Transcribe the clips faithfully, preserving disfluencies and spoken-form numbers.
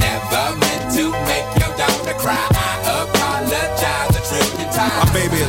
Never meant to make your daughter cry. I apologize a trillion times. My baby is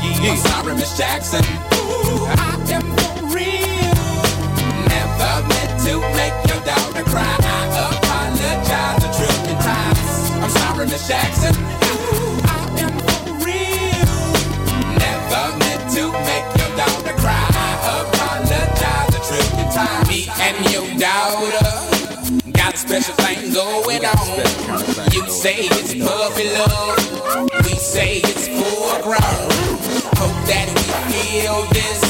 Yeah, yeah. I'm sorry, Miss Jackson. Ooh, I am for real. Never meant to make your daughter cry. I apologize a trillion times. I'm sorry, Miss Jackson. Ooh, I am for real. Never meant to make your daughter cry. I apologize a trillion times. Me and your daughter got a special thing going on. You say it's puppy love, we say it's foreground. Hope that we feel this,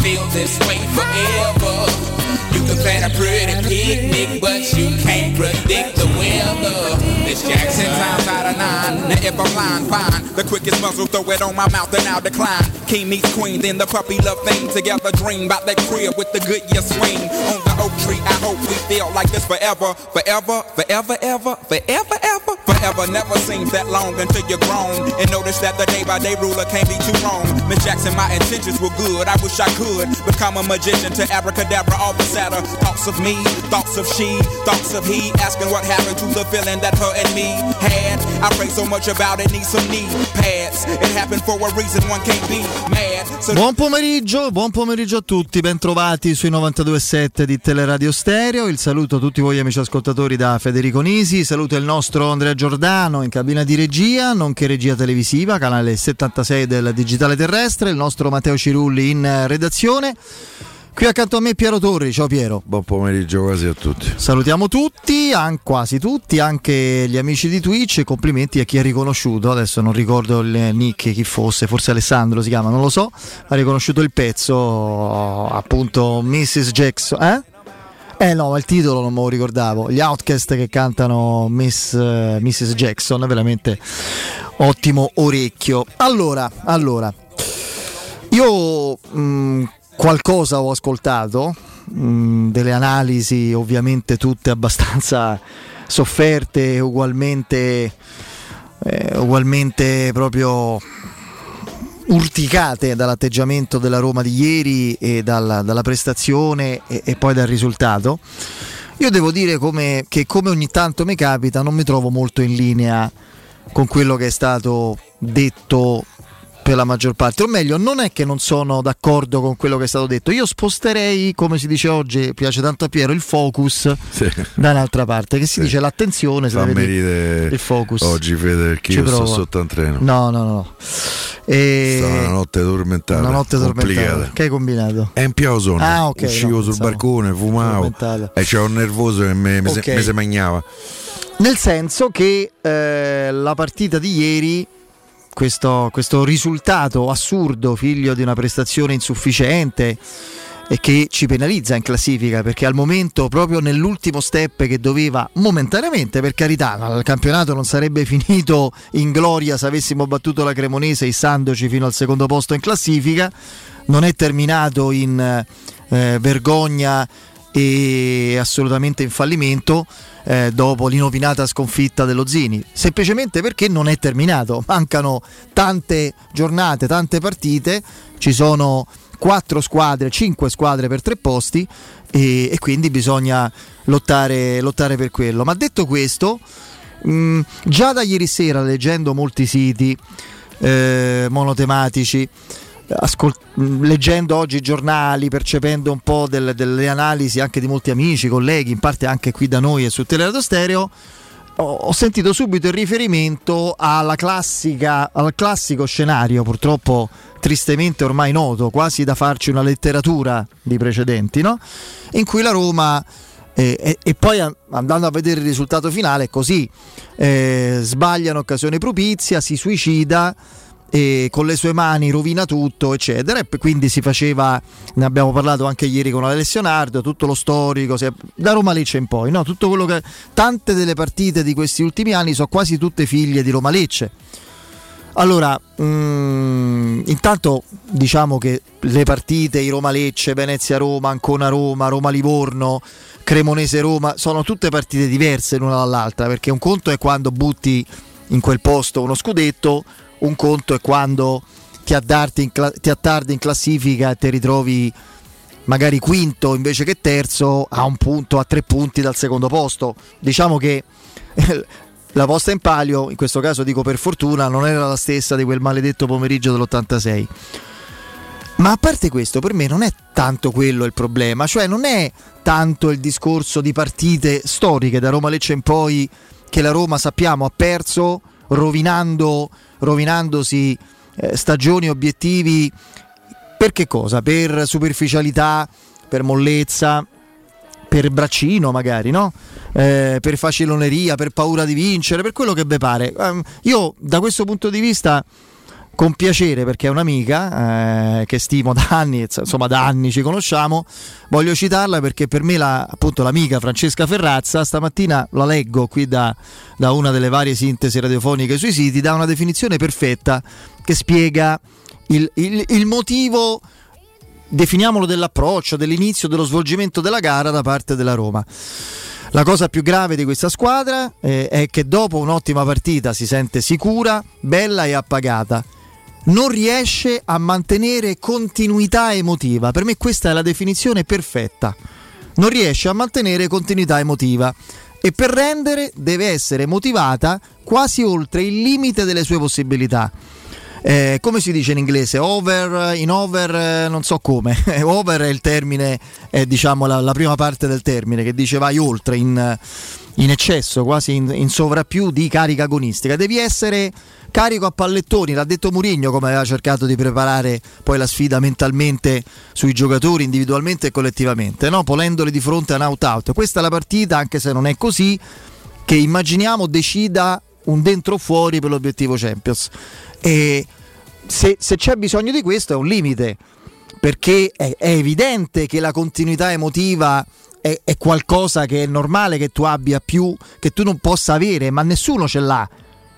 feel this way forever. You can plan a pretty picnic, but you can't predict the weather. Miss Jackson, times out of nine. Now if I'm lying, fine. The quickest muzzle, throw it on my mouth and I'll decline. King meets queen, then the puppy love thing. Together dream about that crib with the Goodyear swing. On the oak tree, I hope we feel like this forever. Forever, forever, ever, forever, ever. Forever never seems that long until you're grown. And notice that the day-by-day ruler can't be too wrong. Miss Jackson, my intentions were good. I wish I could become a magician to abracadabra all the sadder. Thoughts of me, thoughts of she, thoughts of he. Asking what happened to the feeling that her and me had. I pray so much about it, need some knee pads. It happened for a reason, one can't be mad. So buon pomeriggio, buon pomeriggio a tutti. Bentrovati sui novantadue virgola sette di Teleradio Stereo. Il saluto a tutti voi amici ascoltatori da Federico Nisi. Saluto il nostro Andrea Giordano in cabina di regia, nonché regia televisiva, canale settantasei del Digitale Terrestre, il nostro Matteo Cirulli in redazione. Qui accanto a me Piero Torri, ciao Piero. Buon pomeriggio quasi a tutti. Salutiamo tutti, an- quasi tutti, anche gli amici di Twitch, e complimenti a chi è riconosciuto, adesso non ricordo il nick, chi fosse, forse Alessandro si chiama, non lo so, ha riconosciuto il pezzo, appunto, missus Jackson, eh? Eh no, il titolo non me lo ricordavo. Gli Outkast che cantano Miss, uh, missus Jackson, veramente ottimo orecchio. Allora, allora, io mh, qualcosa ho ascoltato, mh, delle analisi ovviamente tutte abbastanza sofferte, ugualmente, eh, ugualmente proprio urticate dall'atteggiamento della Roma di ieri e dalla, dalla prestazione e, e poi dal risultato. Io devo dire come, che come ogni tanto mi capita non mi trovo molto in linea con quello che è stato detto per la maggior parte, o meglio non è che non sono d'accordo con quello che è stato detto, io sposterei, come si dice oggi, piace tanto a Piero, il focus, sì, da un'altra parte, che si sì, dice l'attenzione, se deve il focus oggi Fede, perché ci io provo. Sto sotto un treno, no no no. E... Stava una notte tormentata, una notte tormentata. Che hai combinato? È un piausone. Ah, okay, uscivo no, sul insomma, balcone, fumavo e c'era un nervoso che mi okay. se, se magnava. Nel senso che eh, la partita di ieri, questo, questo risultato assurdo, figlio di una prestazione insufficiente e che ci penalizza in classifica, perché al momento proprio nell'ultimo step che doveva momentaneamente, per carità, il campionato non sarebbe finito in gloria se avessimo battuto la Cremonese issandoci fino al secondo posto in classifica, non è terminato in eh, vergogna e assolutamente in fallimento eh, dopo l'inopinata sconfitta dello Zini, semplicemente perché non è terminato, mancano tante giornate, tante partite, ci sono quattro squadre, cinque squadre per tre posti e, e quindi bisogna lottare, lottare per quello. Ma detto questo, mh, già da ieri sera leggendo molti siti eh, monotematici, ascolt- leggendo oggi i giornali, percependo un po' del, delle analisi anche di molti amici, colleghi, in parte anche qui da noi e su Teleradio Stereo, ho sentito subito il riferimento alla classica, al classico scenario, purtroppo tristemente ormai noto, quasi da farci una letteratura di precedenti, no? In cui la Roma, eh, e, e poi andando a vedere il risultato finale, così eh, sbaglia un'occasione propizia, si suicida e con le sue mani rovina tutto, eccetera, e quindi si faceva, ne abbiamo parlato anche ieri con Alessio Nardo, tutto lo storico da Roma Lecce in poi, no? Tutto quello che, tante delle partite di questi ultimi anni sono quasi tutte figlie di Roma Lecce. Allora mh, intanto diciamo che le partite, i Roma Lecce, Venezia Roma, Ancona Roma, Roma Livorno, Cremonese Roma, sono tutte partite diverse l'una dall'altra, perché un conto è quando butti in quel posto uno scudetto, un conto è quando ti addarti in cla- ti attardi in classifica e ti ritrovi magari quinto invece che terzo, a un punto, a tre punti dal secondo posto. Diciamo che eh, la posta in palio, in questo caso dico per fortuna, non era la stessa di quel maledetto pomeriggio dell'ottantasei. Ma a parte questo, per me non è tanto quello il problema, cioè non è tanto il discorso di partite storiche da Roma Lecce in poi che la Roma, sappiamo, ha perso rovinando rovinandosi eh, stagioni, obiettivi, per che cosa? Per superficialità, per mollezza, per braccino magari, no? Eh, per faciloneria, per paura di vincere, per quello che vi pare. Eh, io da questo punto di vista, con piacere, perché è un'amica eh, che stimo da anni, insomma da anni ci conosciamo, voglio citarla perché per me la, appunto, l'amica Francesca Ferrazza, stamattina la leggo qui da, da una delle varie sintesi radiofoniche sui siti, dà una definizione perfetta che spiega il, il, il motivo, definiamolo, dell'approccio, dell'inizio, dello svolgimento della gara da parte della Roma. La cosa più grave di questa squadra eh, è che dopo un'ottima partita si sente sicura, bella e appagata. Non riesce a mantenere continuità emotiva. Per me questa è la definizione perfetta. Non riesce a mantenere continuità emotiva e per rendere deve essere motivata quasi oltre il limite delle sue possibilità. Eh, come si dice in inglese? Over, in over, eh, non so come. Over è il termine, è diciamo la, la prima parte del termine che dice vai oltre, in, in eccesso, quasi in, in sovrappiù di carica agonistica. Devi essere carico a pallettoni, l'ha detto Mourinho, come aveva cercato di preparare poi la sfida mentalmente sui giocatori individualmente e collettivamente, no? Ponendoli di fronte a un out-out. Questa è la partita, anche se non è così, che immaginiamo decida un dentro fuori per l'obiettivo Champions. E se, se c'è bisogno di questo è un limite, perché è, è evidente che la continuità emotiva è, è qualcosa che è normale che tu abbia più, che tu non possa avere, ma nessuno ce l'ha.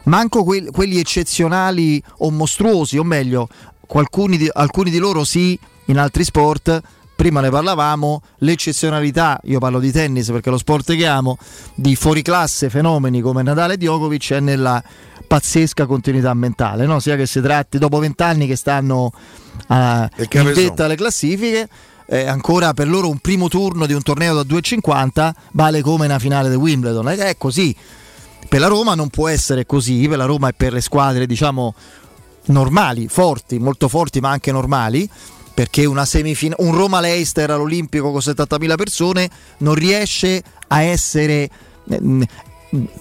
Manco quelli, quelli eccezionali o mostruosi, o meglio, alcuni di, alcuni di loro sì, in altri sport, prima ne parlavamo, l'eccezionalità, io parlo di tennis perché è lo sport che amo, di fuoriclasse fenomeni come Nadal e Djokovic è nella pazzesca continuità mentale, no? Sia che si tratti dopo vent'anni che stanno eh, in vetta alle classifiche, eh, ancora per loro un primo turno di un torneo da due e cinquanta vale come una finale di Wimbledon, ed è così. Per la Roma non può essere così, per la Roma e per le squadre diciamo normali, forti, molto forti ma anche normali, perché una semifin- un Roma-Leicester all'Olimpico con settantamila persone non riesce a essere, eh,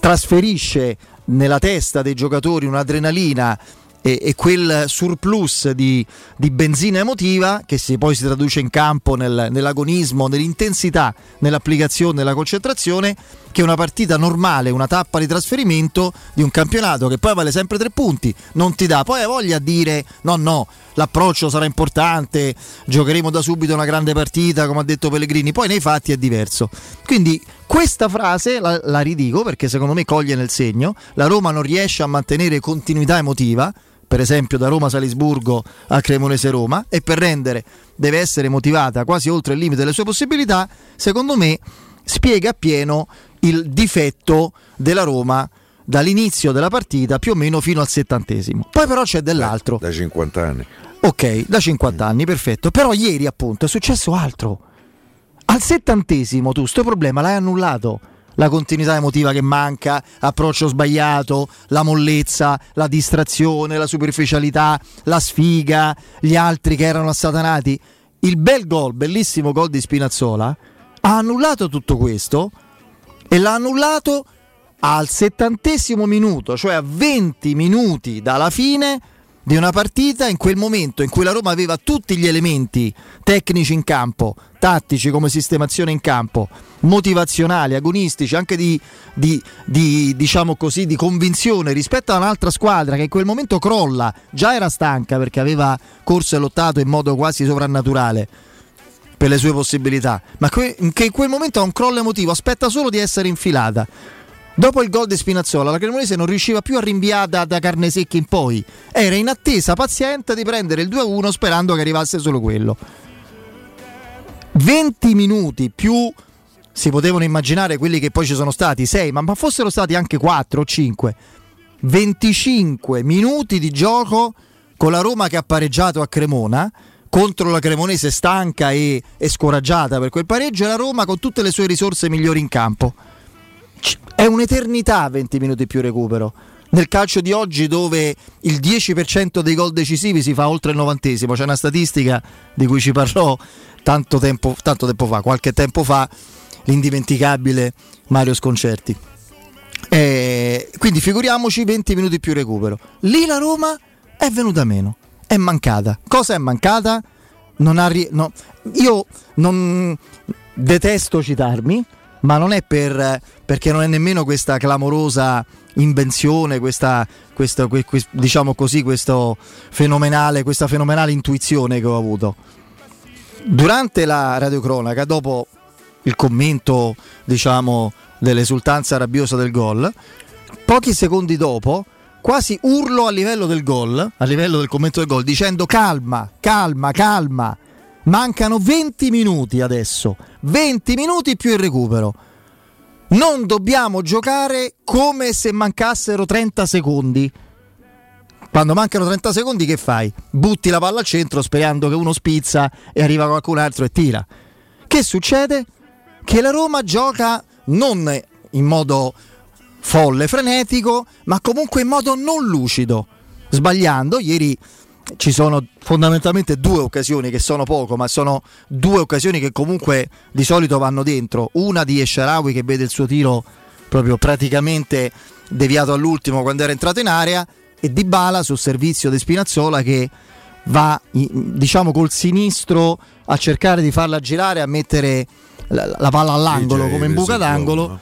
trasferisce nella testa dei giocatori un'adrenalina e, e quel surplus di, di benzina emotiva che si, poi si traduce in campo nel, nell'agonismo, nell'intensità, nell'applicazione, nella concentrazione, che una partita normale, una tappa di trasferimento di un campionato che poi vale sempre tre punti non ti dà. Poi hai voglia di dire no no, l'approccio sarà importante, giocheremo da subito una grande partita come ha detto Pellegrini, poi nei fatti è diverso. Quindi questa frase la, la ridico perché secondo me coglie nel segno. La Roma non riesce a mantenere continuità emotiva, per esempio da Roma-Salisburgo a Cremonese-Roma, e per rendere deve essere motivata quasi oltre il limite delle sue possibilità. Secondo me spiega appieno il difetto della Roma dall'inizio della partita più o meno fino al settantesimo. Poi però c'è dell'altro. Da cinquanta anni. Ok, da cinquanta anni, perfetto. Però ieri appunto è successo altro. Al settantesimo tu sto problema l'hai annullato, la continuità emotiva che manca, approccio sbagliato, la mollezza, la distrazione, la superficialità, la sfiga, gli altri che erano assatanati. Il bel gol, bellissimo gol di Spinazzola ha annullato tutto questo, e l'ha annullato al settantesimo minuto, cioè a venti minuti dalla fine di una partita, in quel momento in cui la Roma aveva tutti gli elementi tecnici in campo, tattici come sistemazione in campo, motivazionali, agonistici, anche di, di, di diciamo così di convinzione rispetto a un'altra squadra che in quel momento crolla, già era stanca perché aveva corso e lottato in modo quasi sovrannaturale per le sue possibilità, ma que- che in quel momento ha un crollo emotivo, aspetta solo di essere infilata. Dopo il gol di Spinazzola, la Cremonese non riusciva più a rinviata da Carnesecchi in poi. Era in attesa paziente di prendere il due a uno sperando che arrivasse solo quello. venti minuti più si potevano immaginare quelli che poi ci sono stati, sei, ma, ma fossero stati anche quattro o cinque. venticinque minuti di gioco con la Roma che ha pareggiato a Cremona, contro la Cremonese stanca e, e scoraggiata per quel pareggio, e la Roma con tutte le sue risorse migliori in campo. È un'eternità venti minuti più recupero nel calcio di oggi, dove il dieci per cento dei gol decisivi si fa oltre il novantesimo. C'è una statistica di cui ci parlò tanto tempo, tanto tempo fa, qualche tempo fa, l'indimenticabile Mario Sconcerti, e quindi figuriamoci venti minuti più recupero. Lì la Roma è venuta meno, è mancata. Cosa è mancata? Non ha ri- no. Io non detesto citarmi, ma non è per, perché non è nemmeno questa clamorosa invenzione, questa, questo, que, que, diciamo così, questo fenomenale, questa fenomenale intuizione che ho avuto durante la radiocronaca, dopo il commento, diciamo, dell'esultanza rabbiosa del gol. Pochi secondi dopo quasi urlo a livello del gol, a livello del commento del gol, dicendo calma, calma, calma. Mancano venti minuti adesso, venti minuti più il recupero. Non dobbiamo giocare come se mancassero trenta secondi. Quando mancano trenta secondi che fai? Butti la palla al centro sperando che uno spizza e arriva qualcun altro e tira. Che succede? Che la Roma gioca non in modo folle, frenetico, ma comunque in modo non lucido, sbagliando. Ieri ci sono fondamentalmente due occasioni che sono poco, ma sono due occasioni che comunque di solito vanno dentro. Una di Esharawi che vede il suo tiro proprio praticamente deviato all'ultimo quando era entrato in area, e Dybala sul servizio di Spinazzola che va, diciamo, col sinistro a cercare di farla girare, a mettere la, la palla all'angolo Ligeri, come in buca d'angolo, no?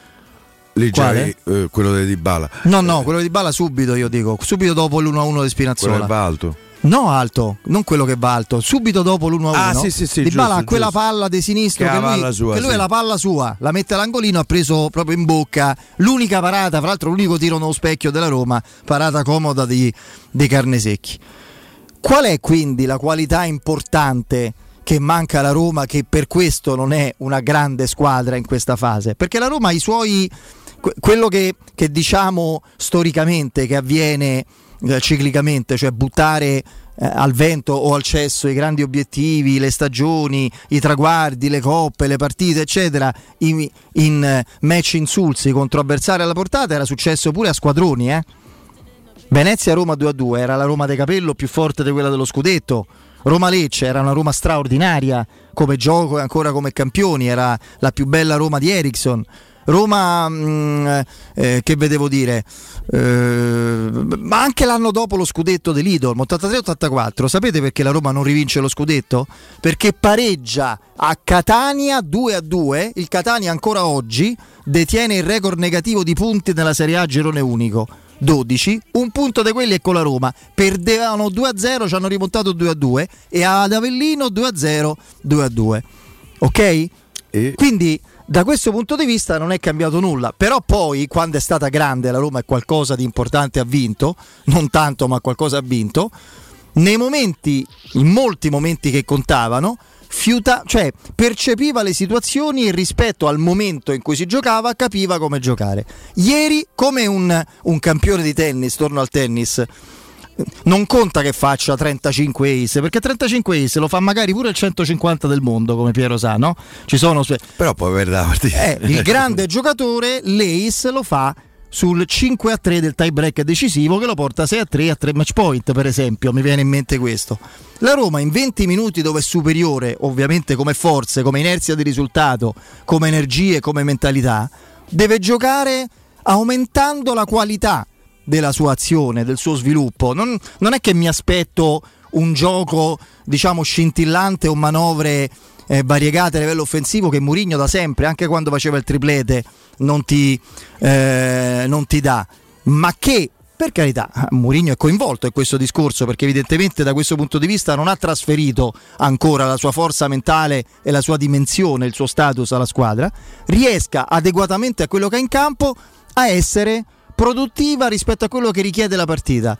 Ligeri, eh, quello di Dybala no no, quello di Dybala subito, io dico subito dopo l'uno a uno di Spinazzola, quello va alto. No, alto, non quello che va alto, subito dopo l'uno a uno. Ah, sì, sì, sì, Dybala ha quella palla di sinistro che, che, lui, sua, che sì. lui è la palla sua, la mette all'angolino, ha preso proprio in bocca l'unica parata, fra l'altro l'unico tiro nello specchio della Roma, parata comoda di, di Carnesecchi. Qual è quindi la qualità importante che manca alla Roma, che per questo non è una grande squadra in questa fase? Perché la Roma ha i suoi, quello che, che diciamo storicamente che avviene ciclicamente, cioè buttare eh, al vento o al cesso i grandi obiettivi, le stagioni, i traguardi, le coppe, le partite eccetera, in, in match insulsi contro avversari alla portata. Era successo pure a squadroni, eh? Venezia-Roma due a due era la Roma De Capello più forte di quella dello scudetto. Roma-Lecce era una Roma straordinaria come gioco e ancora come campioni, era la più bella Roma di Eriksson. Roma, mh, eh, che vedevo dire, eh, ma anche l'anno dopo lo scudetto di Lidl, ottantatré ottantaquattro, sapete perché la Roma non rivince lo scudetto? Perché pareggia a Catania due a due, il Catania ancora oggi detiene il record negativo di punti nella Serie A girone unico, dodici, un punto di quelli è con la Roma. Perdevano due a zero, ci hanno rimontato due a due, e ad Avellino due a zero, due a due, ok? E... quindi da questo punto di vista non è cambiato nulla. Però poi quando è stata grande la Roma e qualcosa di importante ha vinto, non tanto ma qualcosa ha vinto, nei momenti, in molti momenti che contavano, fiuta, cioè percepiva le situazioni e rispetto al momento in cui si giocava capiva come giocare. Ieri, come un, un campione di tennis, torno al tennis, non conta che faccia trentacinque ace, perché trentacinque ace lo fa magari pure il centocinquanta del mondo come Piero sa, no? Ci sono sue... però può aver la partita. Eh, il grande giocatore l'ace lo fa sul cinque a tre del tie break decisivo che lo porta sei a tre a tre match point, per esempio, mi viene in mente questo. La Roma in venti minuti, dove è superiore ovviamente come forze, come inerzia di risultato, come energie, come mentalità, deve giocare aumentando la qualità della sua azione, del suo sviluppo. Non, non è che mi aspetto un gioco, diciamo, scintillante o manovre eh, variegate a livello offensivo che Mourinho da sempre, anche quando faceva il triplete, non ti, eh, non ti dà. Ma che, per carità, Mourinho è coinvolto in questo discorso, perché evidentemente da questo punto di vista non ha trasferito ancora la sua forza mentale e la sua dimensione, il suo status alla squadra, riesca adeguatamente a quello che ha in campo a essere produttiva rispetto a quello che richiede la partita.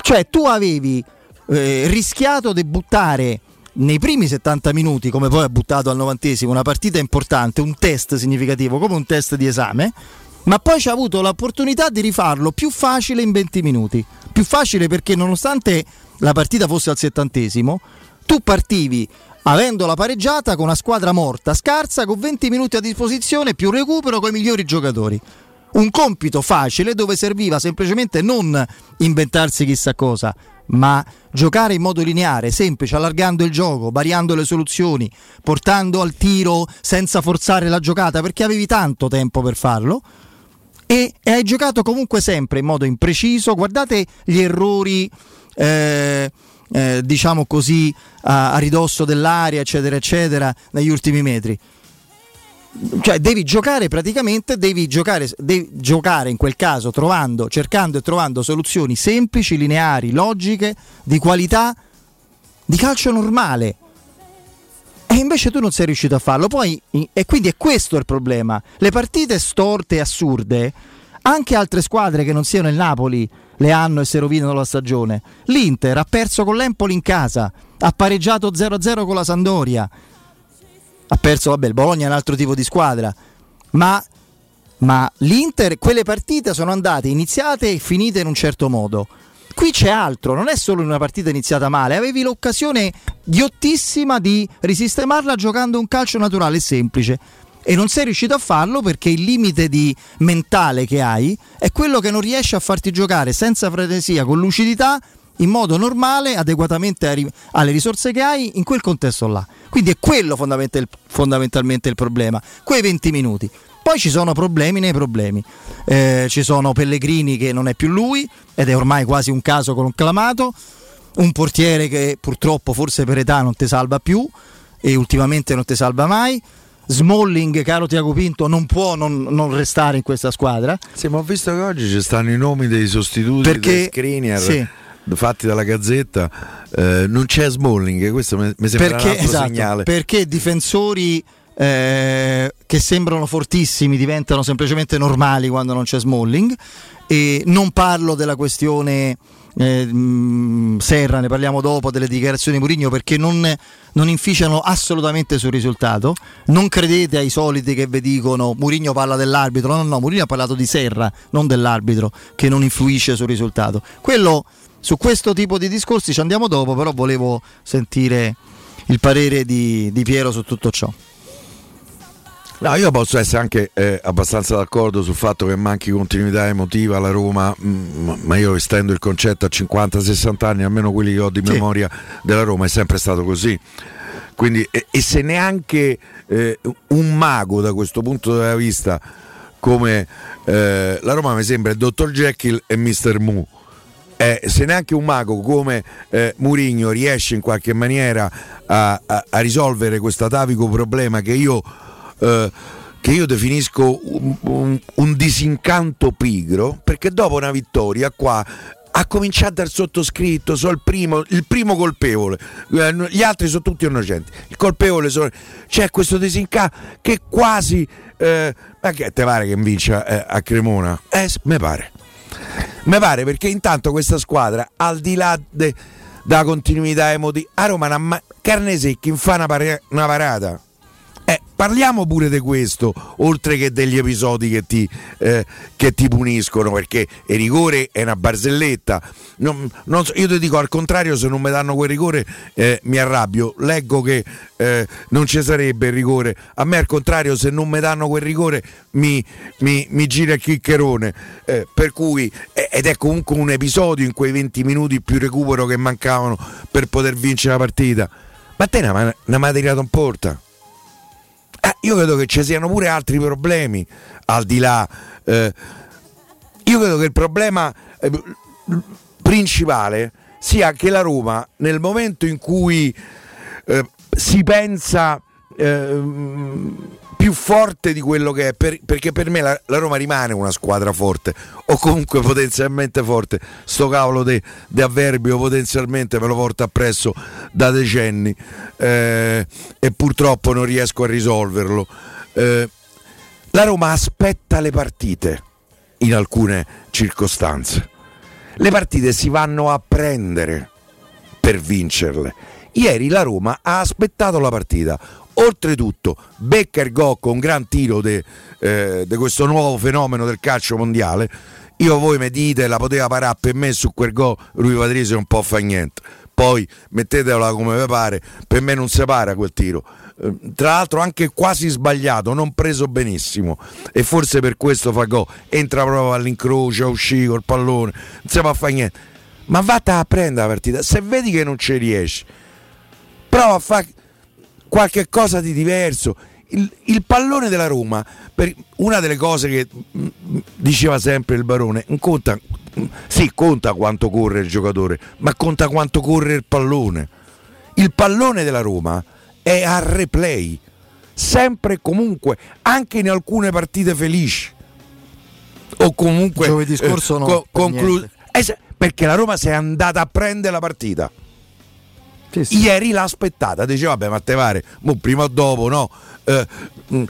Cioè tu avevi eh, rischiato di buttare nei primi settanta minuti, come poi ha buttato al novantesimo, una partita importante, un test significativo, come un test di esame, ma poi c'ha avuto l'opportunità di rifarlo più facile in venti minuti, più facile perché nonostante la partita fosse al settantesimo tu partivi avendola pareggiata con una squadra morta, scarsa, con venti minuti a disposizione più recupero con i migliori giocatori. Un compito facile dove serviva semplicemente non inventarsi chissà cosa, ma giocare in modo lineare, semplice, allargando il gioco, variando le soluzioni, portando al tiro senza forzare la giocata, perché avevi tanto tempo per farlo e, e hai giocato comunque sempre in modo impreciso. Guardate gli errori eh, eh, diciamo così a, a ridosso dell'area, eccetera eccetera, negli ultimi metri. Cioè devi giocare praticamente, devi giocare, devi giocare in quel caso trovando, cercando e trovando soluzioni semplici, lineari, logiche, di qualità, di calcio normale. E invece tu non sei riuscito a farlo. Poi, e quindi è questo il problema. Le partite storte e assurde, anche altre squadre che non siano il Napoli le hanno e si rovinano la stagione. L'Inter ha perso con l'Empoli in casa, ha pareggiato zero a zero con la Sampdoria. Ha perso, vabbè, il Bologna è un altro tipo di squadra, ma, ma l'Inter, quelle partite sono andate iniziate e finite in un certo modo. Qui c'è altro, non è solo una partita iniziata male, avevi l'occasione ghiottissima di risistemarla giocando un calcio naturale e semplice e non sei riuscito a farlo perché il limite di mentale che hai è quello che non riesci a farti giocare senza frenesia, con lucidità, in modo normale, adeguatamente alle risorse che hai in quel contesto là. Quindi è quello fondamentalmente il problema, quei venti minuti. Poi ci sono problemi nei problemi, eh, ci sono Pellegrini che non è più lui ed è ormai quasi un caso conclamato, un portiere che purtroppo forse per età non ti salva più e ultimamente non ti salva mai. Smalling, caro Tiago Pinto, non può non, non restare in questa squadra. Sì, ma ho visto che oggi ci stanno i nomi dei sostituti, perché Skriniar, sì, fatti dalla Gazzetta, eh, non c'è Smalling, questo mi sembra perché, un altro esatto, segnale. Perché difensori eh, che sembrano fortissimi diventano semplicemente normali quando non c'è Smalling, e non parlo della questione eh, mh, Serra, ne parliamo dopo, delle dichiarazioni di Mourinho, perché non, non inficiano assolutamente sul risultato. Non credete ai soliti che vi dicono Mourinho parla dell'arbitro, no no, Mourinho ha parlato di Serra, non dell'arbitro, che non influisce sul risultato. Quello, su questo tipo di discorsi ci andiamo dopo, però volevo sentire il parere di, di Piero su tutto ciò. No, io posso essere anche eh, abbastanza d'accordo sul fatto che manchi continuità emotiva alla Roma, mh, ma io estendo il concetto a cinquanta sessanta anni, almeno quelli che ho di memoria, sì, della Roma è sempre stato così. Quindi, e, e se neanche eh, un mago da questo punto di vista come eh, la Roma mi sembra il dottor Jekyll e mister Mu. Eh, se neanche un mago come eh, Mourinho riesce in qualche maniera a, a, a risolvere questo atavico problema che io, eh, che io definisco un, un, un disincanto pigro, perché dopo una vittoria qua ha cominciato dal sottoscritto, sono il primo, il primo colpevole, gli altri sono tutti innocenti, il colpevole sono... c'è questo disincanto che quasi eh, ma che te pare che vincia eh, a Cremona? Eh, me pare Mi pare perché intanto questa squadra, al di là de, della continuità emotiva, a Roma una, Carnesecchi fa una, pare, una parata. Eh, parliamo pure di questo, oltre che degli episodi che ti, eh, che ti puniscono, perché il rigore è una barzelletta. Non, non so, io ti dico al contrario, se non mi danno quel rigore eh, mi arrabbio. Leggo che eh, non ci sarebbe il rigore. A me al contrario, se non mi danno quel rigore mi, mi, mi gira il chiccherone. Eh, per cui, eh, ed è comunque un episodio in quei venti minuti più recupero che mancavano per poter vincere la partita. Ma te ne ha mai tirato in porta? io credo che ci siano pure altri problemi al di là. Eh, io credo che il problema eh, principale sia che la Roma, nel momento in cui eh, si pensa eh, più forte di quello che è, per, perché per me la, la Roma rimane una squadra forte, o comunque potenzialmente forte, sto cavolo di avverbio potenzialmente me lo porto appresso da decenni eh, e purtroppo non riesco a risolverlo. Eh, la Roma aspetta le partite in alcune circostanze, le partite si vanno a prendere per vincerle. Ieri la Roma ha aspettato la partita, oltretutto becca il gol con un gran tiro di eh, questo nuovo fenomeno del calcio mondiale. Io, voi mi dite, la poteva parare, per me su quel gol Rui Patricio non può fare niente, poi mettetela come vi pare, per me non si para quel tiro, eh, tra l'altro anche quasi sbagliato, non preso benissimo, e forse per questo fa gol, entra proprio all'incrocio, uscì col pallone, non si può fare niente, ma vattene a prendere la partita. Se vedi che non ci riesci, prova a fare qualche cosa di diverso. Il, il pallone della Roma, per una delle cose che mh, diceva sempre il Barone, conta, mh, sì, conta quanto corre il giocatore, ma conta quanto corre il pallone. Il pallone della Roma è a replay, sempre e comunque, anche in alcune partite felici. O comunque giovedì scorso eh, no, co- conclu- es- perché la Roma si è andata a prendere la partita. Sì, sì. Ieri l'ha aspettata, diceva vabbè, ma te pare, mo prima o dopo, no? Eh, mh,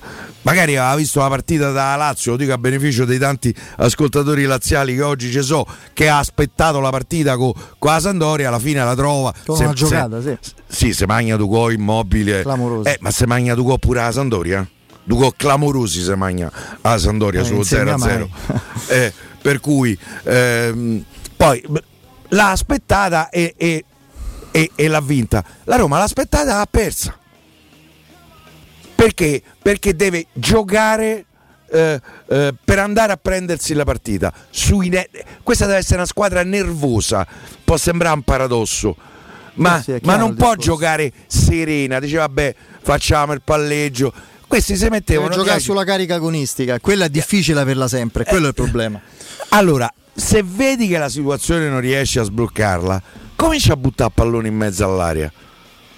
magari aveva visto la partita da Lazio, lo dico a beneficio dei tanti ascoltatori laziali che oggi ci so, che ha aspettato la partita con co la Sampdoria, alla fine la trova. Con se, una giocata, se, sì. Sì, se magna tu gol Immobile. Clamoroso. Eh, ma se magna tu gol pure la Sampdoria? Du gol clamorosi se magna la Sampdoria eh, sullo zero a zero. eh, per cui ehm, poi l'ha aspettata e, e E, e l'ha vinta. La Roma l'ha aspettata, l'ha persa. Perché? Perché deve giocare eh, eh, per andare a prendersi la partita. Sui ne- Questa deve essere una squadra nervosa. Può sembrare un paradosso, ma, eh sì, ma non può giocare serena. Dice vabbè, facciamo il palleggio. Questi si mettevano deve giocare sulla carica agonistica. Quella è difficile averla sempre, eh. Quello è il problema. Allora, se vedi che la situazione non riesci a sbloccarla, comincia a buttare palloni in mezzo all'aria.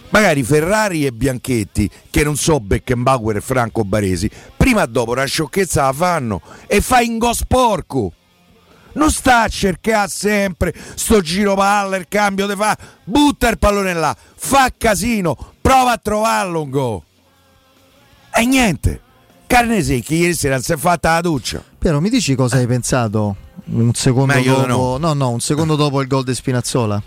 Magari Ferrari e Bianchetti, che non so, Beckenbauer e Franco Baresi, prima o dopo una sciocchezza la fanno e fa in gol sporco. Non sta a cercare sempre sto giro palla, il cambio te fa, butta il pallone là, fa casino, prova a trovarlo un gol. E niente. Carne secchi, ieri sera non si è fatta la doccia. Piero, mi dici cosa hai pensato un secondo dopo? No. no, no, un secondo dopo il gol di Spinazzola.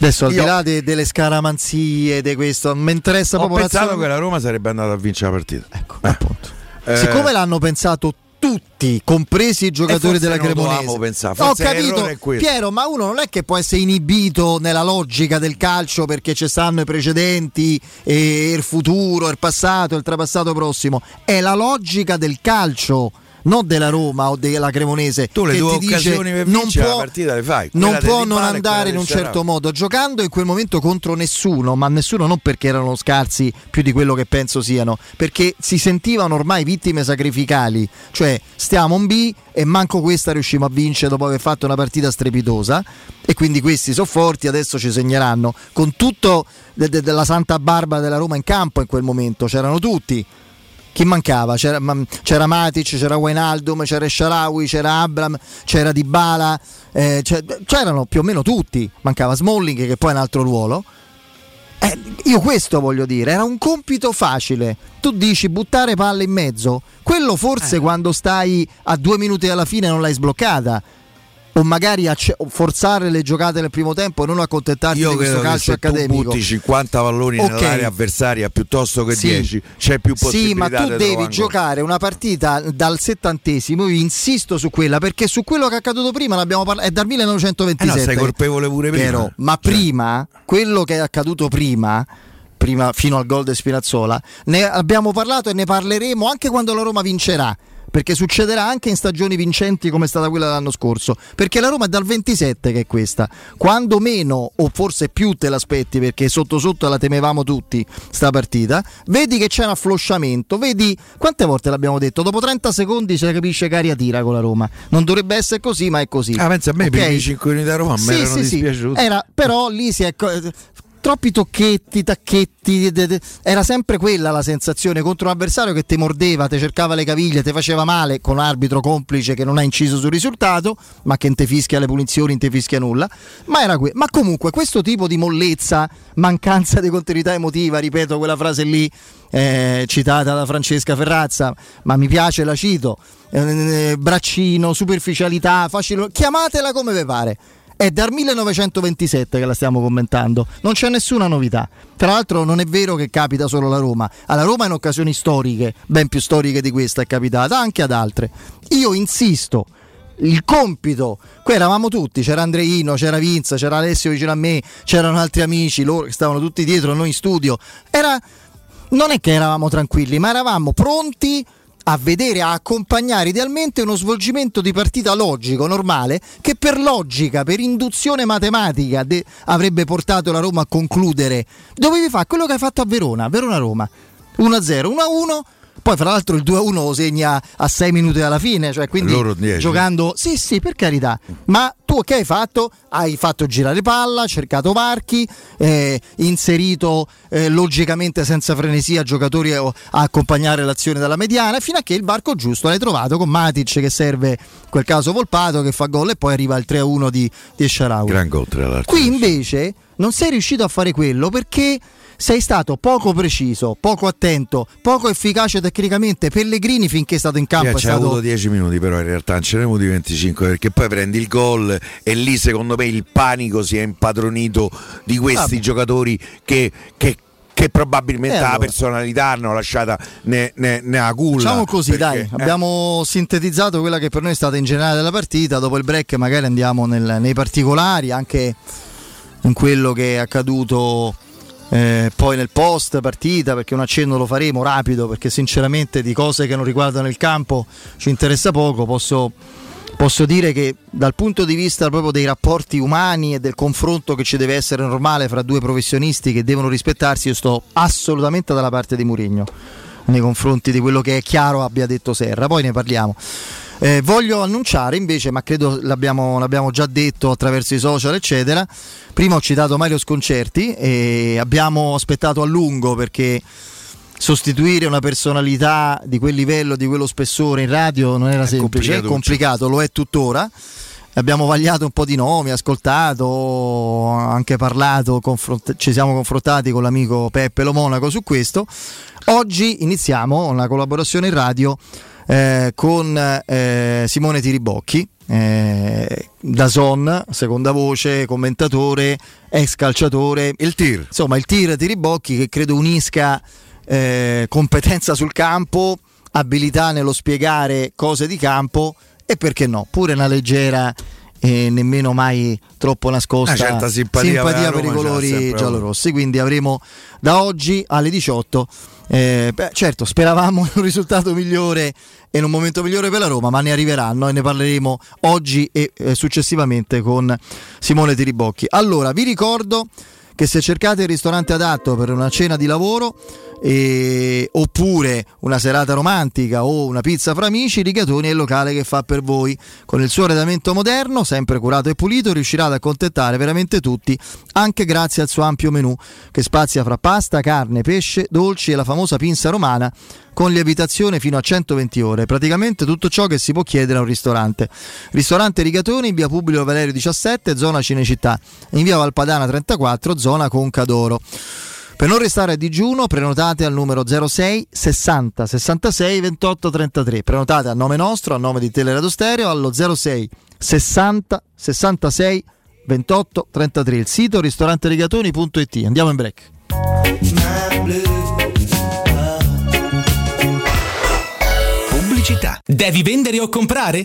Adesso al Io... di là de, delle scaramanzie di questo, non mi interessa proprio. Ho pensato che la Roma sarebbe andata a vincere la partita. Ecco, eh. appunto. Eh. Siccome l'hanno pensato tutti, compresi i giocatori della Cremonese. Ho capito, Piero, ma uno non è che può essere inibito nella logica del calcio perché ci stanno i precedenti, e il futuro, il passato, il trapassato prossimo. È la logica del calcio, non della Roma o della Cremonese. Tu le che tue ti occasioni dice, per non può, la partita le fai. Quella non può non andare in un certo modo, giocando in quel momento contro nessuno, ma nessuno non perché erano scarsi più di quello che penso siano, perché si sentivano ormai vittime sacrificali, cioè stiamo in B e manco questa riusciamo a vincere dopo aver fatto una partita strepitosa, e quindi questi sono forti, adesso ci segneranno, con tutto de- de- della Santa Barbara della Roma in campo in quel momento, c'erano tutti. Chi mancava? C'era, c'era Matic, c'era Wijnaldum, c'era Shaarawy, c'era Abraham, c'era Dybala, eh, c'erano più o meno tutti, mancava Smalling che poi è un altro ruolo. Eh, io questo voglio dire, era un compito facile. Tu dici buttare palle in mezzo, quello forse eh. quando stai a due minuti dalla fine non l'hai sbloccata, o magari acce- forzare le giocate nel primo tempo e non accontentarti io di questo calcio accademico. Io credo che se tu butti cinquanta palloni okay. nell'area avversaria piuttosto che sì. dieci c'è più possibilità. Sì, ma tu devi giocare una partita dal settantesimo, io insisto su quella, perché su quello che è accaduto prima l'abbiamo parlato, è dal millenovecentoventisette. Eh no, sei colpevole pure prima. Però, ma cioè. prima, quello che è accaduto prima... prima fino al gol di Spinazzola ne abbiamo parlato e ne parleremo anche quando la Roma vincerà, perché succederà anche in stagioni vincenti come è stata quella dell'anno scorso, perché la Roma è dal ventisette che è questa, quando meno o forse più te l'aspetti, perché sotto sotto la temevamo tutti sta partita, vedi che c'è un afflosciamento, vedi quante volte l'abbiamo detto, dopo trenta secondi si capisce Caria tira con la Roma, non dovrebbe essere così ma è così. Ah, pensa a me, okay. Per i cinque da Roma a me sì, erano sì, dispiaciuti. Era, però lì si è... troppi tocchetti, tacchetti, de, de, era sempre quella la sensazione contro un avversario che te mordeva, te cercava le caviglie, te faceva male, con un arbitro complice che non ha inciso sul risultato, ma che non te fischia le punizioni, non te fischia nulla, ma era que- ma comunque questo tipo di mollezza, mancanza di continuità emotiva, ripeto quella frase lì eh, citata da Francesca Ferrazza, ma mi piace, la cito, eh, braccino, superficialità, facile, chiamatela come vi pare. È dal millenovecentoventisette che la stiamo commentando, non c'è nessuna novità. Tra l'altro non è vero che capita solo alla Roma, alla Roma in occasioni storiche, ben più storiche di questa, è capitata anche ad altre. Io insisto, il compito, qui eravamo tutti, c'era Andreino, c'era Vinza, c'era Alessio vicino a me, c'erano altri amici, loro che stavano tutti dietro, noi in studio, era, non è che eravamo tranquilli, ma eravamo pronti a vedere, a accompagnare idealmente uno svolgimento di partita logico, normale, che per logica, per induzione matematica de- avrebbe portato la Roma a concludere. Dovevi fare quello che hai fatto a Verona, Verona-Roma, uno a zero, uno a uno, poi fra l'altro il due a uno lo segna a sei minuti alla fine, cioè quindi giocando, sì sì, per carità, ma tu che hai fatto? Hai fatto girare palla, cercato varchi, eh, inserito eh, logicamente senza frenesia giocatori a, a accompagnare l'azione dalla mediana, fino a che il varco giusto l'hai trovato con Matic che serve, in quel caso Volpato, che fa gol e poi arriva il tre a uno di Esharawi. Gran gol tra l'altro. Qui invece non sei riuscito a fare quello perché sei stato poco preciso, poco attento, poco efficace tecnicamente. Pellegrini finché è stato in campo, sì, è c'è stato... avuto dieci minuti, però in realtà non ce ne avuti venticinque, perché poi prendi il gol e lì secondo me il panico si è impadronito di questi Vabbè. giocatori che... che... che probabilmente eh allora. la personalità hanno lasciata ne, ne, ne ha culla. Diciamo così, perché, dai, eh. abbiamo sintetizzato quella che per noi è stata in generale della partita. Dopo il break magari andiamo nel, nei particolari, anche in quello che è accaduto eh, poi nel post partita, perché un accenno lo faremo rapido, perché sinceramente di cose che non riguardano il campo ci interessa poco. Posso... Posso dire che dal punto di vista proprio dei rapporti umani e del confronto che ci deve essere normale fra due professionisti che devono rispettarsi, io sto assolutamente dalla parte di Mourinho nei confronti di quello che è chiaro abbia detto Serra, poi ne parliamo. Eh, voglio annunciare invece, ma credo l'abbiamo, l'abbiamo già detto attraverso i social eccetera, prima ho citato Mario Sconcerti e abbiamo aspettato a lungo perché... sostituire una personalità di quel livello, di quello spessore in radio non era è semplice, complicato, è complicato, lo è tuttora. Abbiamo vagliato un po' di nomi, ascoltato, anche parlato, confront- ci siamo confrontati con l'amico Peppe Lo Monaco su questo. Oggi iniziamo una collaborazione in radio eh, con eh, Simone Tiribocchi, eh, D A Z N, seconda voce, commentatore, ex calciatore. Il Tir. Insomma, il Tir Tiribocchi, che credo unisca... Eh, competenza sul campo, abilità nello spiegare cose di campo e perché no, pure una leggera e nemmeno mai troppo nascosta simpatia, simpatia per Roma, i colori giallorossi. Quindi avremo da oggi alle diciotto eh, beh, certo speravamo un risultato migliore e in un momento migliore per la Roma, ma ne arriveranno e ne parleremo oggi e eh, successivamente con Simone Tiribocchi. Allora vi ricordo che se cercate il ristorante adatto per una cena di lavoro e... oppure una serata romantica o una pizza fra amici, Rigatoni è il locale che fa per voi. Con il suo arredamento moderno, sempre curato e pulito, riuscirà ad accontentare veramente tutti, anche grazie al suo ampio menù che spazia fra pasta, carne, pesce, dolci e la famosa pinza romana con lievitazione fino a centoventi ore, praticamente tutto ciò che si può chiedere a un ristorante. Ristorante Rigatoni in via Publio Valerio diciassette, zona Cinecittà, in via Valpadana trentaquattro, zona Conca d'Oro. Per non restare a digiuno prenotate al numero zero sei sessanta sessantasei ventotto trentatré, prenotate a nome nostro, a nome di Teleradio Stereo, allo zero sei sessanta sessantasei ventotto trentatré, il sito ristorante rigatoni punto it. Andiamo in break. Città. Devi vendere o comprare?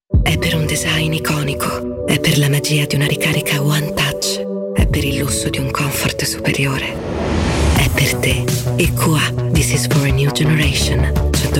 È per un design iconico, è per la magia di una ricarica One Touch, è per il lusso di un comfort superiore. È per te. E Q A. This is for a new generation. cento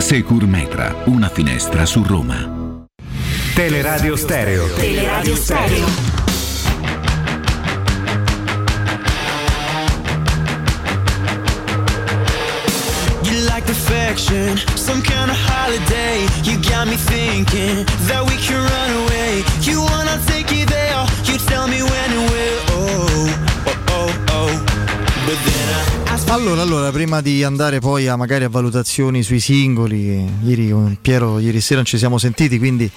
Securmetra, una finestra su Roma. Teleradio Stereo. Teleradio Stereo. You like perfection, some kind of holiday. You got me thinking that we can run away. You wanna take it there, you tell me when and where. Oh, oh, oh, oh. But then I... Allora, allora, prima di andare poi a magari a valutazioni sui singoli, ieri con Piero, ieri sera non ci siamo sentiti, quindi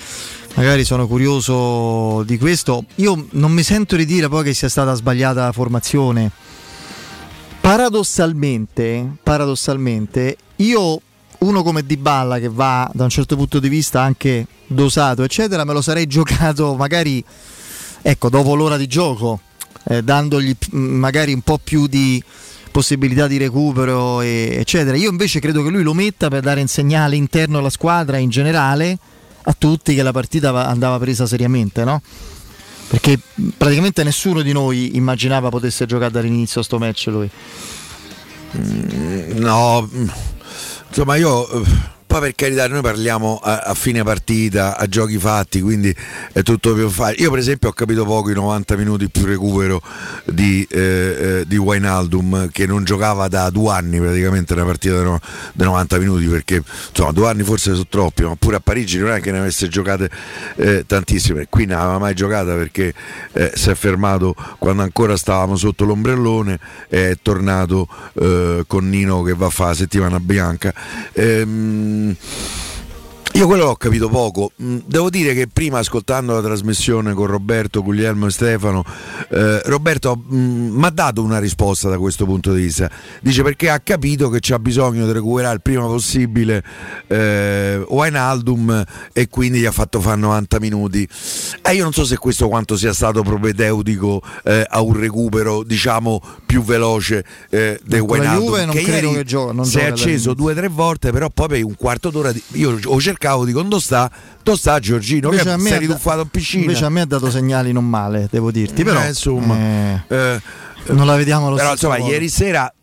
magari sono curioso di questo. Io non mi sento di dire poi che sia stata sbagliata la formazione. Paradossalmente, paradossalmente, io uno come Dybala, che va da un certo punto di vista anche dosato, eccetera, me lo sarei giocato magari, ecco, dopo l'ora di gioco, eh, dandogli magari un po' più di possibilità di recupero e eccetera. Io invece credo che lui lo metta per dare un segnale interno alla squadra in generale, a tutti, che la partita andava presa seriamente, no? Perché praticamente nessuno di noi immaginava potesse giocare dall'inizio a sto match lui. No, insomma, io... Poi, per carità, noi parliamo a, a fine partita, a giochi fatti, quindi è tutto più facile. Io per esempio ho capito poco i novanta minuti più recupero di, eh, di Wijnaldum, che non giocava da due anni praticamente una partita da no, novanta minuti, perché insomma due anni forse sono troppi, ma pure a Parigi non è che ne avesse giocate eh, tantissime. Qui non aveva mai giocata perché eh, si è fermato quando ancora stavamo sotto l'ombrellone, è tornato eh, con Nino che va a fare la settimana bianca. Ehm, Io quello l'ho capito poco. Devo dire che prima, ascoltando la trasmissione con Roberto, Guglielmo e Stefano, eh, Roberto mi ha dato una risposta da questo punto di vista. Dice perché ha capito che c'è bisogno di recuperare il prima possibile eh, Wijnaldum, e quindi gli ha fatto fare novanta minuti. E eh, io non so se questo quanto sia stato propedeutico eh, a un recupero, diciamo, più veloce eh, di Wijnaldum, che ieri che gioca, non si è acceso due o tre volte, però poi per un quarto d'ora di... io ho cercato Cavo di condostà, tostà Giorgino invece che si è riduffato in piscina. Invece a me ha dato segnali non male, devo dirti, però eh, insomma eh, eh, non la vediamo allo però, stesso insomma modo. Ieri sera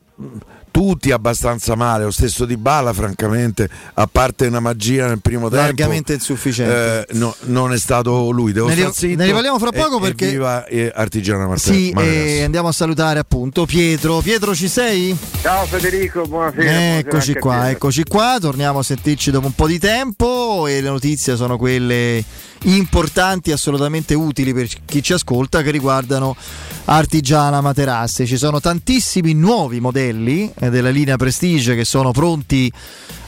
tutti abbastanza male, lo stesso Dybala francamente, a parte una magia nel primo tempo largamente insufficiente, eh, no, non è stato lui. Devo ne, zitto, ne riparliamo fra poco, e, perché viva Artigiana Martella. Sì, e andiamo a salutare appunto Pietro. Pietro, ci sei? Ciao Federico, buonasera. Eccoci buonasera qua, eccoci qua, torniamo a sentirci dopo un po' di tempo, e le notizie sono quelle importanti, assolutamente utili per chi ci ascolta, che riguardano Artigiana Materassi. Ci sono tantissimi nuovi modelli della linea Prestige che sono pronti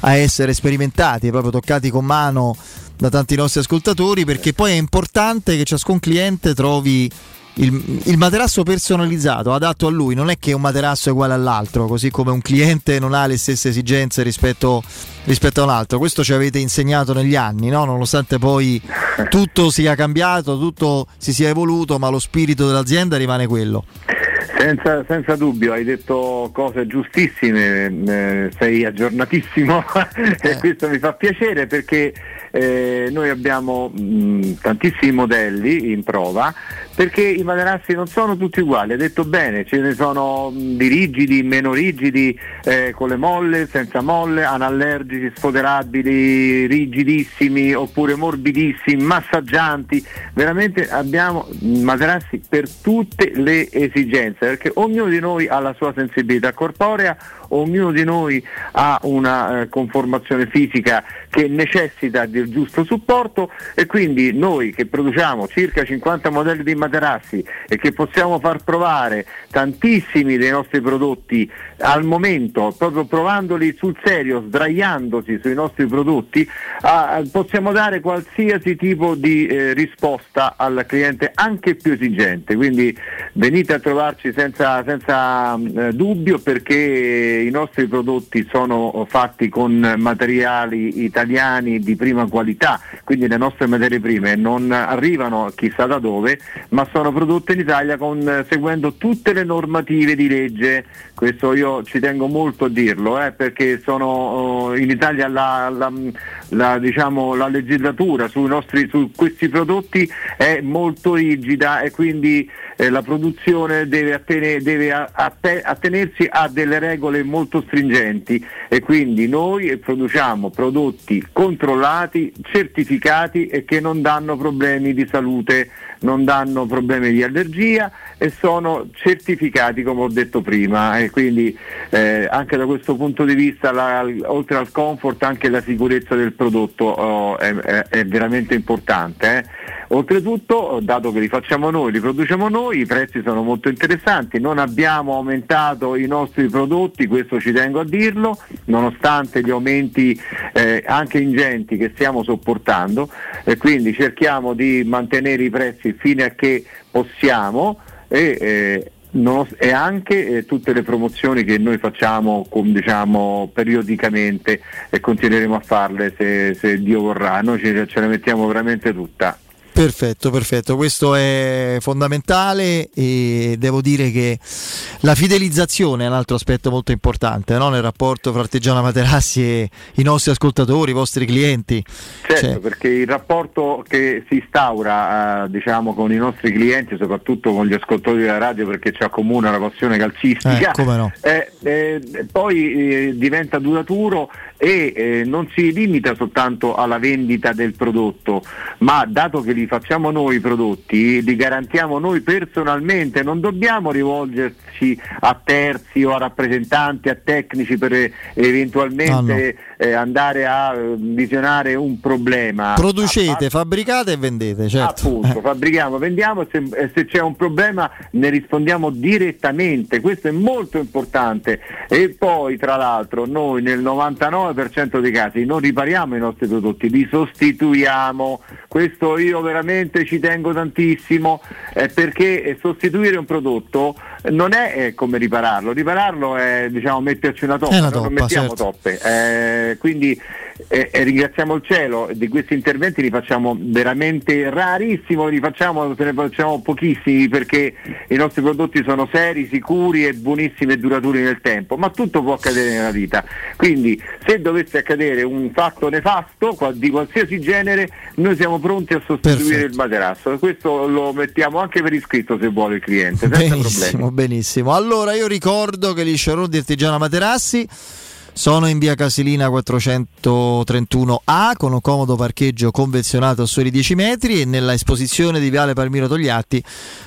a essere sperimentati, proprio toccati con mano da tanti nostri ascoltatori, perché poi è importante che ciascun cliente trovi il, il materasso personalizzato, adatto a lui. Non è che un materasso è uguale all'altro, così come un cliente non ha le stesse esigenze rispetto, rispetto a un altro. Questo ci avete insegnato negli anni, no? Nonostante poi tutto sia cambiato, tutto si sia evoluto, ma lo spirito dell'azienda rimane quello. Senza, senza dubbio, hai detto cose giustissime, eh, sei aggiornatissimo e questo mi fa piacere, perché eh, noi abbiamo mh, tantissimi modelli in prova, perché i materassi non sono tutti uguali, hai detto bene, ce ne sono mh, di rigidi, meno rigidi, eh, con le molle, senza molle, anallergici, sfoderabili, rigidissimi oppure morbidissimi, massaggianti. Veramente abbiamo materassi per tutte le esigenze, perché ognuno di noi ha la sua sensibilità corporea, ognuno di noi ha una eh, conformazione fisica che necessita del giusto supporto, e quindi noi che produciamo circa cinquanta modelli di materassi materassi e che possiamo far provare tantissimi dei nostri prodotti al momento, proprio provandoli sul serio, sdraiandosi sui nostri prodotti, a, possiamo dare qualsiasi tipo di eh, risposta al cliente, anche più esigente. Quindi venite a trovarci senza, senza eh, dubbio, perché i nostri prodotti sono fatti con materiali italiani di prima qualità, quindi le nostre materie prime non arrivano chissà da dove, ma sono prodotte in Italia con, seguendo tutte le normative di legge. Questo io ci tengo molto a dirlo, eh, perché sono in Italia la, la, la, diciamo, la legislatura sui nostri, su questi prodotti è molto rigida, e quindi eh, la produzione deve, attene, deve atte, attenersi a delle regole molto stringenti, e quindi noi produciamo prodotti controllati, certificati e che non danno problemi di salute, non danno problemi di allergia e sono certificati, come ho detto prima, e quindi eh, anche da questo punto di vista la, oltre al comfort anche la sicurezza del prodotto oh, è, è, è veramente importante. Eh. Oltretutto, dato che li facciamo noi, li produciamo noi, i prezzi sono molto interessanti, non abbiamo aumentato i nostri prodotti, questo ci tengo a dirlo, nonostante gli aumenti eh, anche ingenti che stiamo sopportando, e quindi cerchiamo di mantenere i prezzi fino a che possiamo, e eh, Non, e anche eh, tutte le promozioni che noi facciamo con, diciamo, periodicamente, e continueremo a farle se, se Dio vorrà, noi ce, ce la mettiamo veramente tutta. Perfetto, perfetto, questo è fondamentale, e devo dire che la fidelizzazione è un altro aspetto molto importante, no? Nel rapporto fra Artigiana Materassi e i nostri ascoltatori, i vostri clienti. Certo, cioè... perché il rapporto che si instaura eh, diciamo, con i nostri clienti, soprattutto con gli ascoltatori della radio, perché ci accomuna la passione calcistica, eh, come no. eh, eh, poi eh, diventa duraturo e eh, non si limita soltanto alla vendita del prodotto, ma dato che li facciamo noi i prodotti, li garantiamo noi personalmente, non dobbiamo rivolgerci a terzi o a rappresentanti, a tecnici per eventualmente no, no. Eh, andare a visionare un problema. Producete, a... fabbricate e vendete, certo. Appunto, eh. fabbrichiamo, vendiamo, e se, e se c'è un problema ne rispondiamo direttamente, questo è molto importante. E poi tra l'altro noi nel novantanove per cento dei casi non ripariamo i nostri prodotti, li sostituiamo, questo io veramente ci tengo tantissimo, eh, perché sostituire un prodotto non è eh, come ripararlo, ripararlo è, diciamo, metterci una toppa, una toppa non mettiamo certo. toppe, eh, quindi eh, eh, ringraziamo il cielo di questi interventi, li facciamo veramente rarissimo, li facciamo, ne facciamo pochissimi, perché i nostri prodotti sono seri, sicuri e buonissimi e duraturi nel tempo, ma tutto può accadere nella vita, quindi se dovesse accadere un fatto nefasto di qualsiasi genere noi siamo pronti a sostituire Perfetto. Il materasso, questo lo mettiamo anche per iscritto se vuole il cliente, senza benissimo, problemi. Benissimo, allora io ricordo che gli showroom di Artigiana Materassi sono in via Casilina quattrocentotrentuno A con un comodo parcheggio convenzionato a soli dieci metri, e nella esposizione di Viale Palmiro Togliatti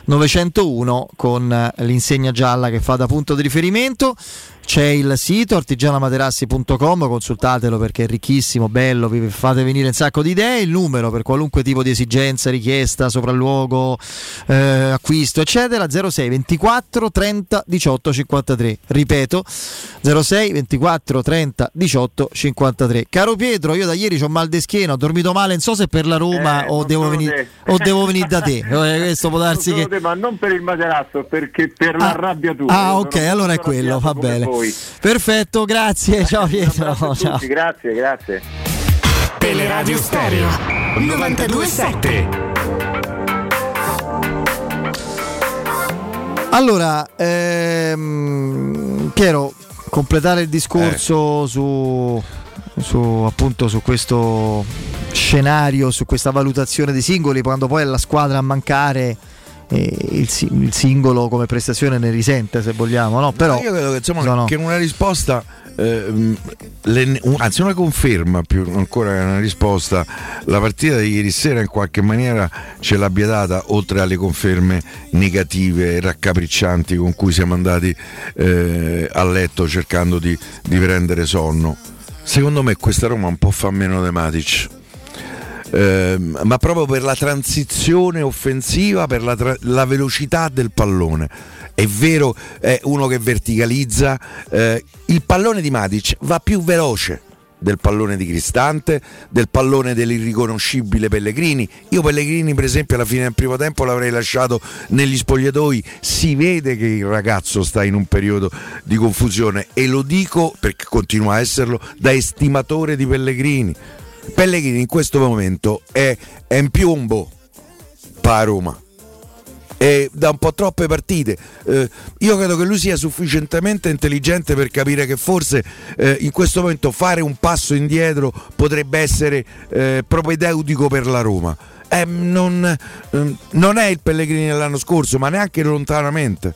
novecentouno con l'insegna gialla che fa da punto di riferimento. C'è il sito artigiana materassi punto com, consultatelo perché è ricchissimo, bello, vi fate venire un sacco di idee. Il numero per qualunque tipo di esigenza, richiesta, sopralluogo, eh, acquisto eccetera, zero sei ventiquattro trenta diciotto cinquantatré, ripeto zero sei ventiquattro trenta diciotto cinquantatré. Caro Pietro, io da ieri ho mal di schiena, ho dormito male, non so se per la Roma eh, o, devo venire, o devo venire da te, questo può darsi che... te, ma non per il materasso, perché per ah, la rabbia tua. Ah ok, allora è quello, va bene, voi. Perfetto, grazie, ciao Pietro. Ciao. Grazie, grazie. Teleradio Stereo novantadue sette. Allora, ehm, Piero, completare il discorso eh. su, su appunto su questo scenario, su questa valutazione dei singoli, quando poi è la squadra a mancare. Il, il singolo come prestazione ne risente, se vogliamo, no? Però io credo che, insomma, no, no. che una risposta eh, le, un, anzi una conferma più ancora che una risposta, la partita di ieri sera in qualche maniera ce l'abbia data, oltre alle conferme negative e raccapriccianti con cui siamo andati eh, a letto cercando di, di prendere sonno. Secondo me questa Roma un po' fa meno di Matic. eh, ma proprio per la transizione offensiva, per la, tra- la velocità del pallone. È vero, è uno che verticalizza, eh, il pallone di Matic va più veloce del pallone di Cristante, del pallone dell'irriconoscibile Pellegrini. Io Pellegrini, per esempio, alla fine del primo tempo l'avrei lasciato negli spogliatoi. Si vede che il ragazzo sta in un periodo di confusione, e lo dico perché continua a esserlo da estimatore di Pellegrini. Pellegrini in questo momento è, è in piombo pa' Roma, e da un po' troppe partite. Eh, io credo che lui sia sufficientemente intelligente per capire che forse eh, in questo momento fare un passo indietro potrebbe essere eh, propedeutico per la Roma. Eh, non, eh, non è il Pellegrini dell'anno scorso, ma neanche lontanamente.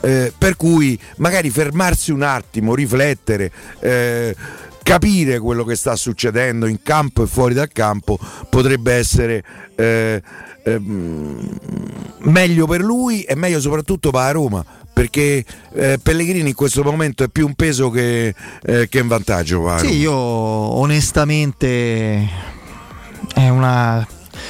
Eh, per cui magari fermarsi un attimo, riflettere, eh, capire quello che sta succedendo in campo e fuori dal campo potrebbe essere eh, eh, meglio per lui e meglio soprattutto per la Roma, perché eh, Pellegrini in questo momento è più un peso che, eh, che un vantaggio. Sì, io onestamente è una...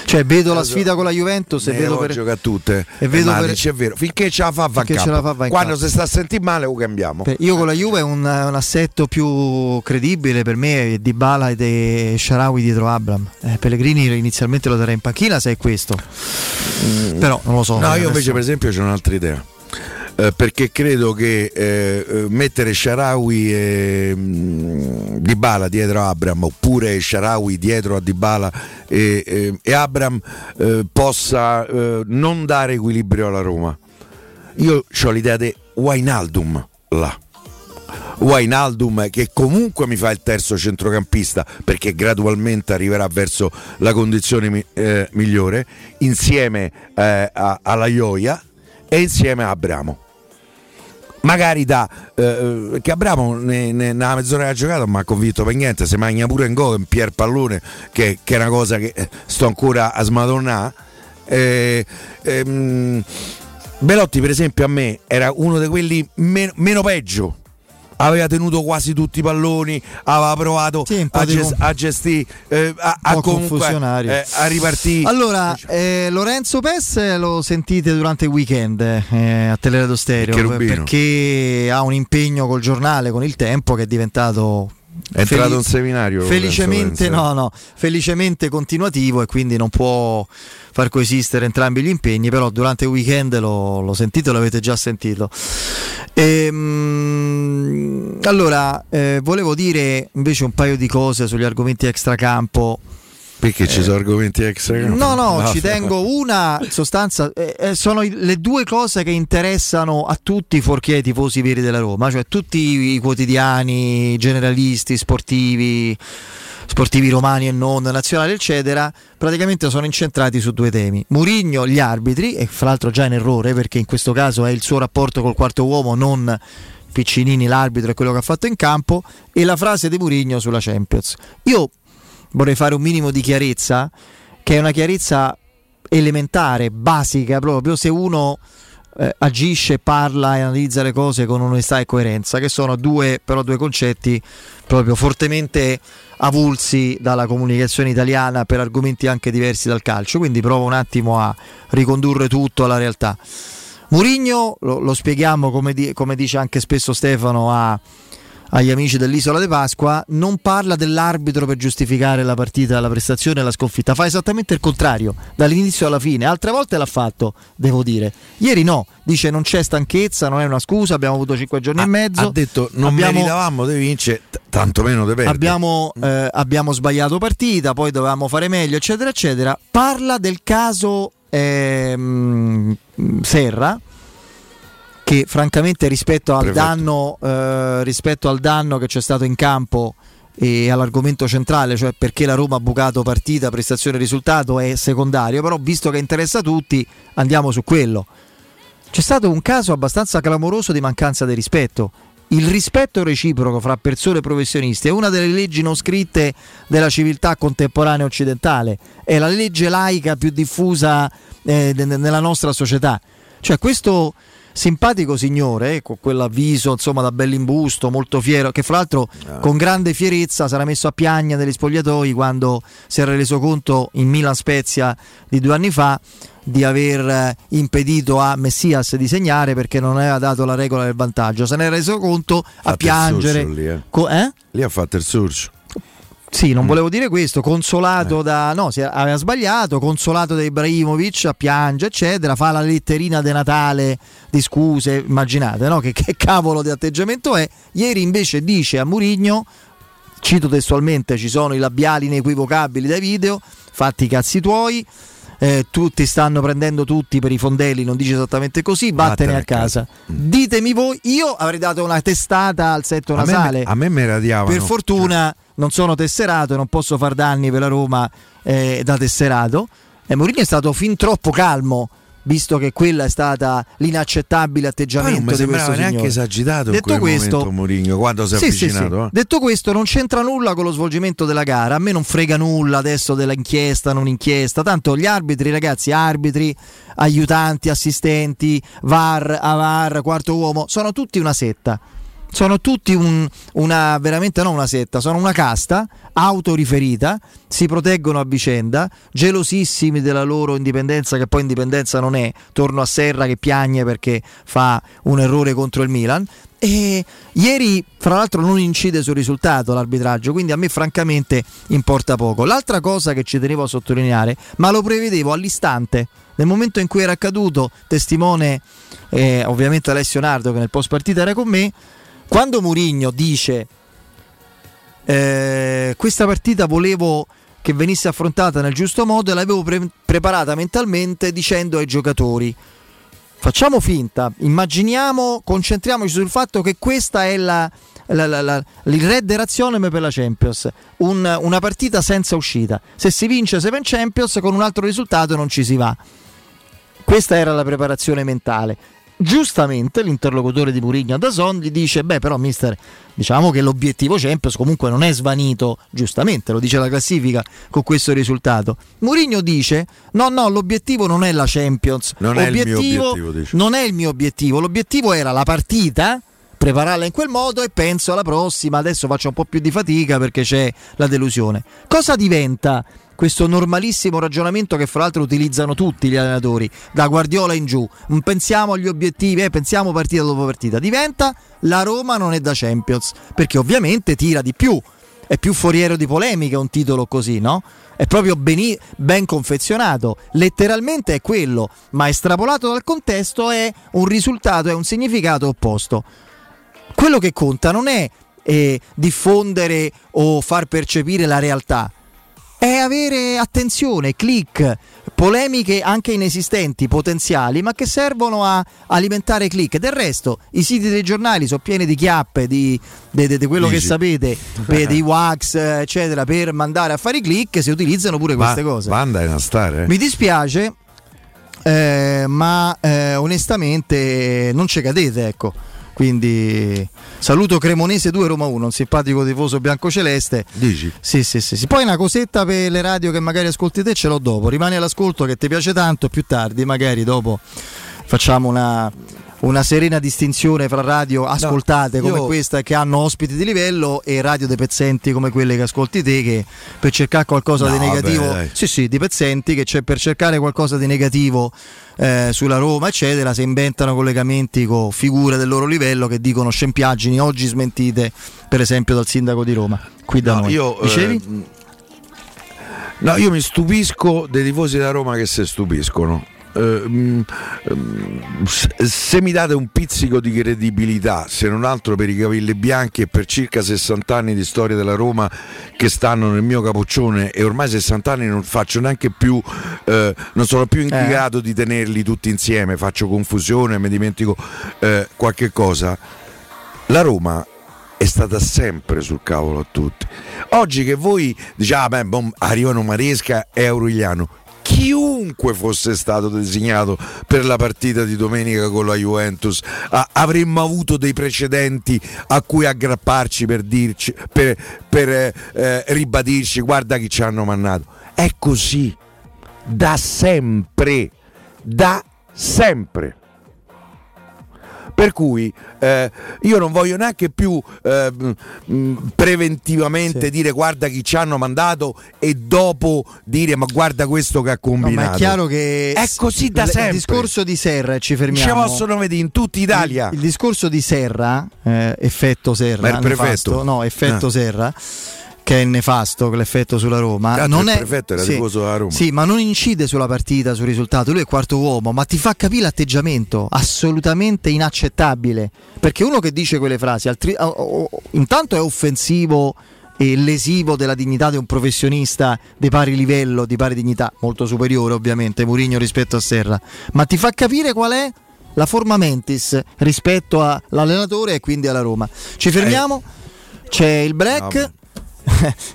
cioè vedo la sfida con la Juventus e vedo per gioca tutte e vedo e Matic, per... è vero, finché ce la fa va in campo. Quando si sta a sentire male lo cambiamo. Io con la Juve un, un assetto più credibile per me è Dybala e De Sharawi dietro Abraham. eh, Pellegrini inizialmente lo darei in panchina se è questo, mm. però non lo so. No, io invece per esempio c'ho un'altra idea, eh, perché credo che eh, mettere Sharawi e mh, Dybala dietro Abraham, oppure Sharawi dietro a Dybala e, e, e Abraham eh, possa eh, non dare equilibrio alla Roma. Io ho l'idea di Wijnaldum là, Wijnaldum che comunque mi fa il terzo centrocampista, perché gradualmente arriverà verso la condizione mi, eh, migliore, insieme eh, a, alla Gioia e insieme a Abramo. Magari da eh, che Abramo ne, ne, nella mezz'ora che ha giocato ma ha convinto per niente, se magna pure in gol in pier pallone, che, che è una cosa che eh, sto ancora a smadonnare. eh, ehm, Belotti per esempio a me era uno di quelli men- meno peggio, aveva tenuto quasi tutti i palloni, aveva provato sì, a, gest- a gestire eh, a, a, comunque, eh, a ripartire. Allora eh, Lorenzo Pes lo sentite durante il weekend eh, a Teleradio Stereo, perché, perché ha un impegno col giornale, con Il Tempo, che è diventato è entrato fel- un seminario felicemente no no felicemente continuativo, e quindi non può far coesistere entrambi gli impegni. Però durante il weekend lo, lo sentite, l'avete già sentito. Ehm, allora eh, volevo dire invece un paio di cose sugli argomenti extracampo. Perché ci sono eh, argomenti extra? No, no, no, ci tengo una in sostanza. Eh, sono le due cose che interessano a tutti, fuorché ai tifosi veri della Roma, cioè tutti i quotidiani generalisti, sportivi, sportivi romani e non, nazionali, eccetera. Praticamente sono incentrati su due temi: Mourinho, gli arbitri, e fra l'altro già in errore, perché in questo caso è il suo rapporto col quarto uomo, non Piccinini, l'arbitro, e quello che ha fatto in campo, e la frase di Mourinho sulla Champions. Io vorrei fare un minimo di chiarezza, che è una chiarezza elementare, basica, proprio se uno eh, agisce, parla e analizza le cose con onestà e coerenza, che sono due, però due concetti proprio fortemente avulsi dalla comunicazione italiana per argomenti anche diversi dal calcio. Quindi provo un attimo a ricondurre tutto alla realtà. Mourinho, lo, lo spieghiamo, come, di, come dice anche spesso Stefano a... agli amici dell'Isola di Pasqua, non parla dell'arbitro per giustificare la partita, la prestazione e la sconfitta, fa esattamente il contrario dall'inizio alla fine. Altre volte l'ha fatto, devo dire, ieri no, dice non c'è stanchezza, non è una scusa, abbiamo avuto cinque giorni ha, e mezzo, ha detto non abbiamo, meritavamo di vincere, t- tanto meno di perdere, abbiamo, eh, abbiamo sbagliato partita, poi dovevamo fare meglio, eccetera eccetera. Parla del caso ehm, Serra, che francamente rispetto al, danno, eh, rispetto al danno che c'è stato in campo e all'argomento centrale, cioè perché la Roma ha bucato partita, prestazione e risultato, è secondario, però visto che interessa tutti andiamo su quello. C'è stato un caso abbastanza clamoroso di mancanza di rispetto. Il rispetto reciproco fra persone e professionisti è una delle leggi non scritte della civiltà contemporanea occidentale, è la legge laica più diffusa eh, nella nostra società. Cioè questo simpatico signore con quell'avviso insomma da bellimbusto, molto fiero, che fra l'altro ah. con grande fierezza sarà messo a piagna degli spogliatoi quando si era reso conto in Milan Spezia di due anni fa di aver impedito a Messias di segnare perché non aveva dato la regola del vantaggio. Se ne è reso conto a ha piangere surcio, lì, eh. Co- eh? lì ha fatto il surcio. Sì, non volevo dire questo, consolato eh. da... No, si aveva sbagliato, consolato da Ibrahimovic, a piange, eccetera, fa la letterina de Natale di scuse, immaginate, no? Che, che cavolo di atteggiamento è? Ieri invece dice a Mourinho, cito testualmente, ci sono i labiali inequivocabili dai video, fatti i cazzi tuoi, eh, tutti stanno prendendo tutti per i fondelli, non dice esattamente così, battene, battene a casa. casa. Ditemi voi, io avrei dato una testata al setto nasale. A me, me radiavano. Per fortuna... non sono tesserato e non posso far danni per la Roma eh, da tesserato. E Mourinho è stato fin troppo calmo, visto che quella è stata l'inaccettabile atteggiamento. Ma non mi sembrava questo neanche signore. esagitato detto in quel questo, momento Mourinho quando si è sì, avvicinato sì, sì. Eh. Detto questo, non c'entra nulla con lo svolgimento della gara, a me non frega nulla adesso dell'inchiesta, non inchiesta, tanto gli arbitri, ragazzi, arbitri, aiutanti, assistenti, V A R, A V A R, quarto uomo, sono tutti una setta. Sono tutti un, una veramente non una setta, sono una casta autoriferita, si proteggono a vicenda, gelosissimi della loro indipendenza, che poi indipendenza non è. Torno a Serra che piagne perché fa un errore contro il Milan. E ieri, fra l'altro, non incide sul risultato l'arbitraggio, quindi a me francamente importa poco. L'altra cosa che ci tenevo a sottolineare, ma lo prevedevo all'istante, nel momento in cui era accaduto, testimone eh, ovviamente Alessio Nardo che nel post partita era con me, quando Mourinho dice eh, questa partita volevo che venisse affrontata nel giusto modo e l'avevo pre- preparata mentalmente dicendo ai giocatori, facciamo finta, immaginiamo, concentriamoci sul fatto che questa è la, la, la, la, il Red Razionem per la Champions, un, una partita senza uscita, se si vince si va in Champions, con un altro risultato non ci si va, questa era la preparazione mentale. Giustamente l'interlocutore di Mourinho a Dazon gli dice, beh però mister, diciamo che l'obiettivo Champions comunque non è svanito, giustamente lo dice la classifica con questo risultato. Mourinho dice no no, l'obiettivo non è la Champions, non è il mio obiettivo, dice. non è il mio obiettivo, l'obiettivo era la partita, prepararla in quel modo e penso alla prossima, adesso faccio un po' più di fatica perché c'è la delusione. Cosa diventa questo normalissimo ragionamento che fra l'altro utilizzano tutti gli allenatori da Guardiola in giù, non pensiamo agli obiettivi, eh, pensiamo partita dopo partita, diventa la Roma non è da Champions, perché ovviamente tira di più, è più foriero di polemiche un titolo così, no? È proprio ben, ben confezionato, letteralmente è quello, ma estrapolato dal contesto è un risultato, è un significato opposto. Quello che conta non è eh, diffondere o far percepire la realtà, è avere attenzione, click, polemiche anche inesistenti, potenziali, ma che servono a alimentare click. Del resto i siti dei giornali sono pieni di chiappe, di, di, di, di quello Easy. che sapete, per, di wax eccetera, per mandare a fare i click, si utilizzano pure queste ba- cose. Banda è una star, eh. Mi dispiace, eh, ma eh, onestamente non ci cadete, ecco. Quindi saluto Cremonese due Roma uno, un simpatico tifoso biancoceleste. Dici? Sì, sì, sì, sì. Poi una cosetta per le radio che magari ascolti te ce l'ho dopo. Rimani all'ascolto che ti piace tanto, più tardi magari dopo facciamo una, una serena distinzione fra radio ascoltate no, come io... questa che hanno ospiti di livello e radio dei pezzenti come quelle che ascolti te, che per cercare qualcosa no, di negativo, vabbè, sì, sì, di pezzenti che c'è per cercare qualcosa di negativo Eh, sulla Roma eccetera, si inventano collegamenti con figure del loro livello che dicono scempiaggini oggi smentite per esempio dal sindaco di Roma qui da no, noi. Io, Dicevi? Eh, no, io mi stupisco dei tifosi della Roma che si stupiscono. Eh, se mi date un pizzico di credibilità, se non altro per i capelli bianchi e per circa sessanta anni di storia della Roma che stanno nel mio capoccione, e ormai sessanta anni non faccio neanche più eh, non sono più in grado eh. di tenerli tutti insieme, faccio confusione, mi dimentico eh, qualche cosa. La Roma è stata sempre sul cavolo a tutti. Oggi che voi diciamo ah, beh, bom, arrivano Maresca e Aureliano, chiunque fosse stato designato per la partita di domenica con la Juventus a- avremmo avuto dei precedenti a cui aggrapparci per dirci, per, per eh, eh, ribadirci guarda chi ci hanno mannato. È così da sempre, da sempre. per cui eh, io non voglio neanche più eh, mh, preventivamente sì. dire guarda chi ci hanno mandato e dopo dire ma guarda questo che ha combinato, no, ma è chiaro che è così da l- sempre. Il discorso di Serra, ci fermiamo, ci possono vedere in tutta Italia il, il discorso di Serra, eh, effetto Serra, ma il prefetto, no, effetto ah. Serra, che è nefasto, l'effetto sulla Roma. Tanto non il è prefetto era sì, tifoso a Roma. Sì, ma non incide sulla partita, sul risultato. Lui è quarto uomo, ma ti fa capire l'atteggiamento assolutamente inaccettabile, perché uno che dice quelle frasi altri, oh, oh, intanto è offensivo e lesivo della dignità di un professionista di pari livello, di pari dignità, molto superiore ovviamente Mourinho rispetto a Serra, ma ti fa capire qual è la forma mentis rispetto all'allenatore e quindi alla Roma. Ci fermiamo, c'è il break. No.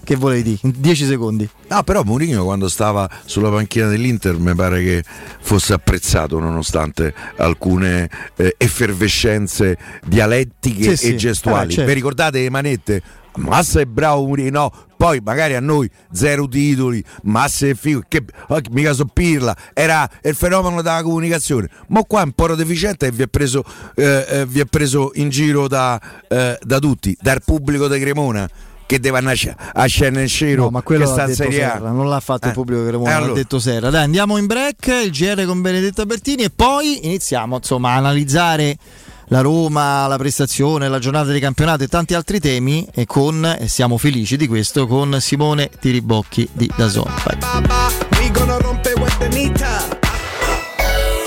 Che volevi dire? In dieci secondi. No, però Mourinho quando stava sulla panchina dell'Inter mi pare che fosse apprezzato nonostante alcune eh, effervescenze dialettiche sì, e sì. gestuali. Eh, certo. Vi ricordate le manette? Ma se è bravo Mourinho, no, poi magari a noi zero titoli, ma se è figo, che mica soppirla, era il fenomeno della comunicazione, ma qua è un po' deficiente e vi è preso, eh, vi è preso in giro da, eh, da tutti, dal pubblico di Cremona. Che deve andare a scena in sciro, no, ma quello che sta in Serie A. Serra, non l'ha fatto eh. il pubblico Cremona, eh, allora. L'ha detto Serra. Dai, andiamo in break, il G R con Benedetta Bertini e poi iniziamo insomma a analizzare la Roma, la prestazione, la giornata di campionato e tanti altri temi e con e siamo felici di questo con Simone Tiribocchi di DAZN.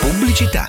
Pubblicità.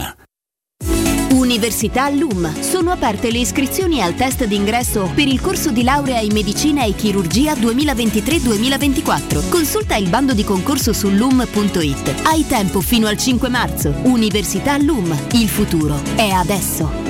Università LUM. Sono aperte le iscrizioni al test d'ingresso per il corso di laurea in medicina e chirurgia duemilaventitré duemilaventiquattro. Consulta il bando di concorso su lum punto it. Hai tempo fino al cinque marzo. Università LUM. Il futuro è adesso.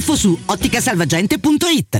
Info su ottica salvagente punto it.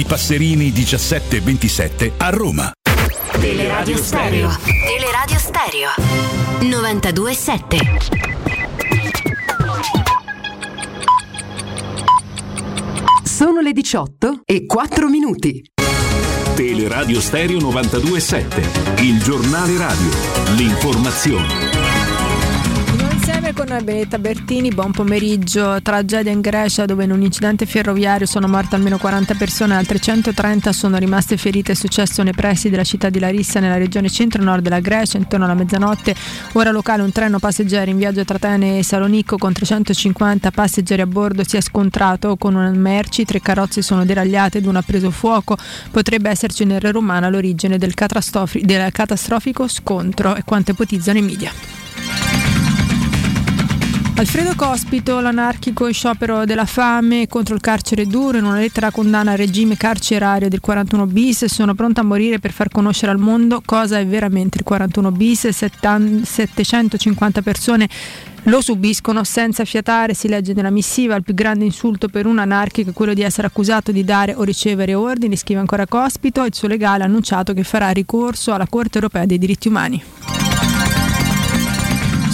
Passerini diciassette ventisette a Roma. Teleradio Stereo. Teleradio Stereo novantadue sette. Sono le diciotto e quattro minuti. Teleradio Stereo novantadue sette, il giornale radio, l'informazione. Con noi Benedetta Bertini, buon pomeriggio. Tragedia in Grecia dove in un incidente ferroviario sono morte almeno quaranta persone e altre centotrenta sono rimaste ferite. È successo nei pressi della città di Larissa nella regione centro-nord della Grecia intorno alla mezzanotte, ora locale. Un treno passeggeri in viaggio tra Atene e Salonicco con trecentocinquanta passeggeri a bordo si è scontrato con una merci, tre carrozze sono deragliate ed una ha preso fuoco. Potrebbe esserci un errore umano all'origine del, del catastrofico scontro, e quanto ipotizzano i media. Alfredo Cospito, l'anarchico in sciopero della fame contro il carcere duro, in una lettera condanna al regime carcerario del quarantuno bis. Sono pronto a morire per far conoscere al mondo cosa è veramente il quarantuno bis. settecentocinquanta persone lo subiscono senza fiatare, si legge nella missiva. Il più grande insulto per un anarchico è quello di essere accusato di dare o ricevere ordini, scrive ancora Cospito. Il suo legale ha annunciato che farà ricorso alla Corte Europea dei Diritti Umani.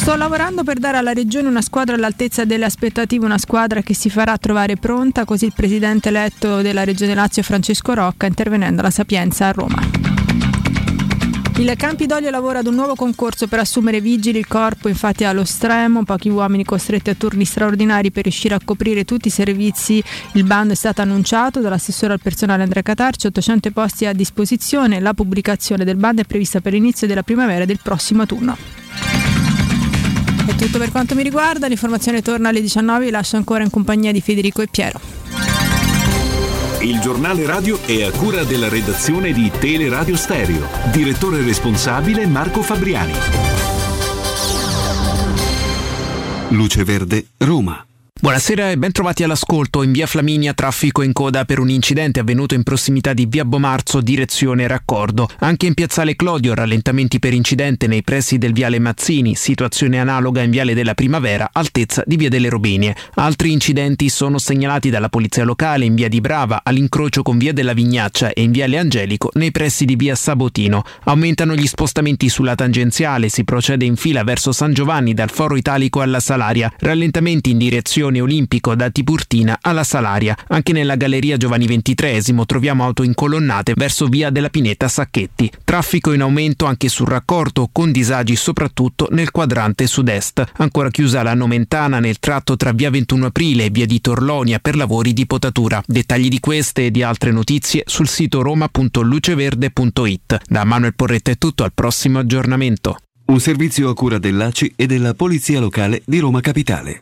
Sto lavorando per dare alla regione una squadra all'altezza delle aspettative, una squadra che si farà trovare pronta, così il presidente eletto della Regione Lazio Francesco Rocca intervenendo alla Sapienza a Roma. Il Campidoglio lavora ad un nuovo concorso per assumere vigili, il corpo infatti è allo stremo, pochi uomini costretti a turni straordinari per riuscire a coprire tutti i servizi. Il bando è stato annunciato dall'assessore al personale Andrea Catarci, ottocento posti a disposizione, la pubblicazione del bando è prevista per l'inizio della primavera del prossimo turno. È tutto per quanto mi riguarda, l'informazione torna alle diciannove, vi lascio ancora in compagnia di Federico e Piero. Il giornale radio è a cura della redazione di Teleradio Stereo, direttore responsabile Marco Fabriani. Luce Verde, Roma. Buonasera e ben trovati all'ascolto. In via Flaminia traffico in coda per un incidente avvenuto in prossimità di via Bomarzo direzione Raccordo. Anche in piazzale Clodio rallentamenti per incidente nei pressi del viale Mazzini, situazione analoga in viale della Primavera altezza di via delle Robinie. Altri incidenti sono segnalati dalla polizia locale in via di Brava all'incrocio con via della Vignaccia e in viale Angelico nei pressi di via Sabotino. Aumentano gli spostamenti sulla tangenziale, si procede in fila verso San Giovanni dal Foro Italico alla Salaria, rallentamenti in direzione Giovane Olimpico da Tiburtina alla Salaria. Anche nella Galleria Giovanni ventitreesimo troviamo auto incolonnate verso via della Pineta Sacchetti. Traffico in aumento anche sul raccordo, con disagi soprattutto nel quadrante sud-est. Ancora chiusa la Nomentana nel tratto tra via ventuno aprile e via di Torlonia per lavori di potatura. Dettagli di queste e di altre notizie sul sito roma punto luceverde punto it. Da Manuel Porretta è tutto, al prossimo aggiornamento. Un servizio a cura dell'A C I e della Polizia Locale di Roma Capitale.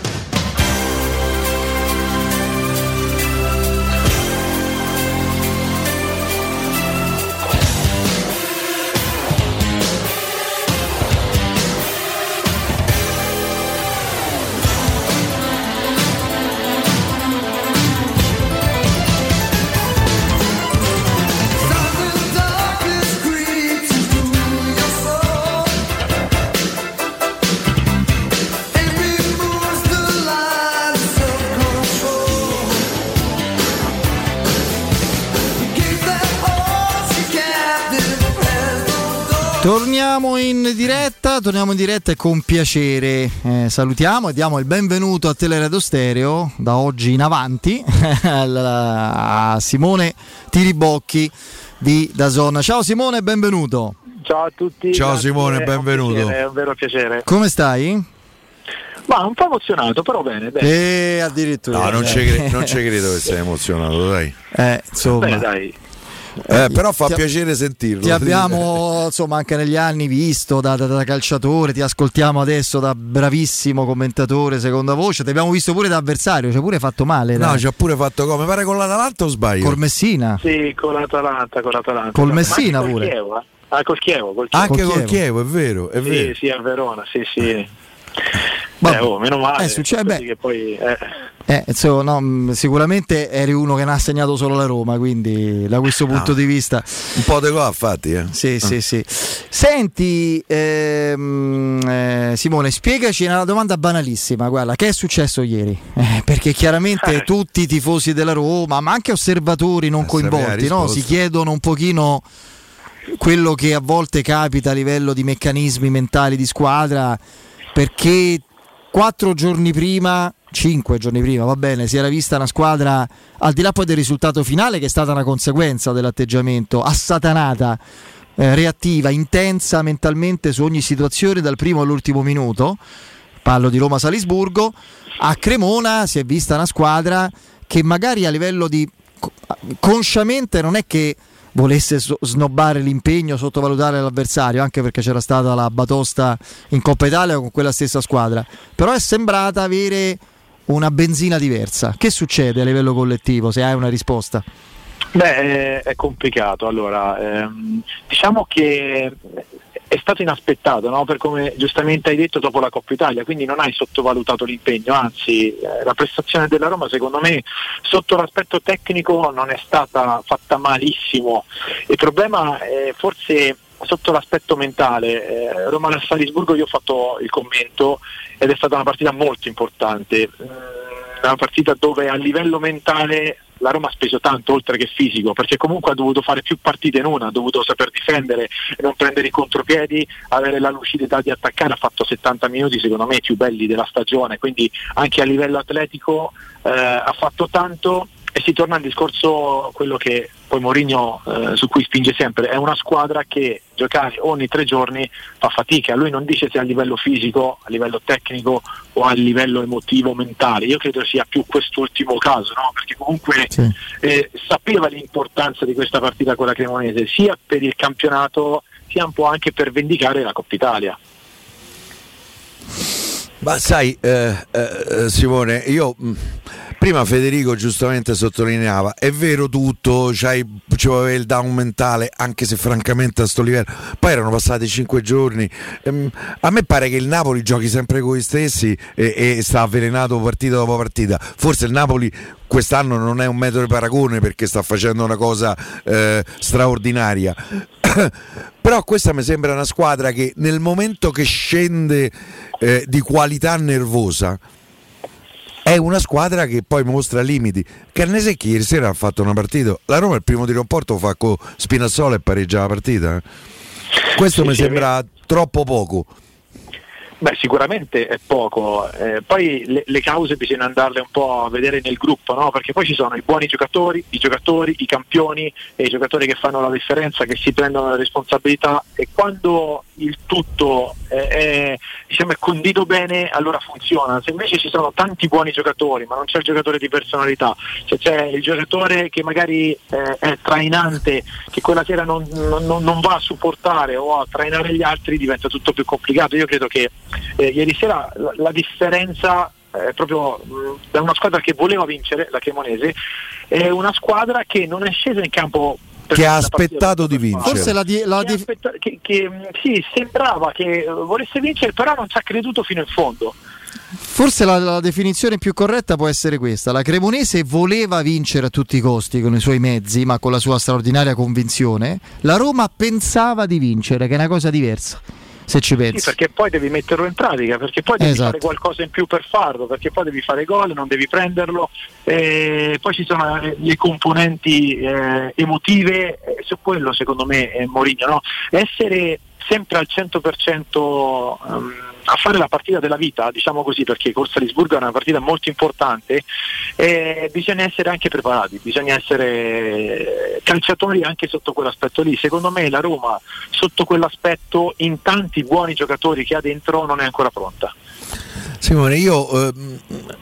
Torniamo in diretta, torniamo in diretta e con piacere eh, salutiamo e diamo il benvenuto a Teleradio Stereo da oggi in avanti a Simone Tiribocchi di DAZN. Ciao Simone, benvenuto. Ciao a tutti. Ciao Simone, te, benvenuto. È un, piacere, è un vero piacere. Come stai? Ma un po' emozionato, però bene, bene. E addirittura. No, non ci cre- non ci credo che sei emozionato, dai. Eh, insomma. Beh, dai. Eh, però fa ti, piacere sentirlo. Ti abbiamo insomma anche negli anni visto da, da, da calciatore, ti ascoltiamo adesso da bravissimo commentatore seconda voce, ti abbiamo visto pure da avversario, ci ha pure fatto male. No, ci ha pure fatto come? Pare con l'Atalanta o sbaglio? Col Messina? Sì, con l'Atalanta, con l'Atalanta. Col Messina col pure. Chievo, eh? Ah, col Chievo, col Chievo. Anche col Chievo, Chievo è vero, è sì, vero. Sì, a Verona, sì, sì. Vabbè, eh, oh, meno male. Eh, succede, beh, che poi, eh. Eh, insomma, no, sicuramente eri uno che ne ha segnato solo la Roma, quindi da questo punto no. di vista un po' di gol ha fatti. Eh. Sì, ah. sì, sì. Senti, ehm, eh, Simone, spiegaci una domanda banalissima. Guarda, che è successo ieri? Eh, perché chiaramente eh. tutti i tifosi della Roma, ma anche osservatori non eh, coinvolti, no, si chiedono un pochino quello che a volte capita a livello di meccanismi mentali di squadra. Perché quattro giorni prima, cinque giorni prima, va bene, si era vista una squadra, al di là poi del risultato finale che è stata una conseguenza dell'atteggiamento, assatanata, eh, reattiva, intensa mentalmente su ogni situazione dal primo all'ultimo minuto, parlo di Roma-Salisburgo. A Cremona si è vista una squadra che magari a livello di consciamente non è che volesse snobbare l'impegno, sottovalutare l'avversario, anche perché c'era stata la batosta in Coppa Italia con quella stessa squadra, però è sembrata avere una benzina diversa. Che succede a livello collettivo, se hai una risposta? Beh, è complicato. Allora, ehm, diciamo che è stato inaspettato, no? Per come giustamente hai detto, dopo la Coppa Italia, quindi non hai sottovalutato l'impegno, anzi eh, la prestazione della Roma secondo me sotto l'aspetto tecnico non è stata fatta malissimo. Il problema è forse sotto l'aspetto mentale. eh, Roma nel Salisburgo io ho fatto il commento ed è stata una partita molto importante, una partita dove a livello mentale la Roma ha speso tanto oltre che fisico, perché comunque ha dovuto fare più partite in una, ha dovuto saper difendere, non prendere i contropiedi, avere la lucidità di attaccare. Ha fatto settanta minuti secondo me i più belli della stagione, quindi anche a livello atletico eh, ha fatto tanto. E si torna al discorso, quello che poi Mourinho eh, su cui spinge sempre, è una squadra che giocare ogni tre giorni fa fatica. Lui non dice se a livello fisico, a livello tecnico o a livello emotivo, mentale. Io credo sia più quest'ultimo caso, no? Perché comunque sì. eh, sapeva l'importanza di questa partita con la Cremonese, sia per il campionato sia un po' anche per vendicare la Coppa Italia. Ma sai eh, eh, Simone, io mh, prima Federico giustamente sottolineava, è vero tutto, c'hai, c'aveva il down mentale, anche se francamente a sto livello, poi erano passati cinque giorni, ehm, a me pare che il Napoli giochi sempre con gli stessi e, e sta avvelenato partita dopo partita. Forse il Napoli quest'anno non è un metro di paragone perché sta facendo una cosa eh, straordinaria. Però questa mi sembra una squadra che nel momento che scende eh, di qualità nervosa è una squadra che poi mostra limiti. Carnesecchi ieri sera ha fatto una partita, la Roma il primo tiro in porto fa con Spinazzola e pareggia la partita. Questo sì, mi sembra sì. troppo poco. Beh, sicuramente è poco, eh, poi le, le cause bisogna andarle un po' a vedere nel gruppo, no? Perché poi ci sono i buoni giocatori, i giocatori, i campioni e i giocatori che fanno la differenza, che si prendono la responsabilità, e quando il tutto è, è, diciamo, è condito bene, allora funziona. Se invece ci sono tanti buoni giocatori ma non c'è il giocatore di personalità, se c'è il giocatore che magari eh, è trainante, che quella sera non, non, non va a supportare o a trainare gli altri, diventa tutto più complicato. Io credo che Eh, ieri sera la, la differenza eh, proprio mh, da una squadra che voleva vincere, la Cremonese, è una squadra che non è scesa in campo, che ha aspettato di vincere, forse la di, la che, di... Aspetta, che, che sì, sembrava che volesse vincere, però non ci ha creduto fino in fondo. Forse la, la definizione più corretta può essere questa: la Cremonese voleva vincere a tutti i costi con i suoi mezzi, ma con la sua straordinaria convinzione. La Roma pensava di vincere, che è una cosa diversa, se ci pensi. Sì, perché poi devi metterlo in pratica, perché poi devi, esatto, fare qualcosa in più per farlo, perché poi devi fare gol, non devi prenderlo, e poi ci sono le componenti eh, emotive, e su quello secondo me è Mourinho, no? Essere sempre al cento per cento um, a fare la partita della vita, diciamo così, perché col Salisburgo è una partita molto importante, e bisogna essere anche preparati, bisogna essere calciatori anche sotto quell'aspetto lì. Secondo me la Roma sotto quell'aspetto, in tanti buoni giocatori che ha dentro, non è ancora pronta. Simone, io eh,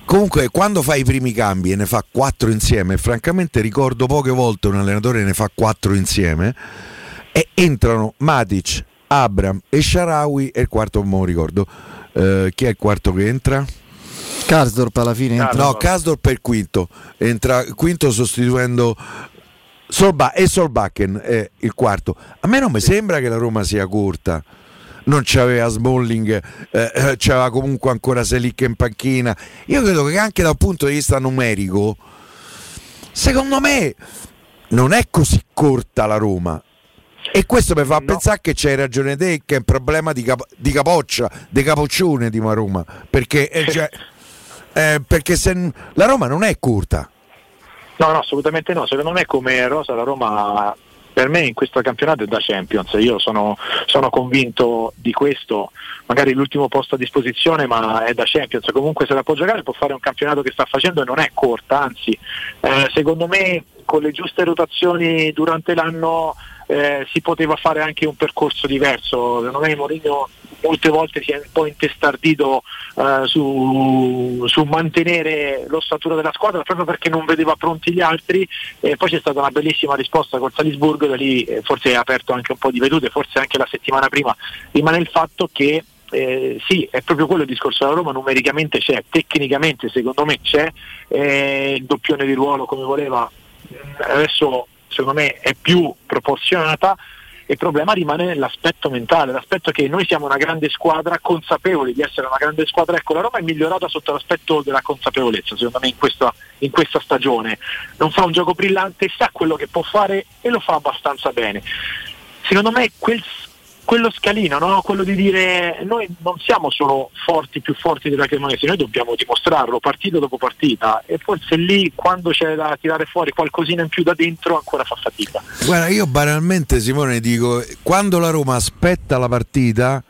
comunque quando fai i primi cambi e ne fa quattro insieme, francamente ricordo poche volte un allenatore ne fa quattro insieme, e entrano Matic, Abram e Sharawi, e il quarto non ricordo eh, chi è il quarto che entra? Karsdorp alla fine entra. No, Karsdorp è il quinto, entra quinto sostituendo Solba, e Solbakken è il quarto. A me non mi sembra che la Roma sia corta, non c'aveva Smalling, eh, c'aveva comunque ancora Selic in panchina. Io credo che anche dal punto di vista numerico, secondo me non è così corta la Roma. E questo mi fa no. pensare che c'hai ragione te, che è un problema di, cap- di capoccia, di capoccione di Roma, perché, eh, cioè, eh, perché se la Roma non è corta. No, no, assolutamente no. Secondo me come rosa la Roma, per me in questo campionato è da Champions, io sono, sono convinto di questo. Magari l'ultimo posto a disposizione, ma è da Champions, comunque se la può giocare, può fare un campionato che sta facendo, e non è corta, anzi eh, secondo me con le giuste rotazioni durante l'anno Eh, si poteva fare anche un percorso diverso. Secondo me Mourinho molte volte si è un po' intestardito eh, su, su mantenere l'ossatura della squadra, proprio perché non vedeva pronti gli altri, e poi c'è stata una bellissima risposta col Salisburgo, da lì eh, forse ha aperto anche un po' di vedute, forse anche la settimana prima. Rimane il fatto che Eh, sì, è proprio quello il discorso della Roma, numericamente c'è, tecnicamente secondo me c'è, eh, il doppione di ruolo come voleva adesso secondo me è più proporzionata. Il problema rimane nell'aspetto mentale, l'aspetto che noi siamo una grande squadra, consapevoli di essere una grande squadra. Ecco, la Roma è migliorata sotto l'aspetto della consapevolezza, secondo me, in questa, in questa stagione. Non fa un gioco brillante, sa quello che può fare e lo fa abbastanza bene. Secondo me quel, quello scalino, no? Quello di dire noi non siamo solo forti, più forti della Cremonese, noi dobbiamo dimostrarlo partita dopo partita, e forse lì quando c'è da tirare fuori qualcosina in più da dentro ancora fa fatica. Guarda, io banalmente, Simone, dico, quando la Roma aspetta la partita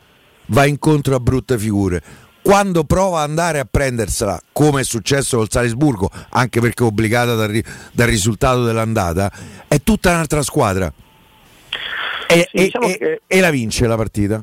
va incontro a brutte figure, quando prova ad andare a prendersela, come è successo col Salisburgo, anche perché obbligata dal, ri- dal risultato dell'andata, è tutta un'altra squadra. E, sì, diciamo e, che... e la vince la partita?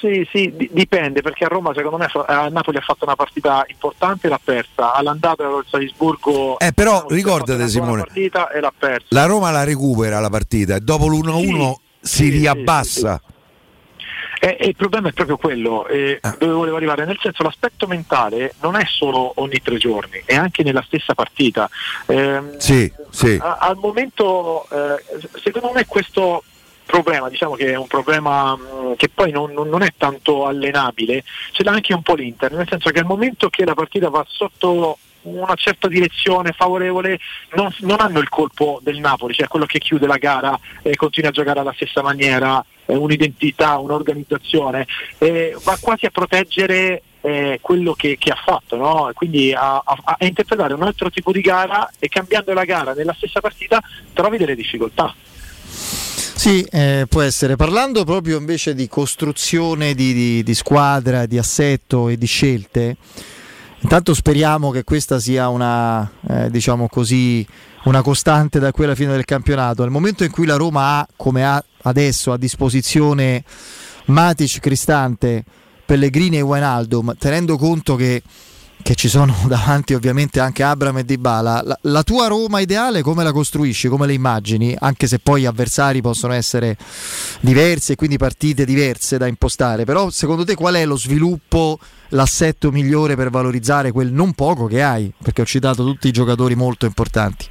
Sì, sì, d- dipende, perché a Roma secondo me a Napoli ha fatto una partita importante e l'ha persa, all'andata col Salisburgo eh, però ricordate, Simone, partita e l'ha persa. La Roma la recupera la partita e dopo l'uno a uno sì, si sì, riabbassa sì, sì. E, e il problema è proprio quello, eh, ah. dove volevo arrivare, nel senso, l'aspetto mentale non è solo ogni tre giorni, è anche nella stessa partita. Eh, sì, sì. A, al momento eh, secondo me questo problema, diciamo che è un problema mh, che poi non, non è tanto allenabile, ce l'ha anche un po' l'Inter, nel senso che al momento che la partita va sotto una certa direzione favorevole non, non hanno il colpo del Napoli, cioè quello che chiude la gara e eh, continua a giocare alla stessa maniera, eh, un'identità, un'organizzazione, eh, va quasi a proteggere Eh, quello che, che ha fatto, no? Quindi a, a, a interpretare un altro tipo di gara, e cambiando la gara nella stessa partita trovi delle difficoltà. Sì, eh, può essere. Parlando proprio invece di costruzione di, di, di squadra, di assetto e di scelte, intanto speriamo che questa sia una, eh, diciamo così, una costante da quella fine del campionato. Al momento in cui la Roma ha, come ha adesso, a disposizione Matic, Cristante, Pellegrini e Wijnaldum, tenendo conto che, che ci sono davanti ovviamente anche Abraham e Dybala, la, la tua Roma ideale come la costruisci, come le immagini? Anche se poi avversari possono essere diversi e quindi partite diverse da impostare, però secondo te qual è lo sviluppo, l'assetto migliore per valorizzare quel non poco che hai? Perché ho citato tutti i giocatori molto importanti.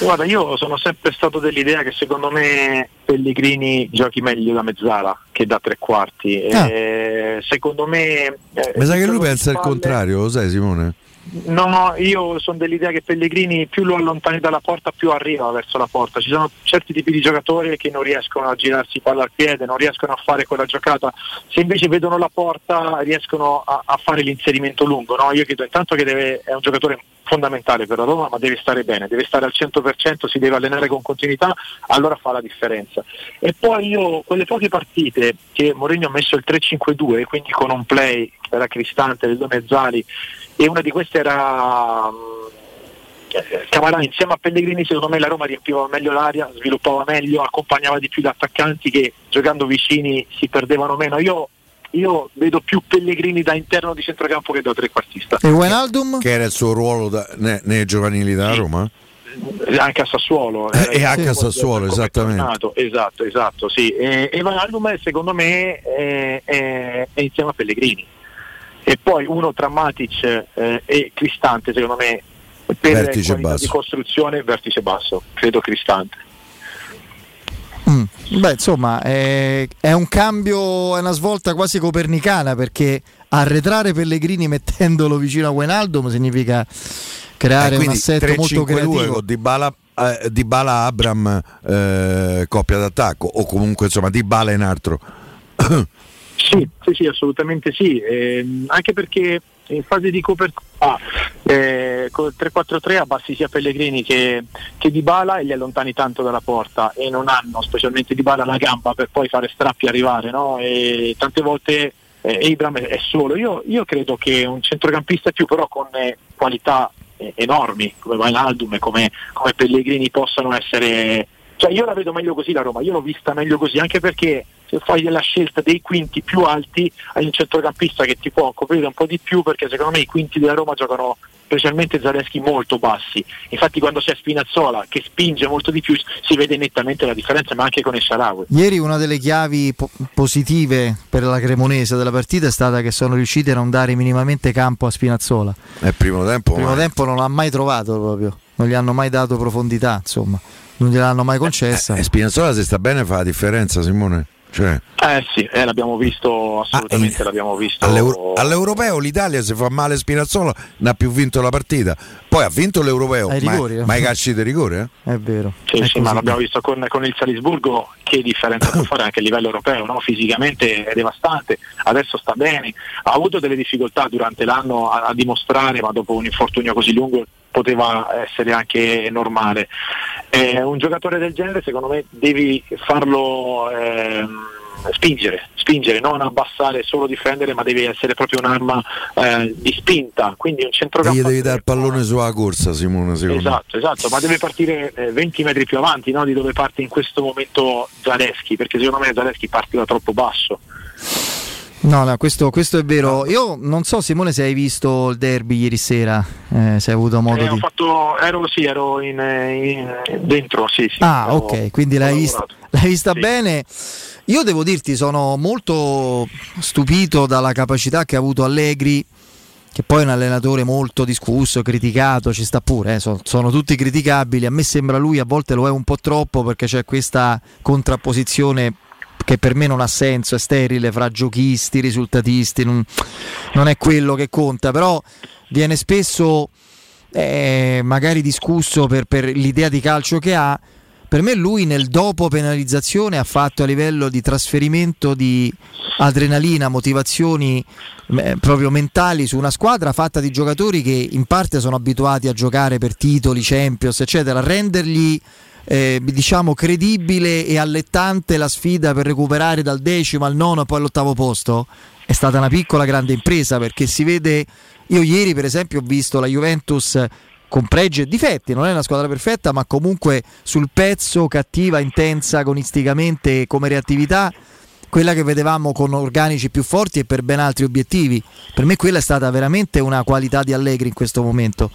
Guarda, io sono sempre stato dell'idea che secondo me Pellegrini giochi meglio da mezzala che da tre quarti. Ah. Eh, secondo me... Eh, mi sa che lui pensa spalle... il contrario, lo sai Simone? No, no, io sono dell'idea che Pellegrini più lo allontani dalla porta più arriva verso la porta. Ci sono certi tipi di giocatori che non riescono a girarsi palla al piede, non riescono a fare quella giocata. Se invece vedono la porta riescono a, a fare l'inserimento lungo, no? Io credo intanto che deve, è un giocatore fondamentale per la Roma, ma deve stare bene, deve stare al cento per cento, si deve allenare con continuità, allora fa la differenza. E poi io, quelle poche partite che Mourinho ha messo il tre cinque due, quindi con un play che era Cristante, le due mezzali, e una di queste era Camarà, insieme a Pellegrini, secondo me la Roma riempiva meglio l'aria, sviluppava meglio, accompagnava di più gli attaccanti che giocando vicini si perdevano meno. Io Io vedo più Pellegrini da interno di centrocampo che da trequartista. E Wijnaldum? Che era il suo ruolo da, ne, nei giovanili da Roma? Anche a Sassuolo. Eh, e anche a Sassuolo, esattamente. Esatto, esatto, sì. E, e Wijnaldum secondo me è, è, è insieme a Pellegrini. E poi uno tra Matic eh, e Cristante, secondo me, per vertice basso. Di costruzione vertice basso, credo Cristante. Mm. Beh, insomma, è, è un cambio, è una svolta quasi copernicana, perché arretrare Pellegrini mettendolo vicino a Wijnaldum significa creare eh, un assetto tre, molto creativo. Dybala, eh, Dybala Abram eh, coppia d'attacco, o comunque insomma Dybala in altro. Sì, sì, sì, assolutamente sì, eh, anche perché in fase di copertura ah, eh, col tre quattro tre abbassi sia Pellegrini che, che Dybala e li allontani tanto dalla porta, e non hanno, specialmente Dybala, la gamba per poi fare strappi e arrivare, no? E tante volte eh, Abraham è solo. Io, io credo che un centrocampista più, però con eh, qualità eh, enormi come Wijnaldum e come, come Pellegrini possano essere, cioè io la vedo meglio così la Roma, io l'ho vista meglio così, anche perché se fai la scelta dei quinti più alti hai un centrocampista che ti può coprire un po' di più, perché secondo me i quinti della Roma giocano, specialmente Zalewski, molto bassi. Infatti quando c'è Spinazzola che spinge molto di più si vede nettamente la differenza, ma anche con il Shaarawy. Ieri una delle chiavi po- positive per la Cremonese della partita è stata che sono riusciti a non dare minimamente campo a Spinazzola. Il primo tempo, primo ma... tempo non l'ha mai trovato proprio, non gli hanno mai dato profondità, insomma non gliel'hanno mai concessa. Eh, eh, Spinazzola se sta bene fa la differenza, Simone. Cioè. Eh sì, eh, l'abbiamo visto assolutamente, ah, l'abbiamo visto all'Euro- all'Europeo. L'Italia, se fa male Spinazzola, non ha più vinto la partita. Poi ha vinto l'Europeo, ai rigori, ma, eh. ma i calci di rigore, eh? È vero. Sì, è sì, ma l'abbiamo visto con, con il Salisburgo, che differenza può fare anche a livello europeo, no? Fisicamente è devastante, adesso sta bene, ha avuto delle difficoltà durante l'anno a, a dimostrare, ma dopo un infortunio così lungo poteva essere anche normale. Eh, un giocatore del genere secondo me devi farlo ehm, spingere, spingere, non abbassare, solo difendere, ma devi essere proprio un'arma eh, di spinta, quindi un centrocampo. E gli devi dare il pallone sulla corsa, Simone, secondo esatto, me. Esatto, ma deve partire eh, venti metri più avanti, no? Di dove parte in questo momento Zalewski, perché secondo me Zalewski parte da troppo basso. No, no, questo, questo è vero. Io non so, Simone, se hai visto il derby ieri sera, eh, se hai avuto modo eh, di... Ho fatto, ero sì, ero in, in, dentro, sì, sì. Ah, ero, ok, quindi l'hai vista, l'hai vista sì. Bene. Io devo dirti, sono molto stupito dalla capacità che ha avuto Allegri, che poi è un allenatore molto discusso, criticato, ci sta pure, eh, sono, sono tutti criticabili. A me sembra lui, a volte lo è un po' troppo, perché c'è questa contrapposizione che per me non ha senso, è sterile, fra giochisti, risultatisti, non, non è quello che conta, però viene spesso eh, magari discusso per, per l'idea di calcio che ha. Per me lui nel dopo penalizzazione ha fatto, a livello di trasferimento di adrenalina, motivazioni eh, proprio mentali su una squadra fatta di giocatori che in parte sono abituati a giocare per titoli, Champions eccetera, rendergli eh, diciamo credibile e allettante la sfida per recuperare dal decimo al nono e poi all'ottavo posto, è stata una piccola grande impresa, perché si vede, io ieri per esempio ho visto la Juventus con pregi e difetti, non è una squadra perfetta ma comunque sul pezzo, cattiva, intensa agonisticamente come reattività, quella che vedevamo con organici più forti e per ben altri obiettivi. Per me quella è stata veramente una qualità di Allegri in questo momento.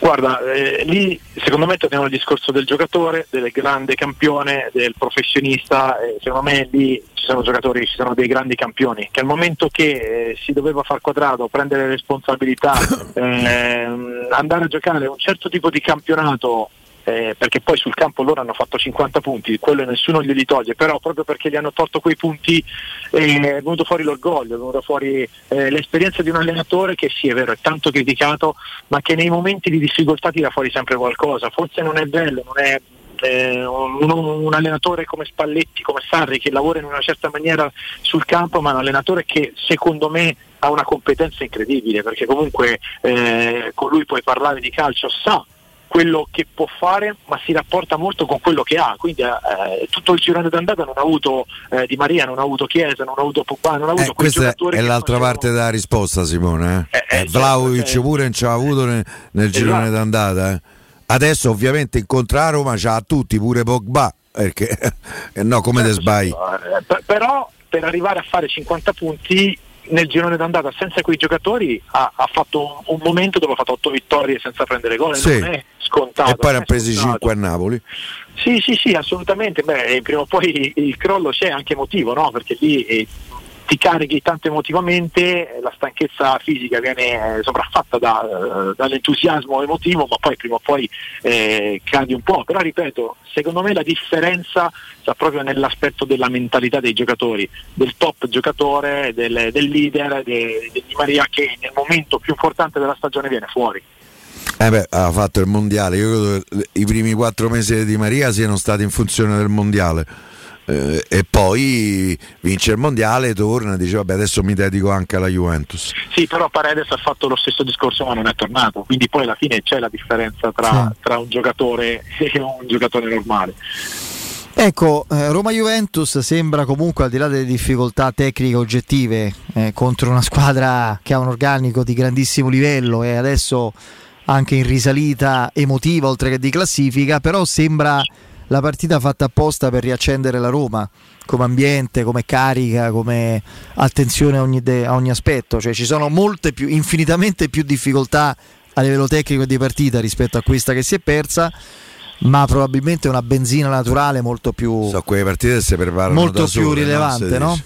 Guarda, eh, lì secondo me torniamo al discorso del giocatore, del grande campione, del professionista, eh, secondo me lì ci sono giocatori, ci sono dei grandi campioni, che al momento che eh, si doveva far quadrato, prendere responsabilità, eh, andare a giocare un certo tipo di campionato, eh, perché poi sul campo loro hanno fatto cinquanta punti, quello nessuno glieli toglie, però proprio perché gli hanno tolto quei punti eh, è venuto fuori l'orgoglio, è venuto fuori eh, l'esperienza di un allenatore che sì, è vero, è tanto criticato, ma che nei momenti di difficoltà tira fuori sempre qualcosa. Forse non è bello, non è Eh, un, un allenatore come Spalletti, come Sarri, che lavora in una certa maniera sul campo, ma un allenatore che secondo me ha una competenza incredibile, perché comunque eh, con lui puoi parlare di calcio, sa quello che può fare, ma si rapporta molto con quello che ha, quindi eh, tutto il girone d'andata non ha avuto eh, Di Maria, non ha avuto Chiesa, non ha avuto Pogba, non ha avuto eh, quei giocatori. È l'altra parte sono... della risposta, Simone, eh? Eh, eh, Vlahovic eh, pure non ci ha avuto nel, nel esatto. girone d'andata, eh? Adesso ovviamente incontra Roma, c'ha a tutti, pure Pogba, perché no, come te sbagli. Però per arrivare a fare cinquanta punti nel girone d'andata senza quei giocatori ha, ha fatto un, un momento dove ha fatto otto vittorie senza prendere gol, sì. Non è scontato. E poi ne ha presi cinque a Napoli. Sì, sì, sì, assolutamente. Beh, prima o poi il crollo c'è, anche emotivo, no? Perché lì... È... ti carichi tanto emotivamente, la stanchezza fisica viene sopraffatta da, dall'entusiasmo emotivo, ma poi prima o poi eh, cadi un po'. Però ripeto, secondo me la differenza sta proprio nell'aspetto della mentalità dei giocatori, del top giocatore, del, del leader, de, de Di Maria, che nel momento più importante della stagione viene fuori. Eh beh, ha fatto il mondiale, io credo che i primi quattro mesi di Di Maria siano stati in funzione del mondiale. Eh, e poi vince il mondiale, torna e dice vabbè adesso mi dedico anche alla Juventus. Sì, però Paredes ha fatto lo stesso discorso ma non è tornato, quindi poi alla fine c'è la differenza tra, sì. tra un giocatore e un giocatore normale. Ecco, eh, Roma-Juventus sembra comunque, al di là delle difficoltà tecniche oggettive, eh, contro una squadra che ha un organico di grandissimo livello e adesso anche in risalita emotiva oltre che di classifica, però sembra la partita fatta apposta per riaccendere la Roma come ambiente, come carica, come attenzione a ogni, de- a ogni aspetto, cioè ci sono molte più, infinitamente più difficoltà a livello tecnico di partita rispetto a questa che si è persa, ma probabilmente una benzina naturale molto più, so, quelle partite si preparano molto da più sole, rilevante, no?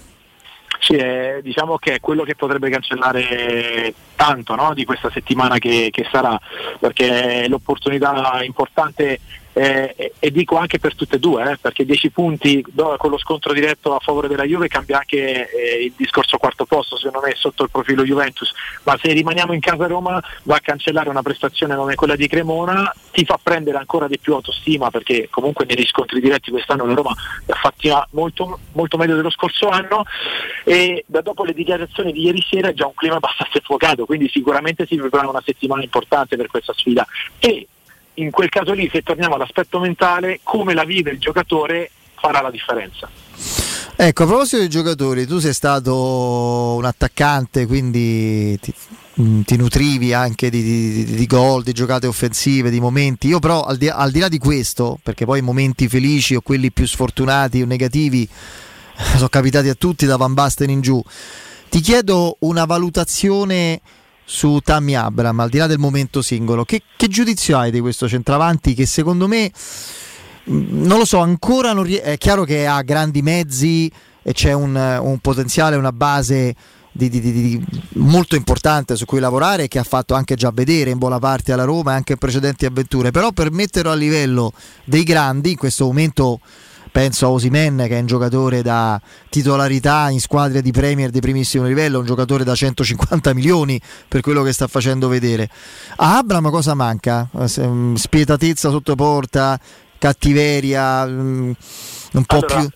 Sì, eh, diciamo che è quello che potrebbe cancellare tanto, no? Di questa settimana che, che sarà, perché è l'opportunità importante. Eh, e dico anche per tutte e due, eh, perché dieci punti do, con lo scontro diretto a favore della Juve cambia anche eh, il discorso quarto posto, secondo me, sotto il profilo Juventus, ma se rimaniamo in casa Roma va a cancellare una prestazione come quella di Cremona, ti fa prendere ancora di più autostima, perché comunque negli scontri diretti quest'anno la Roma l'ha fatta molto, molto meglio dello scorso anno, e da dopo le dichiarazioni di ieri sera è già un clima abbastanza fuocato, quindi sicuramente si prepara una settimana importante per questa sfida. E in quel caso lì, se torniamo all'aspetto mentale, come la vive il giocatore farà la differenza. Ecco, a proposito dei giocatori, tu sei stato un attaccante, quindi ti, ti nutrivi anche di, di, di gol, di giocate offensive, di momenti. Io però, al di, al di là di questo, perché poi i momenti felici o quelli più sfortunati o negativi sono capitati a tutti da Van Basten in giù, ti chiedo una valutazione su Tammy Abraham, al di là del momento singolo, che, che giudizio hai di questo centravanti che secondo me, non lo so, ancora non rie- è chiaro che ha grandi mezzi e c'è un, un potenziale, una base di, di, di, di molto importante su cui lavorare, che ha fatto anche già vedere in buona parte alla Roma e anche in precedenti avventure, però per metterlo a livello dei grandi in questo momento penso a Osimhen, che è un giocatore da titolarità in squadre di Premier di primissimo livello, un giocatore da centocinquanta milioni per quello che sta facendo vedere. A Abraham cosa manca? Spietatezza sotto porta, cattiveria, un po' allora, più...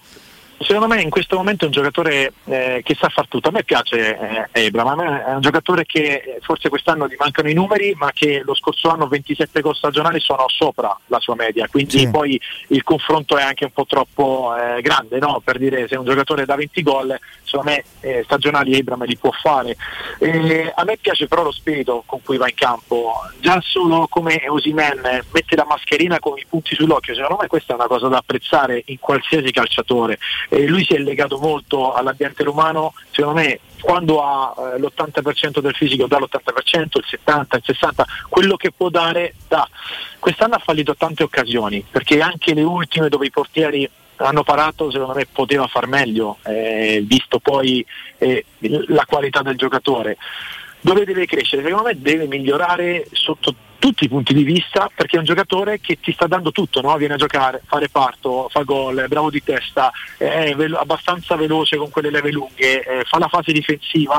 secondo me in questo momento è un giocatore eh, che sa far tutto. A me piace eh, Ebra, ma a me è un giocatore che forse quest'anno gli mancano i numeri, ma che lo scorso anno ventisette gol stagionali sono sopra la sua media, quindi sì. Poi il confronto è anche un po' troppo eh, grande, no? Per dire, se un giocatore da venti gol, secondo me eh, stagionali Ebra me li può fare. Eh, a me piace però lo spirito con cui va in campo, già solo come Osimhen mette la mascherina con i punti sull'occhio, secondo me questa è una cosa da apprezzare in qualsiasi calciatore. Eh, lui si è legato molto all'ambiente romano, secondo me quando ha eh, l'ottanta per cento del fisico dà l'ottanta per cento, il settanta per cento, il sessanta per cento, quello che può dare dà. Quest'anno ha fallito tante occasioni, perché anche le ultime dove i portieri hanno parato, secondo me poteva far meglio, eh, visto poi eh, la qualità del giocatore. Dove deve crescere? Secondo me deve migliorare sotto tutti i punti di vista, perché è un giocatore che ti sta dando tutto, no? Viene a giocare, fa reparto, fa gol, è bravo di testa, è abbastanza veloce con quelle leve lunghe, eh, fa la fase difensiva,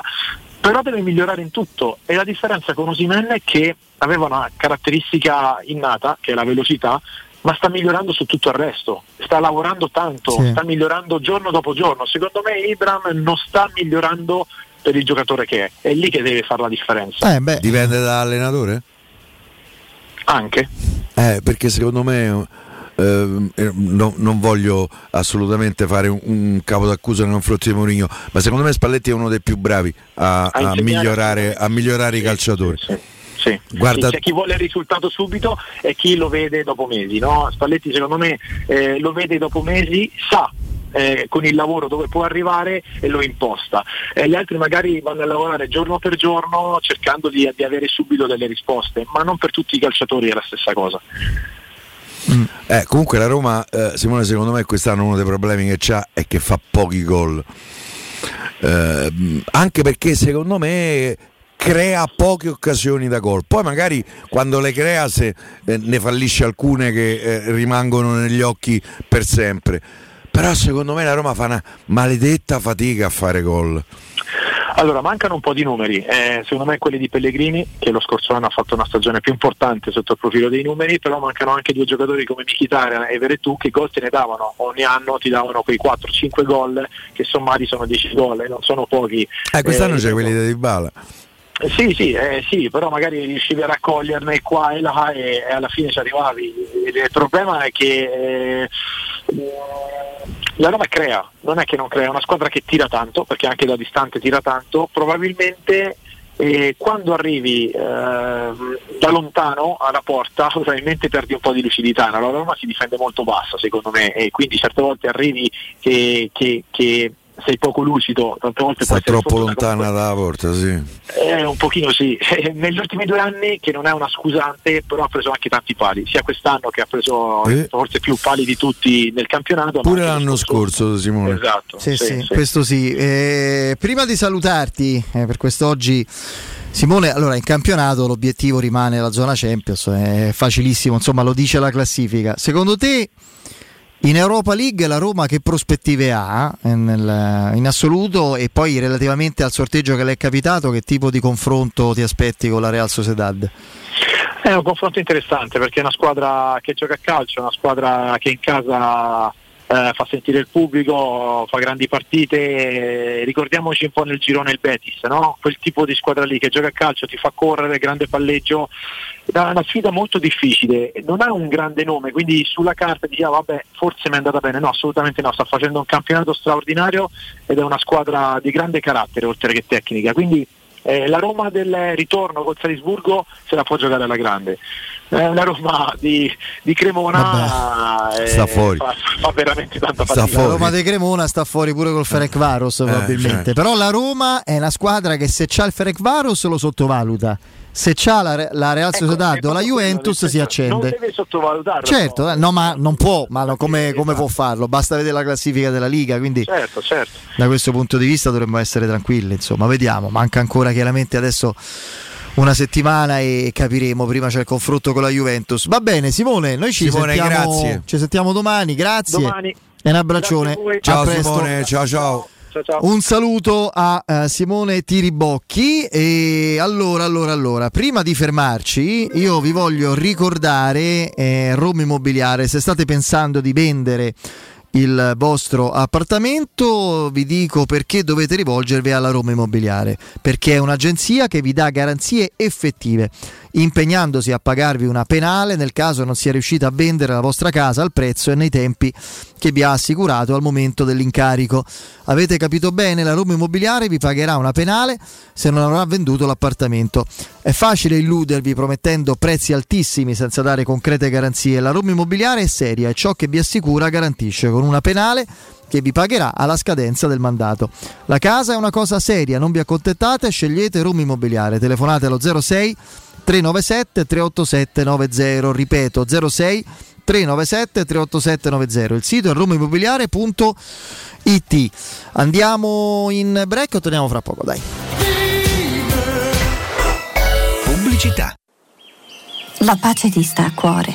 però deve migliorare in tutto. E la differenza con Osimhen è che aveva una caratteristica innata, che è la velocità, ma sta migliorando su tutto il resto, sta lavorando tanto, sì. Sta migliorando giorno dopo giorno. Secondo me Ibram non sta migliorando per il giocatore che è, è lì che deve fare la differenza. Eh beh, dipende dall'allenatore? Anche eh, perché secondo me eh, no, non voglio assolutamente fare un, un capo d'accusa nei confronti di Mourinho, ma secondo me Spalletti è uno dei più bravi a, a, a migliorare a migliorare sì, i calciatori sì, sì. Guarda... sì, c'è chi vuole il risultato subito e chi lo vede dopo mesi, no? Spalletti secondo me eh, lo vede dopo mesi, sa Eh, con il lavoro dove può arrivare e lo imposta, eh, gli altri magari vanno a lavorare giorno per giorno cercando di, di avere subito delle risposte, ma non per tutti i calciatori è la stessa cosa. Mm. Eh, comunque la Roma, eh, Simone, secondo me quest'anno uno dei problemi che c'ha è che fa pochi gol, eh, anche perché secondo me crea poche occasioni da gol, poi magari quando le crea se, eh, ne fallisce alcune che eh, rimangono negli occhi per sempre. Però secondo me la Roma fa una maledetta fatica a fare gol. Allora, mancano un po' di numeri, eh, secondo me quelli di Pellegrini, che lo scorso anno ha fatto una stagione più importante sotto il profilo dei numeri, però mancano anche due giocatori come Mkhitaryan e Veretout che gol te ne davano, ogni anno ti davano quei quattro cinque gol che sommati sono dieci gol e non sono pochi. Eh, quest'anno eh, c'è quelli di Dybala. Eh, sì, sì, eh, sì, però magari riuscivi a raccoglierne qua e là e, e alla fine ci arrivavi. Il problema è che... Eh, la Roma crea, non è che non crea, è una squadra che tira tanto, perché anche da distante tira tanto, probabilmente eh, quando arrivi eh, da lontano alla porta probabilmente perdi un po' di lucidità. La Roma si difende molto bassa secondo me e quindi certe volte arrivi che, che, che sei poco lucido, tante volte sta troppo lontana dalla porta, sì. Eh, un pochino sì. Negli ultimi due anni, che non è una scusante, però ha preso anche tanti pali, sia quest'anno che ha preso eh. forse più pali di tutti nel campionato. Pure l'anno scorso, scorso Simone. Esatto. Sì, sì, sì, sì. Questo sì. Eh, prima di salutarti, eh, per quest'oggi. Simone, allora in campionato l'obiettivo rimane la zona Champions, è facilissimo, insomma, lo dice la classifica. Secondo te in Europa League la Roma che prospettive ha eh, nel, in assoluto, e poi relativamente al sorteggio che le è capitato, che tipo di confronto ti aspetti con la Real Sociedad? È un confronto interessante perché è una squadra che gioca a calcio, una squadra che in casa eh, fa sentire il pubblico, fa grandi partite. Ricordiamoci un po' nel girone il Betis, no? Quel tipo di squadra lì che gioca a calcio, ti fa correre, grande palleggio. È una sfida molto difficile, non ha un grande nome, quindi sulla carta diciamo vabbè forse mi è andata bene, no, assolutamente no, sta facendo un campionato straordinario ed è una squadra di grande carattere oltre che tecnica, quindi eh, la Roma del ritorno col Salisburgo se la può giocare alla grande. Eh, la Roma di, di Cremona vabbè, sta eh, fuori. Fa, fa veramente tanta fatica. La Roma di Cremona sta fuori pure col Ferencvaros eh, probabilmente, eh. Però la Roma è una squadra che se c'ha il Ferencvaros lo sottovaluta. Se c'ha la, la Real Sociedad ecco, o la Juventus si accende. Non deve sottovalutarlo. Certo, no, no ma non può, ma no, come, come può farlo? Basta vedere la classifica della Liga, quindi certo, certo. Da questo punto di vista dovremmo essere tranquilli, insomma, vediamo, manca ancora chiaramente adesso una settimana e capiremo, prima c'è il confronto con la Juventus. Va bene, Simone, noi ci Simone, sentiamo grazie. Ci sentiamo domani, grazie. Domani. E un abbraccione. Ciao a Simone, presto. ciao ciao. Ciao, ciao. Un saluto a uh, Simone Tiribocchi. E allora, allora, allora, prima di fermarci, io vi voglio ricordare eh, Roma Immobiliare. Se state pensando di vendere il vostro appartamento, vi dico perché dovete rivolgervi alla Roma Immobiliare, perché è un'agenzia che vi dà garanzie effettive, impegnandosi a pagarvi una penale nel caso non sia riuscita a vendere la vostra casa al prezzo e nei tempi che vi ha assicurato al momento dell'incarico. Avete capito bene? La Roma Immobiliare vi pagherà una penale se non avrà venduto l'appartamento. È facile illudervi promettendo prezzi altissimi senza dare concrete garanzie. La Roma Immobiliare è seria e ciò che vi assicura garantisce con una penale che vi pagherà alla scadenza del mandato. La casa è una cosa seria, non vi accontentate, scegliete Roma Immobiliare. Telefonate allo zero sei tre nove sette tre otto sette nove zero, ripeto zero sei tre nove sette tre otto sette nove zero. Il sito è roma immobiliare punto it. Andiamo in break o torniamo fra poco, dai. Pubblicità. La pace ti sta a cuore,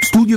Studio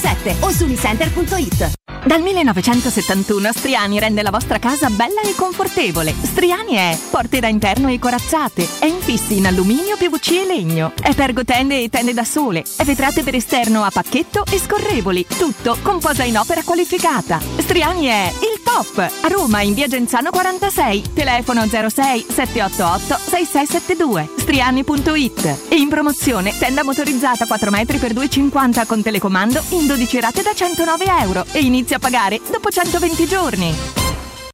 zero o su unicenter punto it. Dal millenovecentosettantuno Striani rende la vostra casa bella e confortevole. Striani è porte da interno e corazzate, è infissi in alluminio, P V C e legno, è pergotende e tende da sole, è vetrate per esterno a pacchetto e scorrevoli, tutto con posa in opera qualificata. Striani è il top! A Roma in via Genzano quarantasei, telefono zero sei sette otto otto sei sei sette due, striani punto it. E in promozione tenda motorizzata quattro metri per due virgola cinquanta con telecomando in dodici rate da centonove euro e inizia a pagare dopo centoventi giorni.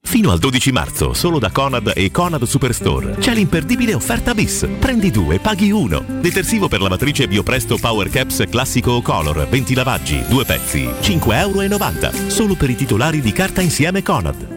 Fino al dodici marzo, solo da Conad e Conad Superstore, c'è l'imperdibile offerta bis. Prendi due e paghi uno. Detersivo per lavatrice Biopresto Power Caps classico o color, venti lavaggi, due pezzi, cinque euro e novanta. Solo per i titolari di carta insieme Conad.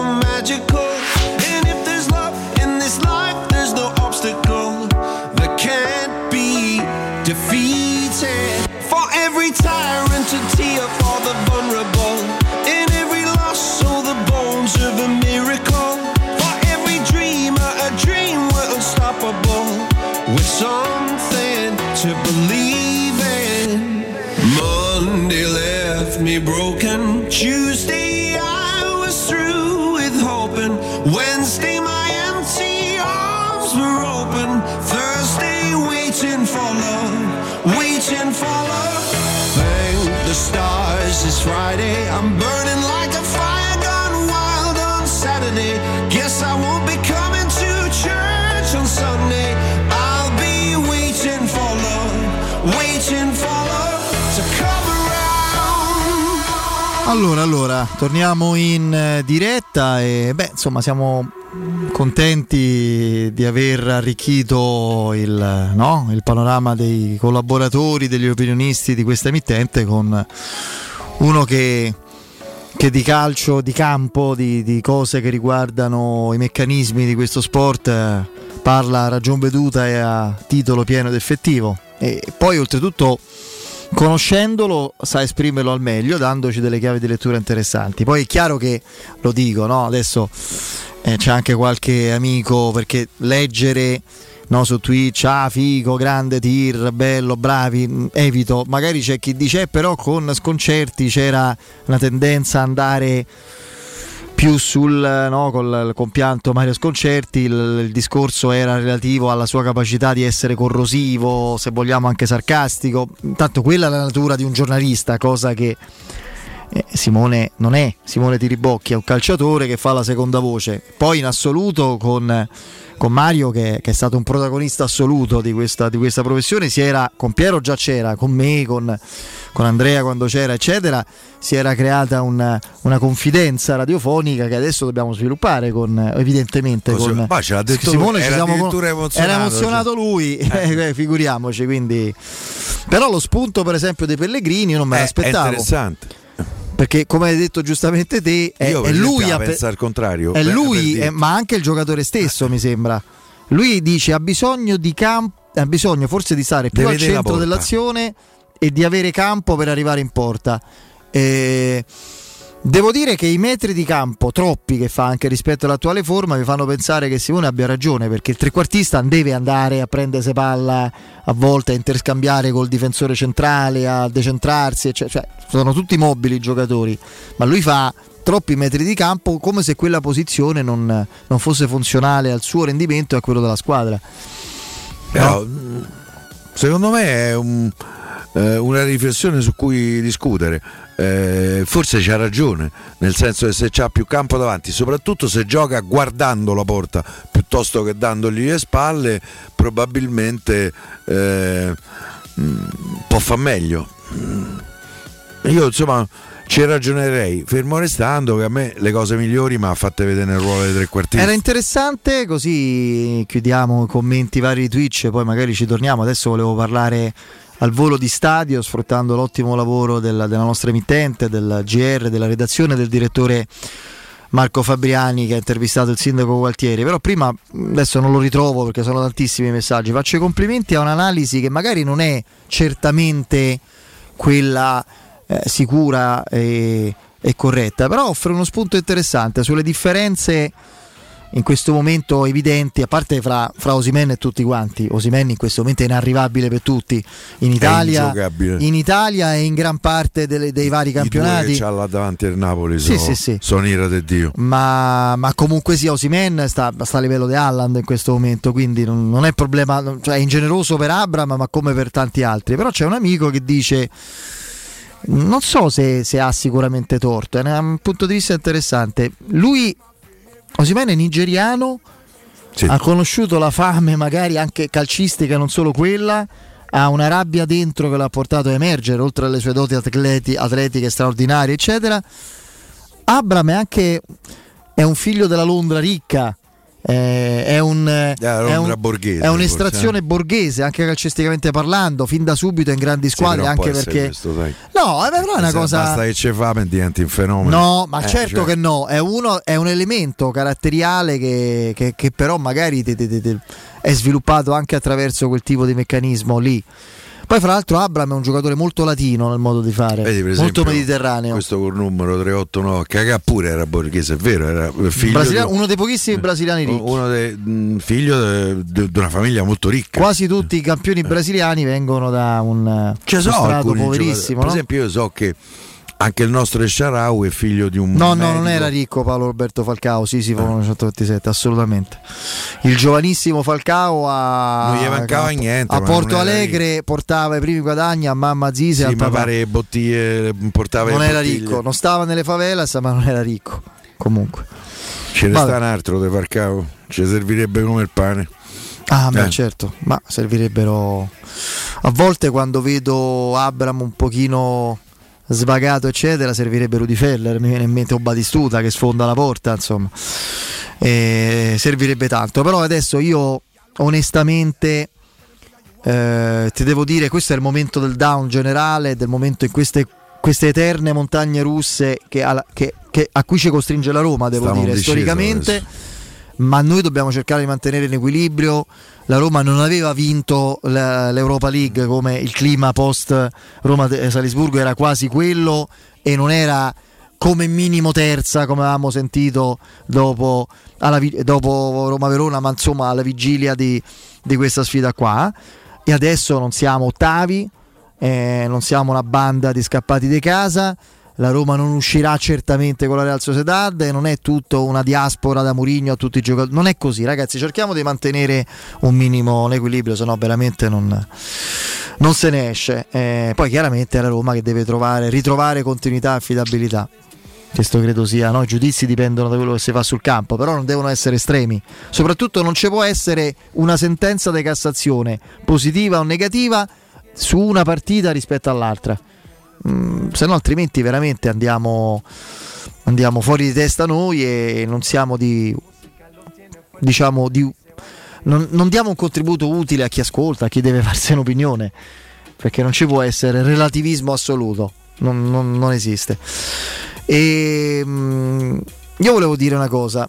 magical. And if there's love in this life, there's no obstacle that can't be defeated. For every tyrant to tear for the vulnerable. In every loss, so the bones of a miracle. For every dreamer, a dream we're unstoppable. With something to believe in. Monday left me broken. Tuesday I was through with hoping. Wednesday my empty arms were open. Thursday waiting for love. Waiting for love. Thank the stars, it's Friday. I'm burning like a fire gone wild on Saturday. Guess I won't be coming to church on Sunday. I'll be waiting for love, waiting for love to come around. Allora, allora, torniamo in diretta e beh, insomma, siamo contenti di aver arricchito il, no, il panorama dei collaboratori, degli opinionisti di questa emittente con uno che, che di calcio, di campo, di, di cose che riguardano i meccanismi di questo sport parla a ragion veduta e a titolo pieno ed effettivo, e poi oltretutto conoscendolo sa esprimerlo al meglio, dandoci delle chiavi di lettura interessanti. Poi è chiaro che, lo dico, no, adesso eh, c'è anche qualche amico, perché leggere, no, su Twitch, ah figo, grande tir, bello, bravi, evito, magari c'è chi dice, però con Sconcerti c'era una tendenza a andare più sul, no, col compianto Mario Sconcerti, il, il discorso era relativo alla sua capacità di essere corrosivo, se vogliamo anche sarcastico. Intanto quella è la natura di un giornalista, cosa che eh, Simone non è. Simone Tiribocchi è un calciatore che fa la seconda voce. Poi in assoluto con, con Mario che, che è stato un protagonista assoluto di questa, di questa professione, si era, con Piero già c'era, con me, con, con Andrea quando c'era eccetera, si era creata una, una confidenza radiofonica che adesso dobbiamo sviluppare con, evidentemente con, ma ce l'ha detto Simone, era, ci siamo, emozionato, era emozionato lui, eh. Eh, figuriamoci, quindi. Però lo spunto per esempio dei Pellegrini io non me eh, l'aspettavo, è interessante perché come hai detto giustamente te è, io è lui a pensare il contrario, è lui, è, ma anche il giocatore stesso, eh. mi sembra lui dice ha bisogno di campo, ha bisogno forse di stare più deve al centro dell'azione e di avere campo per arrivare in porta. Eh, devo dire che i metri di campo troppi che fa anche rispetto all'attuale forma mi fanno pensare che Simone abbia ragione, perché il trequartista deve andare a prendersi palla, a volte a interscambiare col difensore centrale, a decentrarsi eccetera. Cioè, sono tutti mobili i giocatori, ma lui fa troppi metri di campo come se quella posizione non, non fosse funzionale al suo rendimento e a quello della squadra. Però, no? Secondo me è un, eh, una riflessione su cui discutere. Eh, forse c'ha ragione, nel senso che se c'ha più campo davanti, soprattutto se gioca guardando la porta piuttosto che dandogli le spalle, probabilmente eh, mh, può far meglio. Io insomma ci ragionerei, fermo restando che a me le cose migliori mi ha fatte vedere nel ruolo dei trequartisti. Era interessante, così chiudiamo commenti vari di Twitch, poi magari ci torniamo. Adesso volevo parlare al volo di Stadio, sfruttando l'ottimo lavoro della, della nostra emittente, del G R, della redazione, del direttore Marco Fabriani, che ha intervistato il sindaco Gualtieri. Però prima, adesso non lo ritrovo perché sono tantissimi i messaggi, faccio i complimenti a un'analisi che magari non è certamente quella eh, sicura e, e corretta, però offre uno spunto interessante sulle differenze in questo momento evidenti, a parte fra, fra Osimhen e tutti quanti. Osimhen in questo momento è inarrivabile per tutti in Italia, in Italia e in gran parte delle, dei vari campionati. I due che c'ha là davanti il Napoli sì, so, sì, sì. sono ira del Dio, ma, ma comunque sia Osimhen sta, sta a livello di Haaland in questo momento, quindi non, non è problema, cioè è ingeneroso per Abraham ma come per tanti altri. Però c'è un amico che dice, non so se, se ha sicuramente torto, è un punto di vista interessante, lui Osimhen è nigeriano, sì. ha conosciuto la fame magari anche calcistica, non solo quella, ha una rabbia dentro che l'ha portato a emergere, oltre alle sue doti atleti, atletiche straordinarie eccetera. Abraham è anche è un figlio della Londra ricca, eh, è, un, eh, è, un, borghese, è un'estrazione forse, borghese anche calcisticamente parlando, fin da subito in grandi squadre, sì, anche perché questo, no, eh, però è una se cosa basta che ci fa diventi un fenomeno, no, ma eh, certo cioè... che no, è, uno, è un elemento caratteriale che, che, che però magari te, te, te, te, è sviluppato anche attraverso quel tipo di meccanismo lì. Poi fra l'altro Abraham è un giocatore molto latino nel modo di fare, vedi, molto esempio, mediterraneo. Questo col numero tre otto nove, Cagà pure era borghese, è vero, era figlio di... uno dei pochissimi brasiliani ricchi. Uno de... figlio di una famiglia molto ricca. Quasi tutti i campioni brasiliani vengono da un, cioè, so, un strato poverissimo. No? Per esempio io so che anche il nostro Esciarau è figlio di un... No, medico. No, non era ricco Paolo Roberto Falcao, sì, sì, millenovecentoventisette, assolutamente. Il giovanissimo Falcao a... non gli mancava a, niente. A Porto Alegre portava i primi guadagni a mamma Zise. Sì, ma pare bottiglie, portava non le era bottiglie. Ricco, non stava nelle favelas, ma non era ricco, comunque. Ce ne sta un altro di Falcao, ci servirebbe come il pane. Ah, ma eh. certo, ma servirebbero... A volte quando vedo Abraham un pochino... svagato eccetera, servirebbe Rudi Feller, mi viene in mente un Batistuta che sfonda la porta, insomma, e servirebbe tanto. Però adesso io onestamente eh, ti devo dire, questo è il momento del down generale, del momento in queste, queste eterne montagne russe che, alla, che, che a cui ci costringe la Roma, devo Stiamo dire storicamente adesso. Ma noi dobbiamo cercare di mantenere l'equilibrio. La Roma non aveva vinto l'Europa League, come il clima post Roma Salisburgo era quasi quello, e non era come minimo terza come avevamo sentito dopo, alla, dopo Roma Verona, ma insomma alla vigilia di, di questa sfida qua. E adesso non siamo ottavi, eh, non siamo una banda di scappati di casa. La Roma non uscirà certamente con la Real Sociedad, e non è tutto una diaspora da Mourinho a tutti i giocatori. Non è così, ragazzi, cerchiamo di mantenere un minimo l'equilibrio, sennò veramente non, non se ne esce. Eh, poi chiaramente è la Roma che deve trovare, ritrovare continuità e affidabilità. Questo credo sia, no? I giudizi dipendono da quello che si fa sul campo, però non devono essere estremi. Soprattutto non ci può essere una sentenza di Cassazione, positiva o negativa, su una partita rispetto all'altra. Mm, se no altrimenti veramente andiamo andiamo fuori di testa noi, e non siamo di diciamo di non, non diamo un contributo utile a chi ascolta, a chi deve farsi un'opinione, perché non ci può essere relativismo assoluto, non, non, non esiste. E mm, io volevo dire una cosa.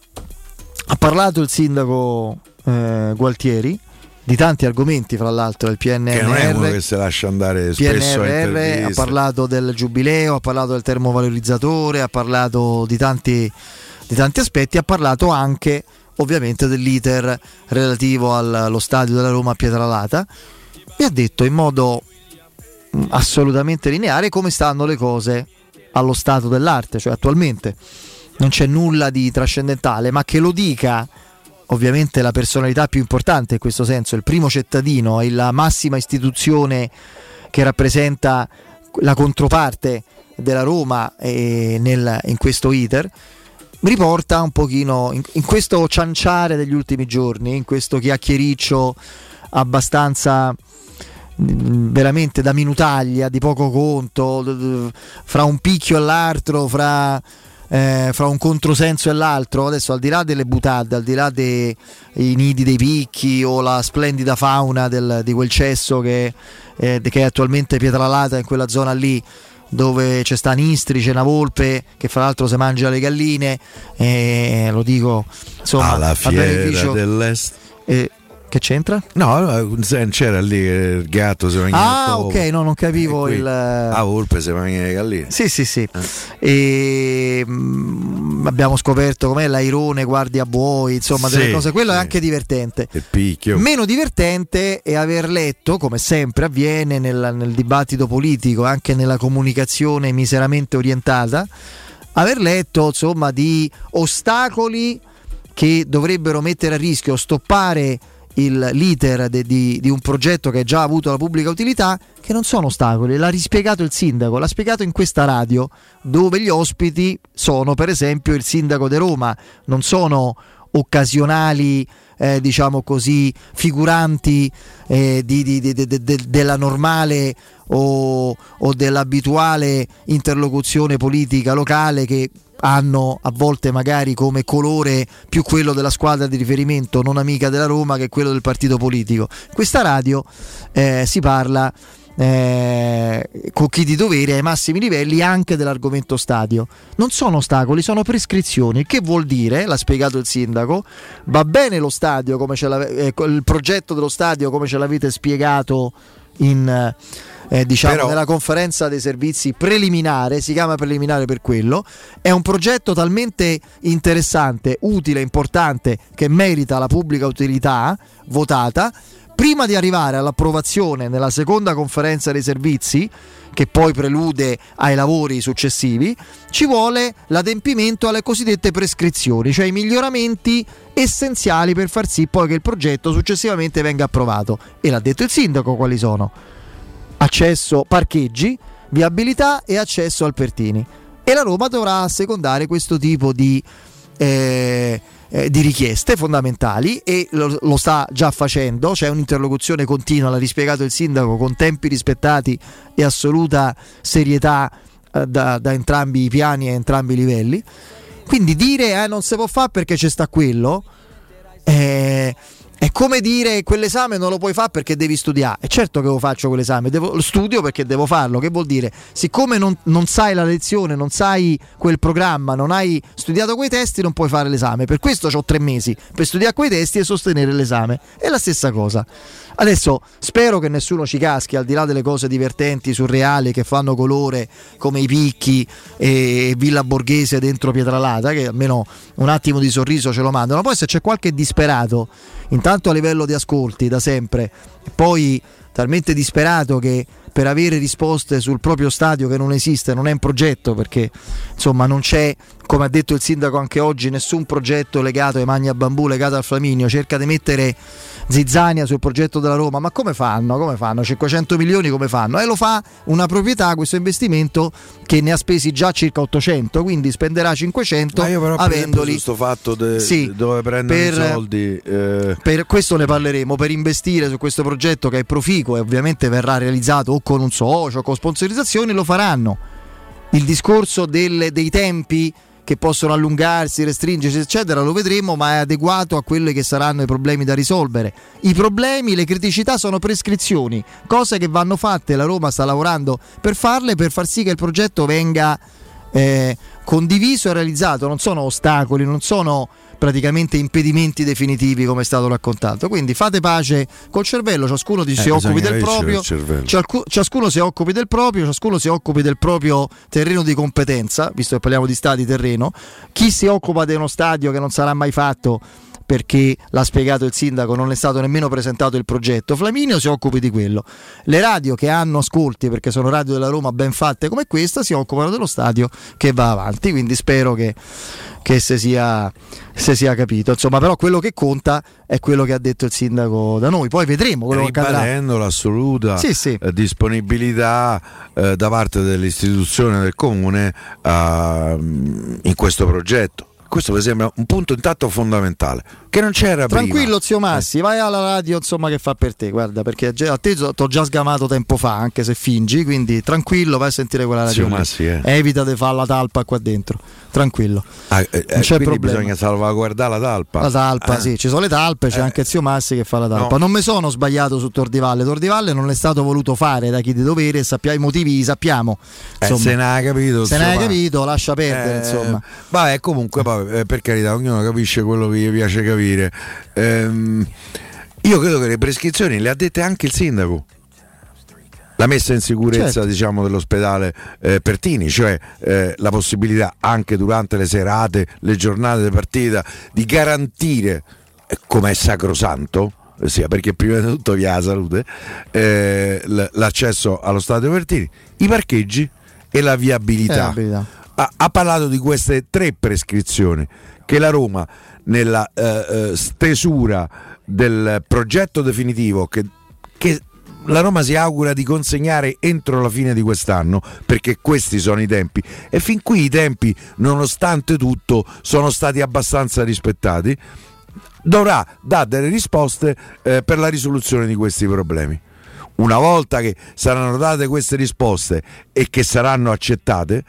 Ha parlato il sindaco eh, Gualtieri di tanti argomenti, fra l'altro del P N R R, che non è uno che si lascia andare spesso. P N R R, ha parlato del giubileo, ha parlato del termovalorizzatore, ha parlato di tanti, di tanti aspetti, ha parlato anche ovviamente dell'iter relativo allo stadio della Roma a Pietralata, e ha detto in modo assolutamente lineare come stanno le cose allo stato dell'arte, cioè attualmente non c'è nulla di trascendentale. Ma che lo dica ovviamente la personalità più importante in questo senso, il primo cittadino, la massima istituzione che rappresenta la controparte della Roma eh, nel, in questo iter, mi riporta un pochino in, in questo cianciare degli ultimi giorni, in questo chiacchiericcio abbastanza veramente da minutaglia, di poco conto, fra un picchio e l'altro, fra, eh, fra un controsenso e l'altro. Adesso, al di là delle butade, al di là dei nidi dei picchi o la splendida fauna del, di quel cesso che, eh, che è attualmente pietralata in quella zona lì, dove c'è sta Nistri, c'è una volpe che fra l'altro si mangia le galline, eh, lo dico insomma alla fiera dell'est, eh, che c'entra? No, c'era lì il gatto si mangia, ah ok, no, non capivo il ah volpe si mangia le galline, sì sì sì eh. E mh, abbiamo scoperto com'è l'airone, guardia buoi, insomma delle sì, cose, quello sì. È anche divertente. E picchio. Meno divertente è aver letto, come sempre avviene nel, nel dibattito politico, anche nella comunicazione miseramente orientata, aver letto insomma di ostacoli che dovrebbero mettere a rischio, stoppare il l'iter de, di, di un progetto che ha già avuto la pubblica utilità, che non sono ostacoli. L'ha rispiegato il sindaco, l'ha spiegato in questa radio, dove gli ospiti sono per esempio il sindaco di Roma, non sono occasionali eh, diciamo così figuranti eh, di, di, di, de, de, della normale o, o dell'abituale interlocuzione politica locale, che hanno a volte magari come colore più quello della squadra di riferimento non amica della Roma che quello del partito politico. Questa radio eh, si parla eh, con chi di dovere ai massimi livelli anche dell'argomento stadio. Non sono ostacoli, sono prescrizioni, che vuol dire, l'ha spiegato il sindaco, va bene lo stadio come ce l'ave- eh, il progetto dello stadio come ce l'avete spiegato in eh, diciamo Però... nella conferenza dei servizi preliminare, si chiama preliminare per quello, è un progetto talmente interessante, utile, importante, che merita la pubblica utilità votata prima di arrivare all'approvazione nella seconda conferenza dei servizi, che poi prelude ai lavori successivi. Ci vuole l'adempimento alle cosiddette prescrizioni, cioè i miglioramenti essenziali per far sì poi che il progetto successivamente venga approvato. E l'ha detto il sindaco quali sono: accesso, parcheggi, viabilità e accesso al Pertini. E la Roma dovrà assecondare questo tipo di eh, Eh, di richieste fondamentali, e lo, lo sta già facendo. C'è un'interlocuzione continua, l'ha rispiegato il sindaco, con tempi rispettati e assoluta serietà eh, da, da entrambi i piani e entrambi i livelli. Quindi dire eh, non si può fare perché c'è sta quello eh, è come dire quell'esame non lo puoi fare perché devi studiare. È certo che lo faccio quell'esame, devo, lo studio perché devo farlo. Che vuol dire? Siccome non, non sai la lezione, non sai quel programma, non hai studiato quei testi, non puoi fare l'esame. Per questo c'ho tre mesi per studiare quei testi e sostenere l'esame. È la stessa cosa. Adesso spero che nessuno ci caschi, al di là delle cose divertenti, surreali, che fanno colore come i picchi e Villa Borghese dentro Pietralata, che almeno un attimo di sorriso ce lo mandano. Poi se c'è qualche disperato, intanto a livello di ascolti da sempre, poi talmente disperato che per avere risposte sul proprio stadio, che non esiste, non è in progetto, perché insomma non c'è, come ha detto il sindaco anche oggi, nessun progetto legato ai Magna Bambù, legato al Flaminio, cerca di mettere zizzania sul progetto della Roma. Ma come fanno? Come fanno? cinquecento milioni come fanno? E eh, lo fa una proprietà, questo investimento, che ne ha spesi già circa ottocento, quindi spenderà cinquecento. Ma io però, avendoli, per esempio, su sto fatto de, sì, dove prendono per, i soldi eh... per questo ne parleremo, per investire su questo progetto che è proficuo e ovviamente verrà realizzato o con un socio, con sponsorizzazioni, lo faranno. Il discorso del, dei tempi che possono allungarsi, restringersi eccetera lo vedremo, ma è adeguato a quelli che saranno i problemi da risolvere. I problemi, le criticità sono prescrizioni, cose che vanno fatte. La Roma sta lavorando per farle, per far sì che il progetto venga eh, condiviso e realizzato. Non sono ostacoli, non sono praticamente impedimenti definitivi come è stato raccontato. Quindi fate pace col cervello, ciascuno si eh, occupi del proprio, ciascuno si occupi del proprio, ciascuno si occupi del proprio terreno di competenza, visto che parliamo di stadi terreno. Chi si occupa di uno stadio che non sarà mai fatto, perché l'ha spiegato il sindaco, non è stato nemmeno presentato il progetto Flaminio, si occupi di quello. Le radio che hanno ascolti, perché sono radio della Roma ben fatte come questa, si occupano dello stadio che va avanti. Quindi spero che, che se sia, se sia capito. Insomma, però quello che conta è quello che ha detto il sindaco da noi. Poi vedremo quello che accadrà. Ribalendo l'assoluta sì, sì. disponibilità eh, da parte dell'istituzione del comune eh, in questo progetto. questo mi sembra un punto intanto fondamentale che non c'era tranquillo prima. Zio Massi, eh. vai alla radio, insomma, che fa per te, guarda, perché a te t'ho già sgamato tempo fa, anche se fingi, quindi tranquillo, vai a sentire quella radio. Zio Massi, eh. evita di fare la talpa qua dentro, tranquillo, ah, eh, non c'è problema, bisogna salvaguardare la talpa, la talpa, ah. sì, ci sono le talpe, c'è eh. anche Zio Massi che fa la talpa, no. Non mi sono sbagliato su Tordivalle, Tordivalle non è stato voluto fare da chi di dovere e sappia, i motivi li sappiamo, insomma, eh, se ne ha capito, se ne ha capito, lascia perdere, eh, insomma, vabbè, comunque vabbè, per carità, ognuno capisce quello che gli piace capire. Ehm, io credo che le prescrizioni le ha dette anche il sindaco, la messa in sicurezza, certo, diciamo, dell'ospedale eh, Pertini, cioè eh, la possibilità anche durante le serate, le giornate di partita, di garantire, eh, come è sacrosanto, sia perché prima di tutto vi ha la salute, eh, l- l'accesso allo stadio Pertini, i parcheggi e la viabilità. Ha, ha parlato di queste tre prescrizioni che la Roma nella eh, stesura del progetto definitivo che, che la Roma si augura di consegnare entro la fine di quest'anno, perché questi sono i tempi, e fin qui i tempi, nonostante tutto, sono stati abbastanza rispettati, dovrà dare delle risposte eh, per la risoluzione di questi problemi. Una volta che saranno date queste risposte e che saranno accettate,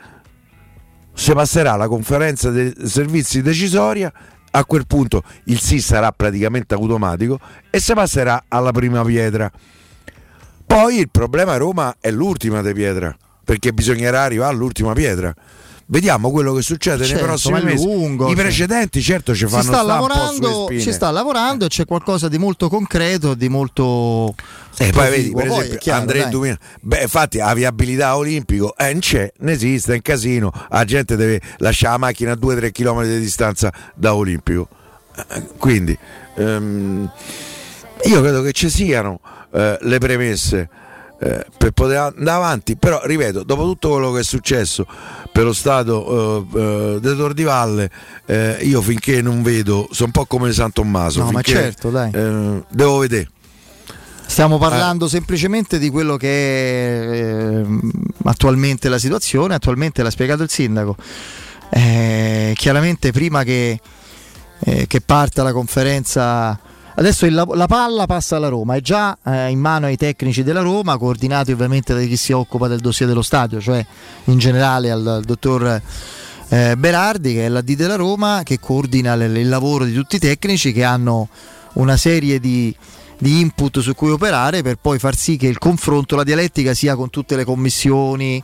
si passerà alla conferenza dei servizi decisoria, a quel punto il sì sarà praticamente automatico e si passerà alla prima pietra. Poi il problema a Roma è l'ultima di pietra, perché bisognerà arrivare all'ultima pietra. Vediamo quello che succede, certo, nei prossimi mesi. Lungo, i precedenti, certo, ci fanno sta lavorando, un po' sulle spine. Si sta lavorando e c'è qualcosa di molto concreto, di molto. E poi vedi, per poi esempio, Andrea Dumino. Beh, infatti, la viabilità olimpico eh, non c'è, ne esiste, è un casino. La gente deve lasciare la macchina a due tre chilometri di distanza da Olimpico. Quindi, ehm, io credo che ci siano eh, le premesse per poter andare avanti, però ripeto, dopo tutto quello che è successo per lo stadio eh, eh, di Tordivalle, eh, io finché non vedo, sono un po' come San Tommaso, no, finché, ma certo, dai. Eh, devo vedere. Stiamo parlando eh. semplicemente di quello che è eh, attualmente la situazione, attualmente l'ha spiegato il sindaco, eh, chiaramente prima che, eh, che parta la conferenza. Adesso il, la palla passa alla Roma, è già eh, in mano ai tecnici della Roma, coordinati ovviamente da chi si occupa del dossier dello stadio, cioè in generale al, al dottor eh, Berardi, che è l'A D della Roma, che coordina le, il lavoro di tutti i tecnici che hanno una serie di, di input su cui operare, per poi far sì che il confronto, la dialettica sia con tutte le commissioni,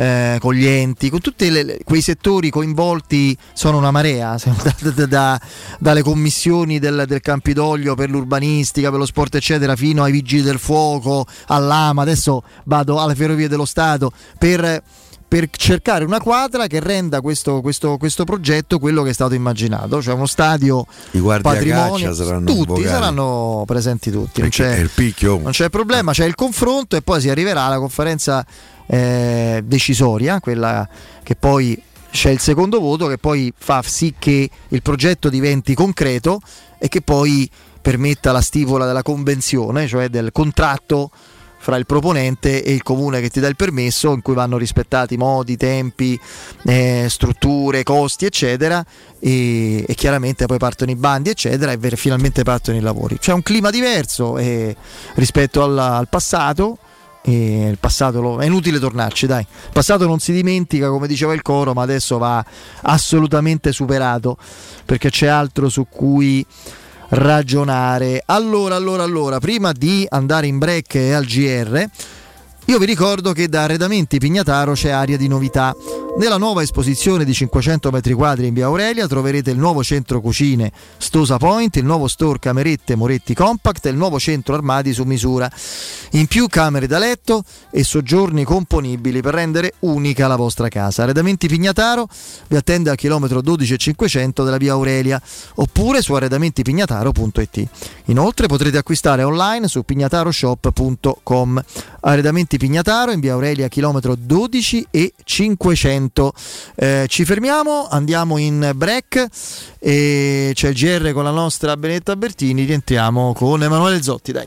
eh, con gli enti, con tutti quei settori coinvolti. Sono una marea, da, da, da, dalle commissioni del, del Campidoglio per l'urbanistica, per lo sport eccetera, fino ai vigili del fuoco, all'A M A, adesso vado alle Ferrovie dello Stato, per, per cercare una quadra che renda questo, questo, questo progetto quello che è stato immaginato, cioè uno stadio patrimonio, saranno tutti vocali. Saranno presenti tutti, non c'è, il picchio. non c'è problema, c'è il confronto e poi si arriverà alla conferenza Eh, decisoria, quella che poi c'è il secondo voto, che poi fa sì che il progetto diventi concreto e che poi permetta la stipula della convenzione, cioè del contratto fra il proponente e il comune che ti dà il permesso, in cui vanno rispettati modi, tempi, eh, strutture, costi eccetera, e, e chiaramente poi partono i bandi eccetera, e ver- finalmente partono i lavori. C'è un clima diverso eh, rispetto alla, al passato. E il passato lo... è inutile tornarci, dai. Il passato non si dimentica, come diceva il coro, ma adesso va assolutamente superato, perché c'è altro su cui ragionare. Allora, allora, allora, prima di andare in break e al G R, io vi ricordo che da Arredamenti Pignataro c'è aria di novità. Nella nuova esposizione di cinquecento metri quadri in via Aurelia troverete il nuovo centro cucine Stosa Point, il nuovo store camerette Moretti Compact e il nuovo centro armadi su misura. In più camere da letto e soggiorni componibili per rendere unica la vostra casa. Arredamenti Pignataro vi attende al chilometro dodici e cinquecento della via Aurelia, oppure su arredamenti pignataro punto it. Inoltre potrete acquistare online su pignataro shop punto com. Arredamenti Pignataro in via Aurelia chilometro dodici e cinquecento. Eh, ci fermiamo, andiamo in break e c'è il G R con la nostra Benedetta Bertini, rientriamo con Emanuele Zotti, dai.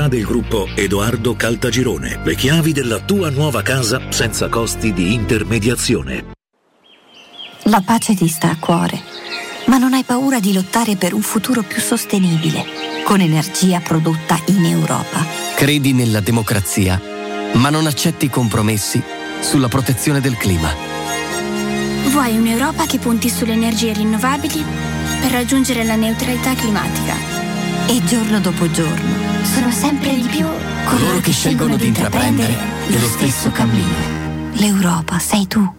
del gruppo Edoardo Caltagirone. Le chiavi della tua nuova casa senza costi di intermediazione. La pace ti sta a cuore, ma non hai paura di lottare per un futuro più sostenibile, con energia prodotta in Europa. Credi nella democrazia, ma non accetti compromessi sulla protezione del clima. Vuoi un'Europa che punti sulle energie rinnovabili per raggiungere la neutralità climatica. E giorno dopo giorno sono sempre di più coloro che scelgono di intraprendere lo stesso cammino. L'Europa sei tu.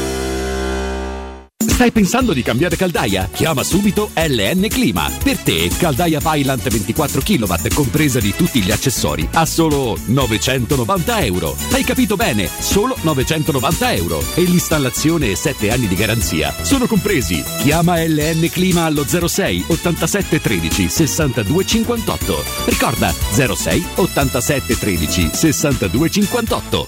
Stai pensando di cambiare caldaia? Chiama subito L N Clima. Per te, caldaia Vaillant ventiquattro chilowatt, compresa di tutti gli accessori, a solo novecentonovanta euro. Hai capito bene, solo novecentonovanta euro. E l'installazione e sette anni di garanzia sono compresi. Chiama L N Clima allo zero sei ottantasette tredici sessantadue cinquantotto. Ricorda, zero sei ottantasette tredici sessantadue cinquantotto.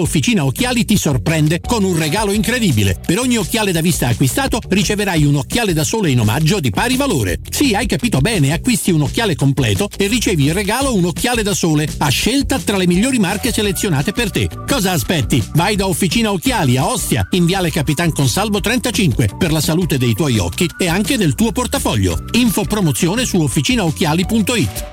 Officina Occhiali ti sorprende con un regalo incredibile. Per ogni occhiale da vista acquistato riceverai un occhiale da sole in omaggio di pari valore. Sì, hai capito bene, acquisti un occhiale completo e ricevi in regalo un occhiale da sole a scelta tra le migliori marche selezionate per te. Cosa aspetti? Vai da Officina Occhiali a Ostia, in Viale Capitan Consalvo trentacinque, per la salute dei tuoi occhi e anche del tuo portafoglio. Info promozione su officinaocchiali punto it.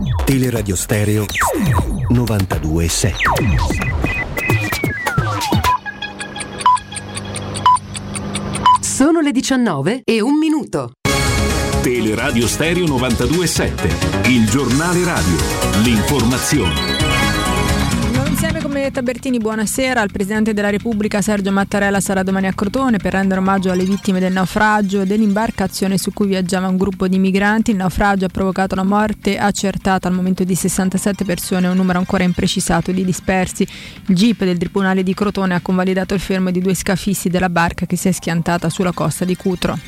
Teleradio Stereo novantadue sette. Sono le diciannove e un minuto. Teleradio Stereo novantadue sette, il giornale radio, l'informazione. Insieme con Benedetta Bertini, buonasera. Il Presidente della Repubblica Sergio Mattarella sarà domani a Crotone per rendere omaggio alle vittime del naufragio e dell'imbarcazione su cui viaggiava un gruppo di migranti. Il naufragio ha provocato la morte accertata al momento di sessantasette persone e un numero ancora imprecisato di dispersi. Il G I P del Tribunale di Crotone ha convalidato il fermo di due scafisti della barca che si è schiantata sulla costa di Cutro.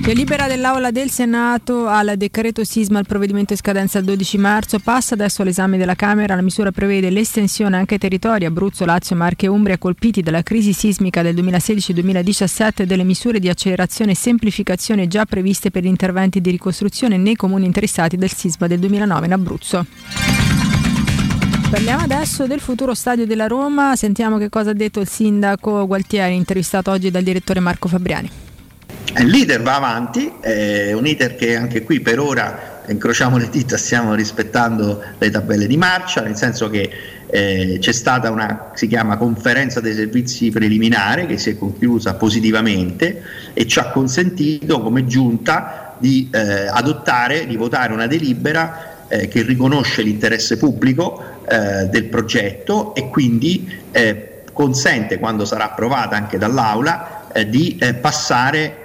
Delibera dell'Aula del Senato al decreto sisma, il provvedimento in scadenza il dodici marzo, passa adesso all'esame della Camera. La misura prevede l'estensione anche ai territori Abruzzo, Lazio, Marche e Umbria colpiti dalla crisi sismica del duemilasedici duemiladiciassette delle misure di accelerazione e semplificazione già previste per gli interventi di ricostruzione nei comuni interessati dal sisma del duemilanove in Abruzzo. Parliamo adesso del futuro stadio della Roma, sentiamo che cosa ha detto il sindaco Gualtieri, intervistato oggi dal direttore Marco Fabriani. L'iter va avanti, è un iter che anche qui per ora, incrociamo le dita, stiamo rispettando le tabelle di marcia, nel senso che eh, c'è stata una, si chiama, conferenza dei servizi preliminare che si è conclusa positivamente e ci ha consentito come giunta di eh, adottare, di votare una delibera eh, che riconosce l'interesse pubblico eh, del progetto e quindi eh, consente, quando sarà approvata anche dall'Aula, eh, di eh, passare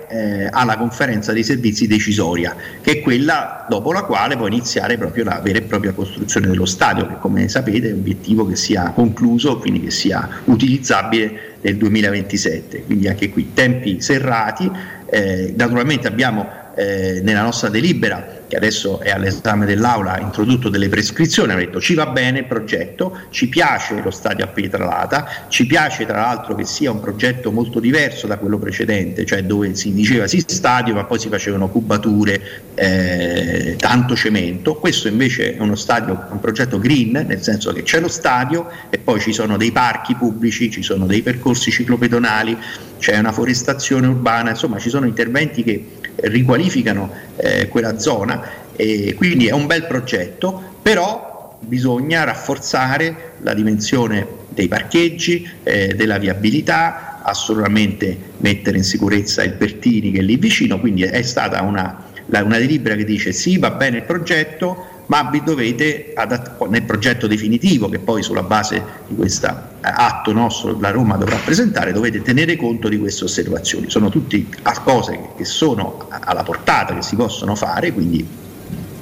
alla conferenza dei servizi decisoria, che è quella dopo la quale può iniziare proprio la vera e propria costruzione dello stadio, che come sapete è un obiettivo che sia concluso, quindi che sia utilizzabile nel duemilaventisette, quindi anche qui tempi serrati. Eh, naturalmente abbiamo eh, nella nostra delibera, che adesso è all'esame dell'Aula, introdotto delle prescrizioni, ha detto ci va bene il progetto, ci piace lo stadio a Pietralata, ci piace tra l'altro che sia un progetto molto diverso da quello precedente, cioè dove si diceva sì stadio ma poi si facevano cubature, eh, tanto cemento. Questo invece è uno stadio, un progetto green, nel senso che c'è lo stadio e poi ci sono dei parchi pubblici, ci sono dei percorsi ciclopedonali, c'è una forestazione urbana, insomma ci sono interventi che riqualificano eh, quella zona e quindi è un bel progetto, però bisogna rafforzare la dimensione dei parcheggi, eh, della viabilità, assolutamente mettere in sicurezza il Bertini che è lì vicino, quindi è stata una, una delibera che dice sì va bene il progetto, ma vi dovete adattare nel progetto definitivo che poi sulla base di questo atto nostro la Roma dovrà presentare, dovete tenere conto di queste osservazioni. Sono tutte cose che sono alla portata, che si possono fare, quindi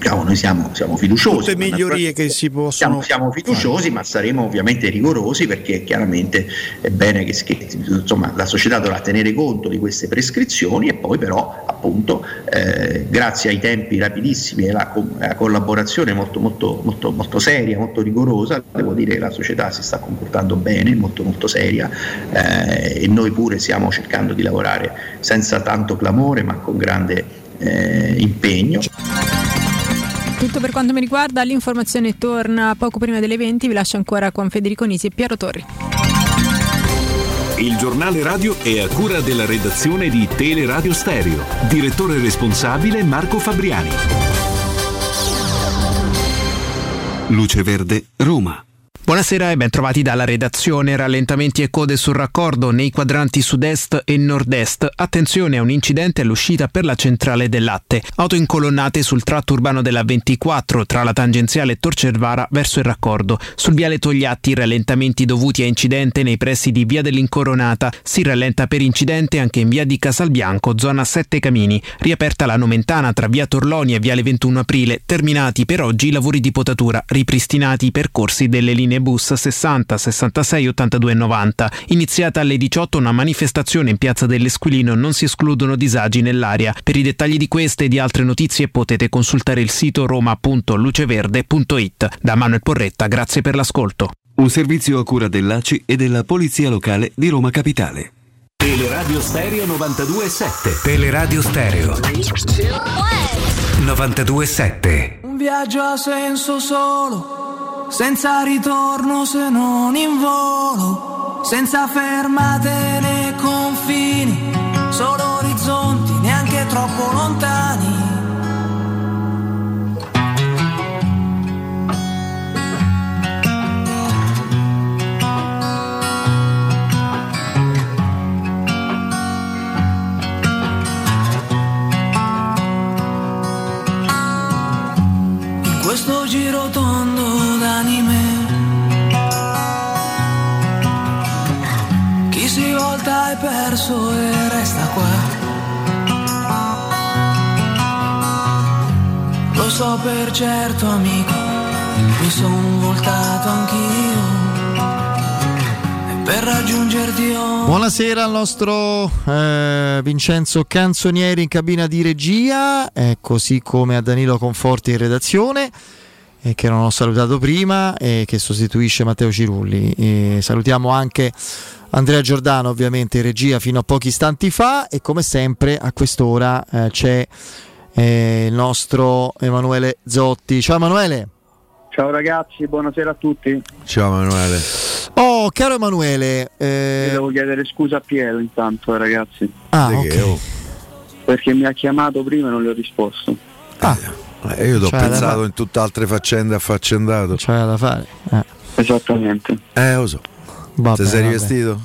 noi siamo, siamo fiduciosi. Tutte migliorie che si possono. Siamo, siamo fiduciosi, ma saremo ovviamente rigorosi, perché chiaramente è bene che, che insomma, la società dovrà tenere conto di queste prescrizioni e poi però appunto eh, grazie ai tempi rapidissimi e alla co- collaborazione molto, molto, molto, molto seria, molto rigorosa, devo dire che la società si sta comportando bene, molto molto seria, eh, e noi pure stiamo cercando di lavorare senza tanto clamore ma con grande eh, impegno. Tutto per quanto mi riguarda, l'informazione torna poco prima delle venti, vi lascio ancora con Federico Nisi e Piero Torri. Il giornale radio è a cura della redazione di Teleradio Stereo, direttore responsabile Marco Fabriani. Luce Verde, Roma. Buonasera e ben trovati dalla redazione. Rallentamenti e code sul raccordo nei quadranti sud-est e nord-est. Attenzione a un incidente all'uscita per la centrale del latte. Auto incolonnate sul tratto urbano della ventiquattro tra la tangenziale Tor Cervara verso il raccordo. Sul viale Togliatti rallentamenti dovuti a incidente nei pressi di via dell'Incoronata. Si rallenta per incidente anche in via di Casalbianco, zona sette Camini. Riaperta la Nomentana tra via Torloni e viale ventuno aprile. Terminati per oggi i lavori di potatura. Ripristinati i percorsi delle linee bus sessanta, sessantasei, ottantadue e novanta. Iniziata alle diciotto una manifestazione in piazza dell'Esquilino, non si escludono disagi nell'area. Per i dettagli di queste e di altre notizie potete consultare il sito roma punto luceverde punto it. Da Manuel Porretta, grazie per l'ascolto. Un servizio a cura dell'A C I e della Polizia Locale di Roma Capitale. Teleradio Stereo novantadue sette. Teleradio Stereo novantadue sette. Un viaggio a senso solo, senza ritorno se non in volo, senza fermate né confini, solo orizzonti neanche troppo lontani. perso e resta qua. Lo so per certo, amico, mi son voltato anch'io per raggiungerti. Buonasera al nostro eh, Vincenzo Canzonieri in cabina di regia, eh, così come a Danilo Conforti in redazione, eh, che non ho salutato prima e eh, che sostituisce Matteo Cirulli. Eh, salutiamo anche Andrea Giordano, ovviamente in regia fino a pochi istanti fa, e come sempre a quest'ora eh, c'è eh, il nostro Emanuele Zotti. Ciao Emanuele. Ciao ragazzi, buonasera a tutti. Ciao Emanuele. Oh, caro Emanuele, eh... devo chiedere scusa a Piero intanto, ragazzi. Ah, perché, okay. perché mi ha chiamato prima e non le ho risposto. Ah, eh, io ti ho pensato in tutte altre faccende affaccendato. C'era da fare. Eh. Esattamente. Eh, lo so. Vabbè, Ti sei vabbè. rivestito?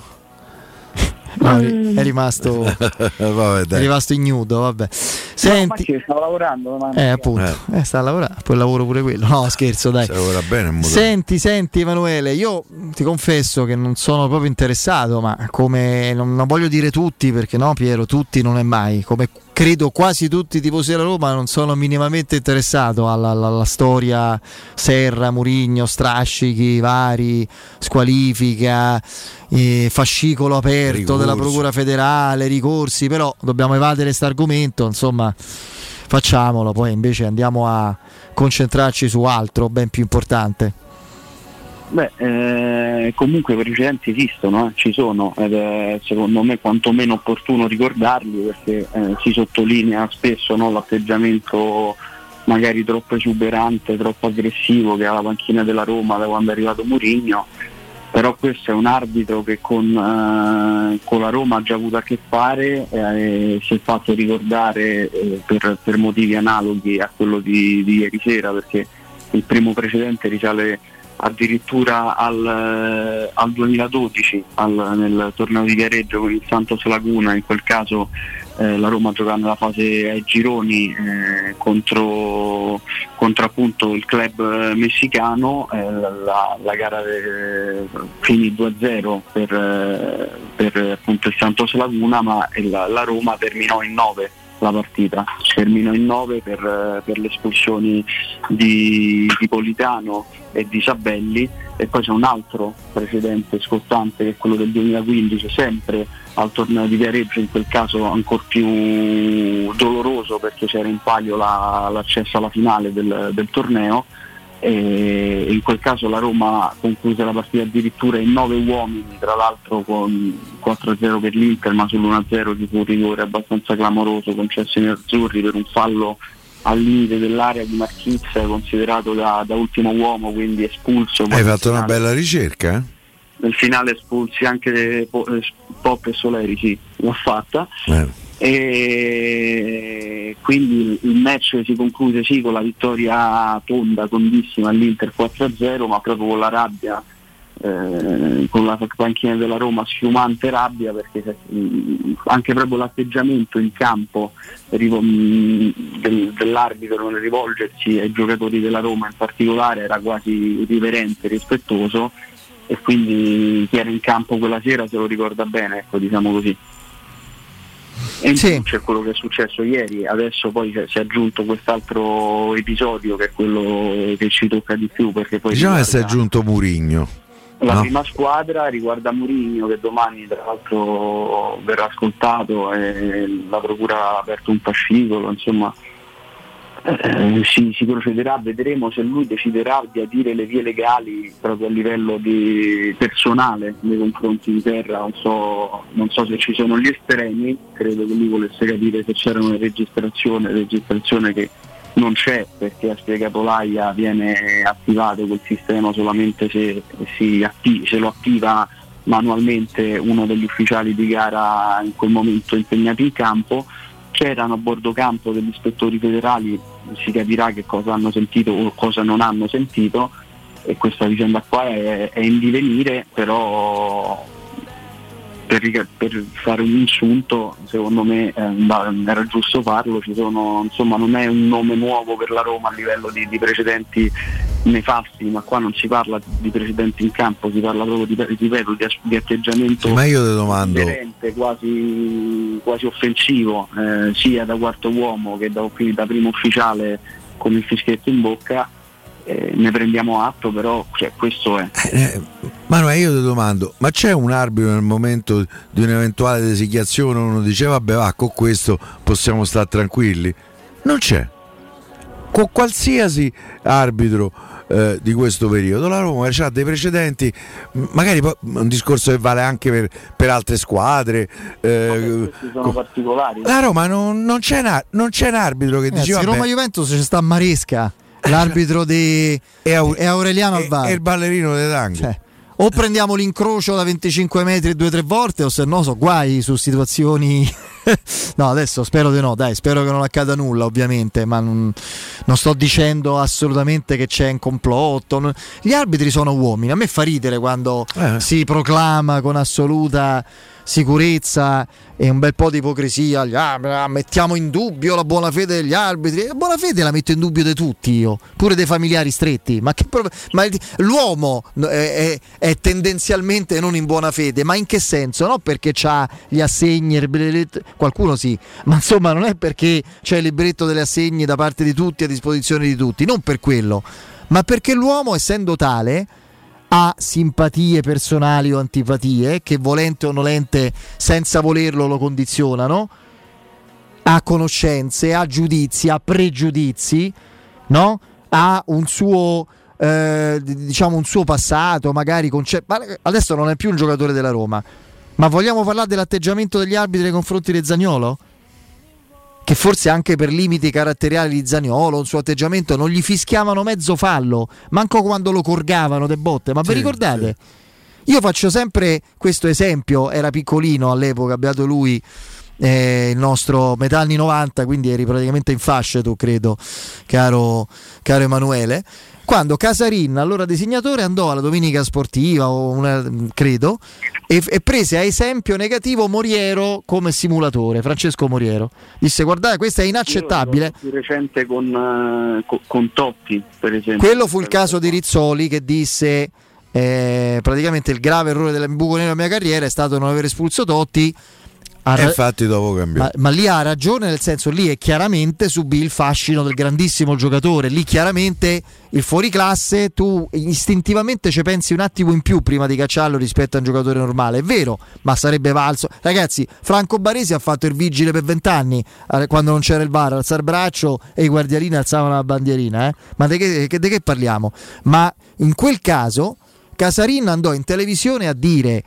No, è rimasto vabbè, dai. È rimasto ignudo, vabbè. Senti, no, stavo lavorando, ma eh, appunto, eh. Eh, sta a lavorare, poi lavoro pure quello. No, scherzo, dai. Lavora bene, senti, senti Emanuele, io ti confesso che non sono proprio interessato, ma come non, non voglio dire tutti, perché no, Piero, tutti non è mai, come credo quasi tutti i tifosi della Roma non sono minimamente interessato alla, alla, alla storia Serra, Mourinho, strascichi vari, squalifica, eh, fascicolo aperto, ricorsi della Procura federale, ricorsi, però dobbiamo evadere questo argomento, insomma facciamolo, poi invece andiamo a concentrarci su altro ben più importante. Beh, eh, comunque i precedenti esistono, eh, ci sono, ed è secondo me quantomeno opportuno ricordarli, perché eh, si sottolinea spesso, no, l'atteggiamento magari troppo esuberante, troppo aggressivo che ha la panchina della Roma da quando è arrivato Mourinho, però questo è un arbitro che con, eh, con la Roma ha già avuto a che fare e si è fatto ricordare eh, per, per motivi analoghi a quello di, di ieri sera, perché il primo precedente risale addirittura al, al duemiladodici, al, nel torneo di Viareggio con il Santos Laguna. In quel caso eh, la Roma giocava nella fase ai gironi eh, contro, contro appunto il club messicano, eh, la, la gara finì due a zero per, per appunto il Santos Laguna, ma la, la Roma terminò in nove. La partita terminò in nove per, per le espulsioni di, di Politano e di Sabelli, e poi c'è un altro precedente scottante che è quello del duemilaquindici, sempre al torneo di Viareggio, in quel caso ancora più doloroso perché c'era in palio la, l'accesso alla finale del, del torneo, e in quel caso la Roma concluse la partita addirittura in nove uomini, tra l'altro con quattro a zero per l'Inter, ma sull'uno a zero di un rigore abbastanza clamoroso concesso ai nerazzurri per un fallo al limite dell'area di Marchizza, considerato da, da ultimo uomo, quindi espulso. Hai fatto una bella ricerca? Eh? Nel finale espulsi anche Pop e Soleri, sì, l'ha fatta. Eh. E quindi il match si concluse sì con la vittoria tonda, tondissima all'Inter quattro a zero, ma proprio con la rabbia, eh, con la panchina della Roma sfiumante rabbia, perché anche proprio l'atteggiamento in campo dell'arbitro nel rivolgersi ai giocatori della Roma in particolare era quasi riverente, rispettoso, e quindi chi era in campo quella sera se lo ricorda bene, ecco, diciamo così. E sì, c'è quello che è successo ieri, adesso poi si è aggiunto quest'altro episodio che è quello che ci tocca di più, perché poi diciamo che si è aggiunto Mourinho, la no? prima squadra riguarda Mourinho, che domani tra l'altro verrà ascoltato e la procura ha aperto un fascicolo, insomma eh, si, si procederà, vedremo se lui deciderà di adire le vie legali proprio a livello di personale nei confronti di Terra. Non so, non so se ci sono gli estremi, credo che lui volesse capire se c'era una registrazione, registrazione che non c'è, perché a spiegato Laia viene attivato quel sistema solamente se, si atti- se lo attiva manualmente uno degli ufficiali di gara in quel momento impegnati in campo. C'erano a bordo campo degli ispettori federali, si capirà che cosa hanno sentito o cosa non hanno sentito, e questa vicenda qua è, è in divenire, però per, per fare un insulto secondo me eh, era giusto farlo. Ci sono, insomma, non è un nome nuovo per la Roma a livello di, di precedenti nefasti, ma qua non si parla di presidente in campo, si parla proprio di, ripeto, di, di atteggiamento, ma io te domando, quasi, quasi offensivo, eh, sia da quarto uomo che da, da primo ufficiale con il fischietto in bocca. Eh, ne prendiamo atto, però cioè, questo è. Eh, Manuel, io ti domando, ma c'è un arbitro nel momento di un'eventuale designazione, uno dice vabbè va, con questo possiamo stare tranquilli? Non c'è. Con qualsiasi arbitro eh, di questo periodo la Roma ha dei precedenti, magari un discorso che vale anche per, per altre squadre, eh, sono con... particolari. La Roma non, non, c'è un, non c'è un arbitro che eh, diceva Roma Juventus ci sta Maresca, l'arbitro di è Aureliano al V A R e il ballerino dei tango, cioè, o prendiamo l'incrocio da venticinque metri due o tre volte, o se no so guai su situazioni no, adesso spero di no, dai, spero che non accada nulla ovviamente, ma non, non sto dicendo assolutamente che c'è un complotto, non... gli arbitri sono uomini, a me fa ridere quando eh. si proclama con assoluta sicurezza e un bel po' di ipocrisia, gli arbitri, mettiamo in dubbio la buona fede degli arbitri. La buona fede la metto in dubbio di tutti io, pure dei familiari stretti, ma, che prov- ma il, l'uomo è, è, è tendenzialmente non in buona fede, ma in che senso? No perché c'ha gli assegni, qualcuno sì, ma insomma non è perché c'è il libretto degli assegni da parte di tutti, a disposizione di tutti, non per quello, ma perché l'uomo essendo tale ha simpatie personali o antipatie che volente o nolente, senza volerlo, lo condizionano, ha conoscenze, ha giudizi, ha pregiudizi, no? Ha un suo eh, diciamo un suo passato, magari conce- ma adesso non è più un giocatore della Roma, ma vogliamo parlare dell'atteggiamento degli arbitri nei confronti di Zaniolo? Che forse anche per limiti caratteriali di Zaniolo, il suo atteggiamento, non gli fischiavano mezzo fallo, manco quando lo corgavano de botte, ma sì, vi ricordate? Sì. Io faccio sempre questo esempio, era piccolino all'epoca, abbiato lui, eh, il nostro metà anni novanta, quindi eri praticamente in fasce tu, credo, caro, caro Emanuele, quando Casarin, allora designatore, andò alla Domenica Sportiva, o una, credo, e, e prese a esempio negativo Moriero come simulatore, Francesco Moriero. Disse guardate, questo è inaccettabile. Più recente con, con, con Totti, per esempio. Quello fu il caso di Rizzoli che disse eh, praticamente il grave errore del buco nero della mia carriera è stato non aver espulso Totti. Ra- infatti dopo cambiò. Ma, ma lì ha ragione, nel senso lì è chiaramente subì il fascino del grandissimo giocatore, lì chiaramente il fuoriclasse tu istintivamente ci pensi un attimo in più prima di cacciarlo rispetto a un giocatore normale, è vero, ma sarebbe valso. Ragazzi, Franco Baresi ha fatto il vigile per vent'anni quando non c'era il V A R, alzare il braccio e i guardialini alzavano la bandierina, eh? Ma di che, di che parliamo? Ma in quel caso Casarin andò in televisione a dire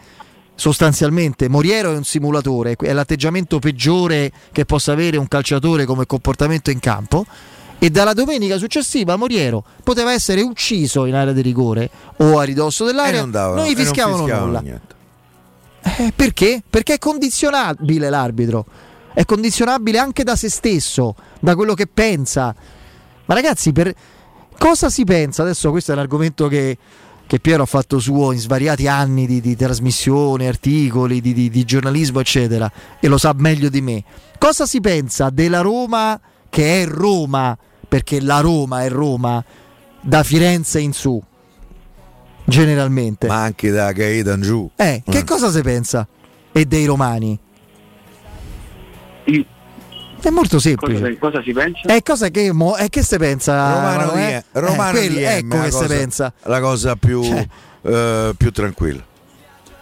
sostanzialmente Moriero è un simulatore, è l'atteggiamento peggiore che possa avere un calciatore come comportamento in campo, e dalla domenica successiva Moriero poteva essere ucciso in area di rigore o a ridosso dell'area, davano, non gli fischiavano, non fischiavano nulla. Eh, perché? Perché è condizionabile l'arbitro, è condizionabile anche da se stesso, da quello che pensa. Ma ragazzi, per cosa si pensa? Adesso questo è un argomento che che Piero ha fatto suo in svariati anni di, di trasmissione, articoli, di, di, di giornalismo, eccetera, e lo sa meglio di me. Cosa si pensa della Roma che è Roma, perché la Roma è Roma, da Firenze in su, generalmente. Ma anche da Gaeta in giù. Eh, mm. Che cosa si pensa? E dei romani? Io. È molto semplice. Cosa, cosa si pensa? È cosa che mo, è che si pensa Romano, eh? Eh, Romano eh, quel, ecco che si pensa. La cosa più cioè. eh, più tranquilla.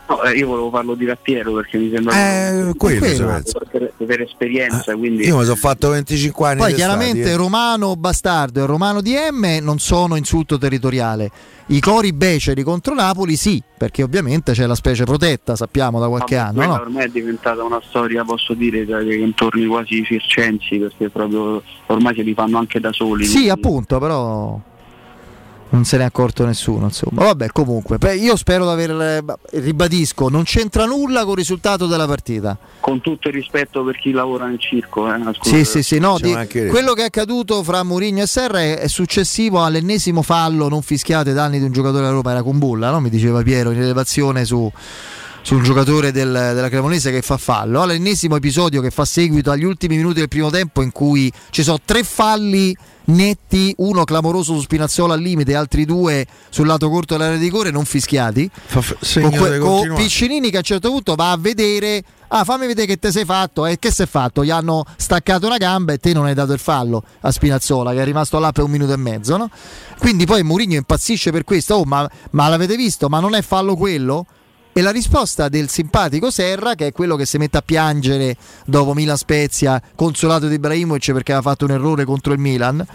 No, eh, io volevo farlo di Rattiero perché mi sembra eh, quello, quello. Per, per esperienza, ah, quindi io mi sono fatto venticinque anni. Poi chiaramente stati, eh. Romano bastardo e Romano D M non sono insulto territoriale. I cori beceri contro Napoli sì, perché ovviamente c'è la specie protetta, sappiamo da qualche ma anno, no? Ormai è diventata una storia, posso dire, dai contorni quasi circensi, perché proprio ormai se li fanno anche da soli. Sì, quindi. Appunto, però non se ne è accorto nessuno, insomma. Vabbè, comunque, io spero di aver, ribadisco, non c'entra nulla col risultato della partita. Con tutto il rispetto per chi lavora nel circo, eh? Sì, sì, sì, no, di, quello che è accaduto fra Mourinho e Serra è, è successivo all'ennesimo fallo non fischiato ai danni di un giocatore della Roma, era Kumbulla, no? Mi diceva Piero in elevazione su sul giocatore del, della Cremonese che fa fallo, all'ennesimo episodio che fa seguito agli ultimi minuti del primo tempo in cui ci sono tre falli netti, uno clamoroso su Spinazzola al limite, altri due sul lato corto dell'area di rigore non fischiati, con, que- con Piccinini che a un certo punto va a vedere, ah fammi vedere che te sei fatto, e eh, che si è fatto, gli hanno staccato una gamba e te non hai dato il fallo a Spinazzola che è rimasto là per un minuto e mezzo, no? Quindi poi Mourinho impazzisce per questo, oh ma, ma l'avete visto, ma non è fallo quello? E la risposta del simpatico Serra, che è quello che si mette a piangere dopo Milan Spezia, consolato di Ibrahimovic perché aveva fatto un errore contro il Milan,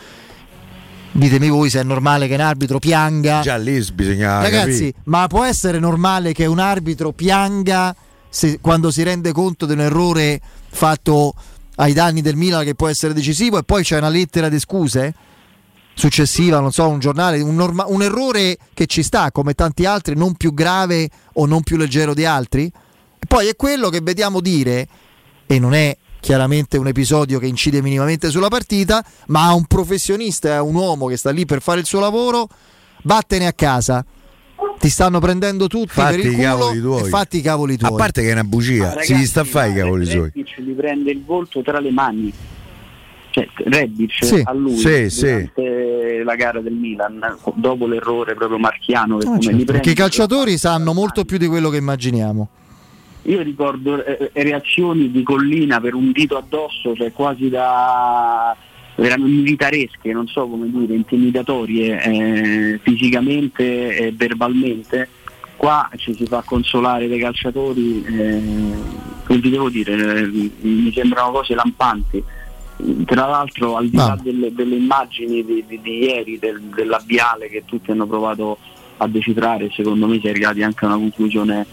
ditemi voi se è normale che un arbitro pianga. Già lì bisogna ragazzi capire. Ma può essere normale che un arbitro pianga se, quando si rende conto di un errore fatto ai danni del Milan che può essere decisivo, e poi c'è una lettera di scuse successiva, non so, un giornale, un, norma- un errore che ci sta come tanti altri, non più grave o non più leggero di altri, e poi è quello che vediamo dire, e non è chiaramente un episodio che incide minimamente sulla partita, ma un professionista, un uomo che sta lì per fare il suo lavoro, vattene a casa, ti stanno prendendo tutti fatti per il culo e fatti i cavoli tuoi, a parte che è una bugia, ragazzi, si sta a fare i cavoli suoi, ci li prende il volto tra le mani. Cioè, Rebic sì, a lui sì, durante sì. la gara del Milan dopo l'errore proprio marchiano, ah, come certo. perché i calciatori sanno molto più di quello che immaginiamo. Io ricordo eh, reazioni di Collina per un dito addosso, cioè quasi da erano militaresche, non so come dire, intimidatorie eh, fisicamente e verbalmente. Qua ci si fa consolare dei calciatori, eh, quindi devo dire eh, mi sembrano cose lampanti. Tra l'altro, al di là no. delle, delle immagini di, di, di ieri del, del labiale che tutti hanno provato a decifrare, secondo me si è arrivati anche a una conclusione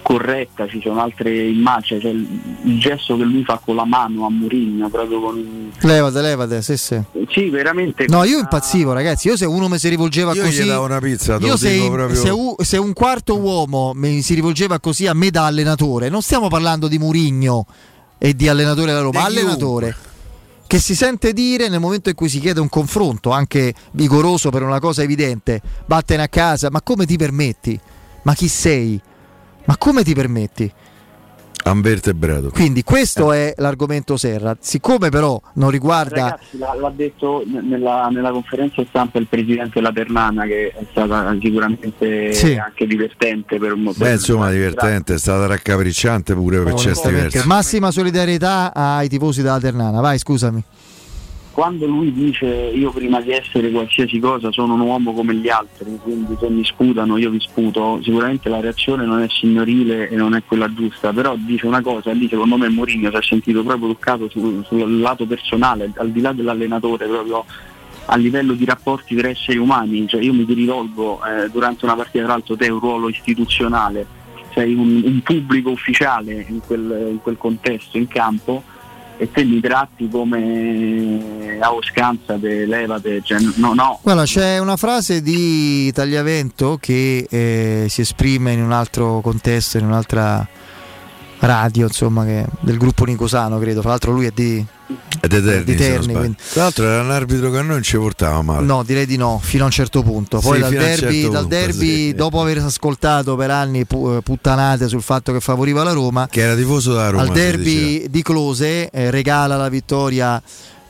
corretta. Ci sono altre immagini, cioè il, il gesto che lui fa con la mano a Mourinho, proprio con levate, levate, sì sì. Sì, veramente. No, io impazzivo, ragazzi. Io se uno mi si rivolgeva io così, gli davo una pizza. Io se, in, se, u, se un quarto uomo mi si rivolgeva così a me da allenatore, non stiamo parlando di Mourinho e di allenatore della Roma, De allenatore. Chiunque. Che si sente dire nel momento in cui si chiede un confronto anche vigoroso per una cosa evidente, vattene a casa, ma come ti permetti? Ma chi sei? Ma come ti permetti? Anvertebrato. Quindi questo eh. è l'argomento Serra, siccome però non riguarda. Ragazzi, l'ha detto nella, nella conferenza stampa il presidente La Ternana, che è stata sicuramente sì. anche divertente per un motivo. Beh, insomma, divertente, è stata raccapricciante pure per certi versi. Massima solidarietà ai tifosi della Ternana, vai, scusami. Quando lui dice io prima di essere qualsiasi cosa sono un uomo come gli altri, quindi se mi sputano io vi sputo, sicuramente la reazione non è signorile e non è quella giusta, però dice una cosa, lì secondo me Mourinho si è sentito proprio toccato sul, sul lato personale, al di là dell'allenatore, proprio a livello di rapporti tra esseri umani, cioè io mi rivolgo eh, durante una partita, tra l'altro te hai un ruolo istituzionale, sei un, un pubblico ufficiale in quel, in quel contesto, in campo, e te li tratti come a oscanza, te levate, cioè no no. Guarda, c'è una frase di Tagliavento che eh, si esprime in un altro contesto, in un'altra radio, insomma, che del gruppo Nicosano, credo, fra l'altro lui è di è Terni, di Terni, quindi. Tra l'altro era un arbitro che a noi non ci portava male. No, direi di no, fino a un certo punto. Poi sì, dal derby, certo dal derby punto, sì. dopo aver ascoltato per anni puttanate sul fatto che favoriva la Roma, che era tifoso della Roma, al derby di Close eh, regala la vittoria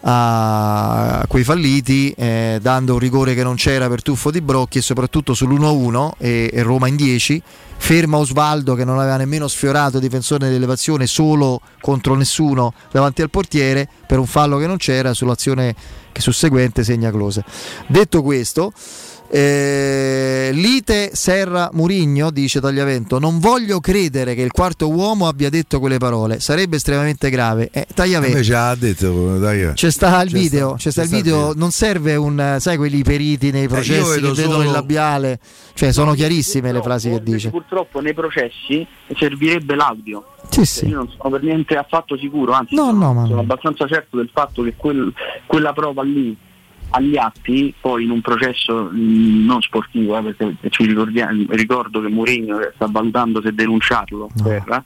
a quei falliti eh, dando un rigore che non c'era per tuffo di Brocchi, e soprattutto sull'uno a uno e, e Roma in dieci, ferma Osvaldo che non aveva nemmeno sfiorato difensore dell'elevazione, solo contro nessuno davanti al portiere, per un fallo che non c'era, sull'azione che susseguente segna Close. Detto questo, eh, lite Serra Mourinho, dice Tagliavento, non voglio credere che il quarto uomo abbia detto quelle parole, sarebbe estremamente grave. eh, Tagliavento invece ha detto, dai, c'è sta il c'è video sta, c'è sta, c'è sta il video, non serve un, sai, quelli periti nei processi eh, che vedono solo il labiale, cioè sono chiarissime le frasi che dice. Purtroppo nei processi servirebbe l'audio. Sì, sì. Io non sono per niente affatto sicuro, anzi no, no, sono no. abbastanza certo del fatto che quel, quella prova lì agli atti, poi in un processo mh, non sportivo, eh, perché ci ricordiamo, ricordo che Mourinho sta valutando se denunciarlo, no. per,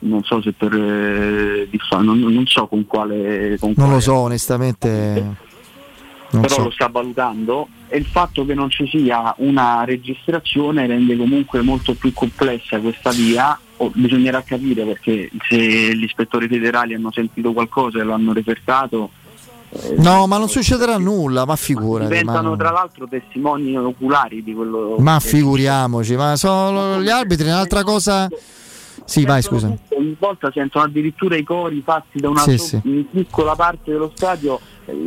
non so se per eh, non, non so con quale con non quale, lo so onestamente non però so. Lo sta valutando, e il fatto che non ci sia una registrazione rende comunque molto più complessa questa via, bisognerà capire, perché se gli ispettori federali hanno sentito qualcosa e lo hanno refertato, eh, no, ma non succederà nulla, ma figurati, diventano ma... tra l'altro testimoni oculari di quello, ma che... figuriamoci, ma sono gli arbitri un'altra cosa. Sì, vai, scusa. Tutto, ogni volta sentono addirittura i cori fatti da una sì, so- sì. piccola parte dello stadio,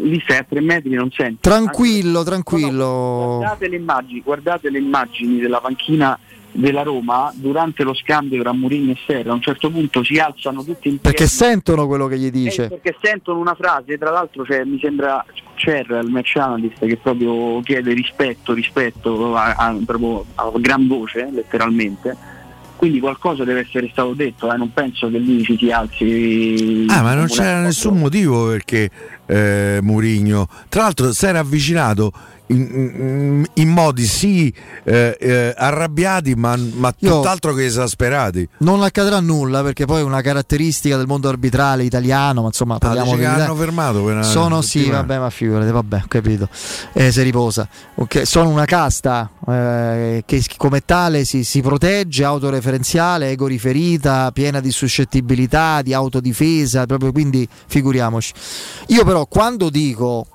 lì stai a tre metri, non senti. Tranquillo, anche... tranquillo. No, no, guardate le immagini, guardate le immagini della panchina della Roma durante lo scambio tra Mourinho e Serra. A un certo punto si alzano tutti in piedi perché sentono quello che gli dice. Eh, perché sentono una frase, tra l'altro, cioè, mi sembra Serra, il match analyst, che proprio chiede rispetto, rispetto a, a, proprio a gran voce, letteralmente. Quindi qualcosa deve essere stato detto, eh? Non penso che lì si alzi. Ah, ma non c'era nessun motivo perché eh, Mourinho, tra l'altro, si era avvicinato in, in modi sì eh, eh, arrabbiati, ma, ma tutt'altro che esasperati. Non accadrà nulla, perché poi è una caratteristica del mondo arbitrale italiano. Ma insomma, parliamo ah, che hanno fermato per sono sì, settimana. Vabbè, ma figurate, vabbè, ho capito. Eh, si riposa. Okay. Sono una casta eh, che come tale si, si protegge, autoreferenziale, egoriferita, piena di suscettibilità, di autodifesa. Proprio, quindi figuriamoci. Io però quando dico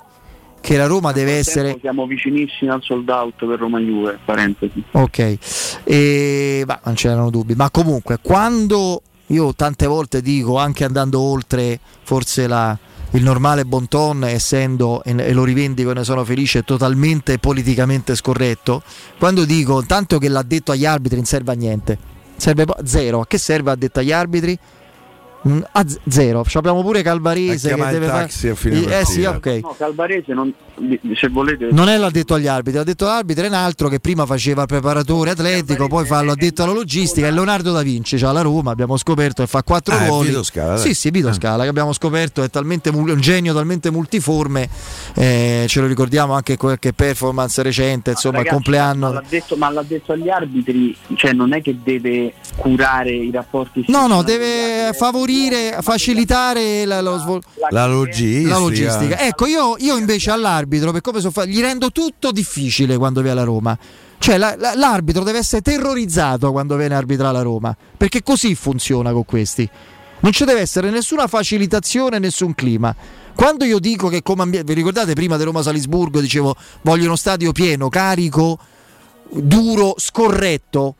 che la Roma deve essere, siamo vicinissimi al sold out per Roma Juve, parentesi. Ok, e... bah, non c'erano dubbi, ma comunque quando io tante volte dico, anche andando oltre forse la... il normale bon ton, essendo, e lo rivendico e ne sono felice, totalmente politicamente scorretto, quando dico tanto che l'ha detto agli arbitri non serve a niente, serve zero, a che serve a detto agli arbitri? A zero, abbiamo pure Calvarese che deve taxi far... a fine eh, sì, okay. No, Calvarese non, se volete... non è l'ha detto agli arbitri, l'ha detto l'arbitro è un altro che prima faceva il preparatore atletico, Calvarese poi fa, l'ha detto alla logistica, è Leonardo da Vinci, cioè alla Roma abbiamo scoperto che fa quattro ah, voli Vito Scala, sì sì Vito ah. Scala, che abbiamo scoperto è talmente un genio talmente multiforme, eh, ce lo ricordiamo anche qualche performance recente, insomma, ragazzi, il compleanno, ma l'ha, detto, ma l'ha detto agli arbitri, cioè non è che deve curare i rapporti, no no, deve favorire, facilitare la, lo svol- la, logistica. la logistica. Ecco, io, io invece all'arbitro, per come so fa- gli rendo tutto difficile quando viene la Roma. Cioè la, la, l'arbitro deve essere terrorizzato quando viene arbitrare la Roma, perché così funziona con questi. Non ci deve essere nessuna facilitazione, nessun clima. Quando io dico che come ambi- vi ricordate prima di Roma Salisburgo dicevo voglio uno stadio pieno, carico, duro, scorretto.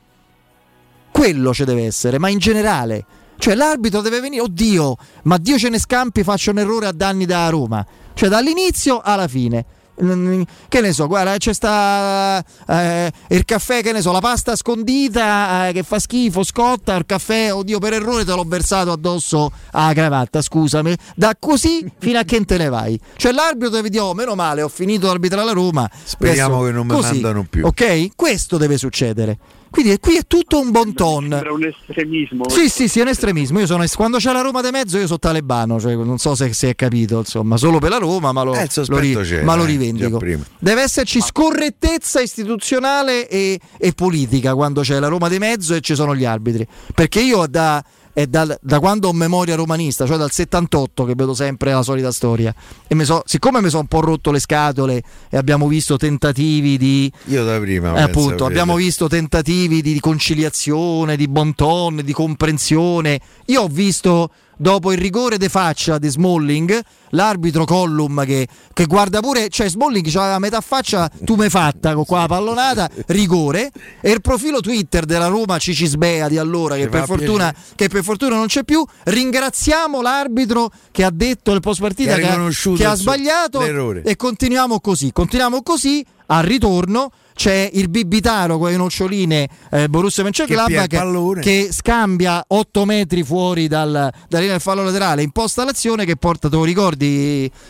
Quello ci deve essere, ma in generale. Cioè l'arbitro deve venire, oddio, ma Dio ce ne scampi, faccio un errore a danni da Roma. Cioè dall'inizio alla fine. Che ne so, guarda, c'è sta eh, il caffè, che ne so, la pasta scondita eh, che fa schifo, scotta, il caffè, oddio per errore te l'ho versato addosso alla cravatta, scusami. Da così fino a che te ne vai. Cioè l'arbitro deve dire, oh meno male, ho finito l'arbitrare la Roma. Speriamo adesso, che non me così, mandano più. Ok? Questo deve succedere. Quindi qui è tutto un bon ton. Sembra un estremismo. Sì, sì, sì, è un estremismo. Io sono est- quando c'è la Roma di mezzo io sono talebano, cioè non so se si è capito, insomma, solo per la Roma, ma lo, eh, lo, ri- ma lo rivendico. Eh, Deve esserci scorrettezza istituzionale e-, e politica quando c'è la Roma di mezzo e ci sono gli arbitri. Perché io da, è da, da quando ho memoria romanista, cioè dal settantotto, che vedo sempre la solita storia, e mi so, siccome mi sono un po' rotto le scatole e abbiamo visto tentativi di io da prima eh, appunto abbiamo visto tentativi di conciliazione, di bon ton, di comprensione, io ho visto dopo il rigore de faccia di Smalling l'arbitro Collum che, che guarda pure, cioè Smalling c'aveva la metà faccia tu m'hai fatta con qua pallonata, rigore, e il profilo Twitter della Roma Cicisbea di allora che per, fortuna, che per fortuna non c'è più, ringraziamo l'arbitro che ha detto nel post partita che, che, che ha sbagliato l'errore. E continuiamo così, continuiamo così al ritorno c'è il bibitaro con le noccioline eh, Borussia Mönchengladbach che, che scambia otto metri fuori dal, dal fallo laterale, imposta l'azione che porta, te lo ricordi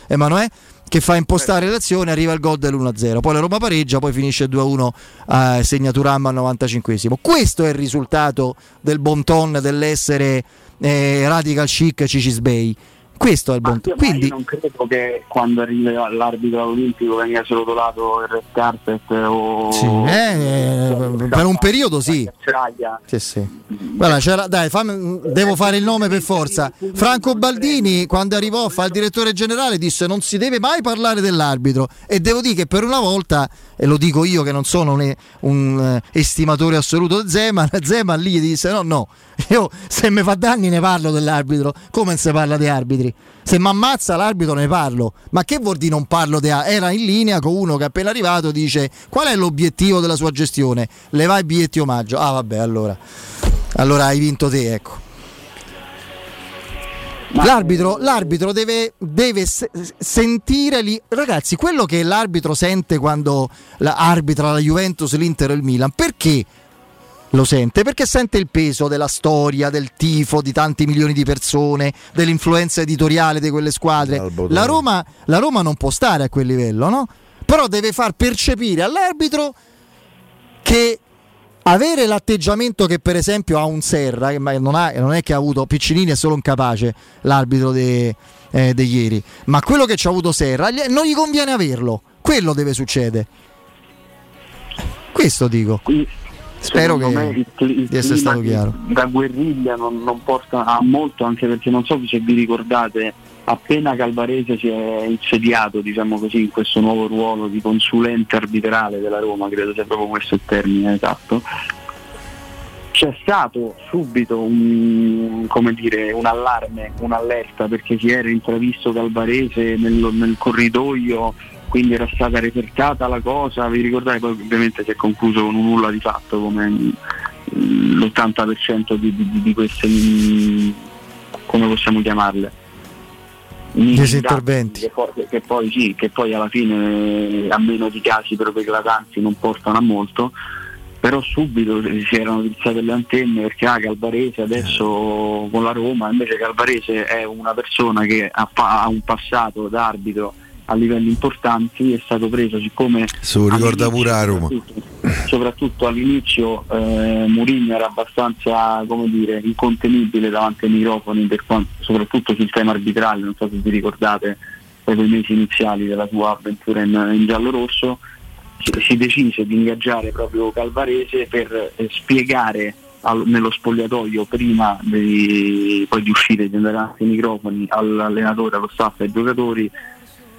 Emanuele? Che fa impostare l'azione, arriva il gol dell'uno a zero, poi la Roma pareggia, poi finisce due a uno eh, segna Thuram al novantacinquesimo. Questo è il risultato del bon ton, dell'essere eh, radical chic Cicisbei. questo è il buon tutto. Quindi io non credo che quando arriva l'arbitro olimpico venga rotolato il red carpet o sì, eh, per un periodo sì. Sì, sì. Guarda, c'era, dai, fammi, devo fare il nome per forza. Franco Baldini, quando arrivò, fa il direttore generale, disse non si deve mai parlare dell'arbitro, e devo dire che per una volta, e lo dico io che non sono un, un estimatore assoluto, Zeman, Zeman lì disse no no, io se mi fa danni ne parlo dell'arbitro, come si parla di arbitri? Se mi ammazza l'arbitro ne parlo, ma che vuol dire non parlo di arbitri? Era in linea con uno che appena arrivato dice qual è l'obiettivo della sua gestione? Levare i biglietti omaggio. Ah vabbè, allora allora hai vinto te, ecco. L'arbitro, l'arbitro deve, deve sentire lì, ragazzi, quello che l'arbitro sente quando arbitra la Juventus, l'Inter e il Milan, perché lo sente? Perché sente il peso della storia, del tifo, di tanti milioni di persone, dell'influenza editoriale di quelle squadre. La Roma, la Roma non può stare a quel livello, no? Però deve far percepire all'arbitro che avere l'atteggiamento che per esempio ha un Serra, che non, ha, non è che ha avuto Piccinini, è solo un capace l'arbitro di eh, ieri, ma quello che ci ha avuto Serra non gli conviene averlo, quello deve succedere, questo dico. Quindi, spero che me, il, il di essere stato chiaro. Da guerriglia non, non porta a molto, anche perché non so se vi ricordate, appena Calvarese si è insediato, diciamo così, in questo nuovo ruolo di consulente arbitrale della Roma, credo sia proprio questo il termine esatto, c'è stato subito un, come dire, un allarme, un'allerta, perché si era intravisto Calvarese nel, nel corridoio, quindi era stata repertata la cosa, vi ricordate? Poi ovviamente si è concluso con un nulla di fatto, come l'ottanta per cento di, di, di queste, come possiamo chiamarle, disinterventi che, che poi sì, che poi alla fine, a meno di casi proprio eclatanti, non portano a molto, però subito si erano rizzate le antenne, perché ah, Calvarese adesso con la Roma, invece Calvarese è una persona che ha, ha un passato da arbitro a livelli importanti, è stato preso, siccome se lo ricorda pure a Roma, soprattutto, soprattutto all'inizio eh, Mourinho era abbastanza, come dire, incontenibile davanti ai microfoni, per quanto, soprattutto sul tema arbitrale, non so se vi ricordate proprio i mesi iniziali della sua avventura in, in giallo-rosso, si, si decise di ingaggiare proprio Calvarese per eh, spiegare al, nello spogliatoio, prima di, poi di uscire, di andare davanti ai microfoni, all'allenatore, allo staff e ai giocatori,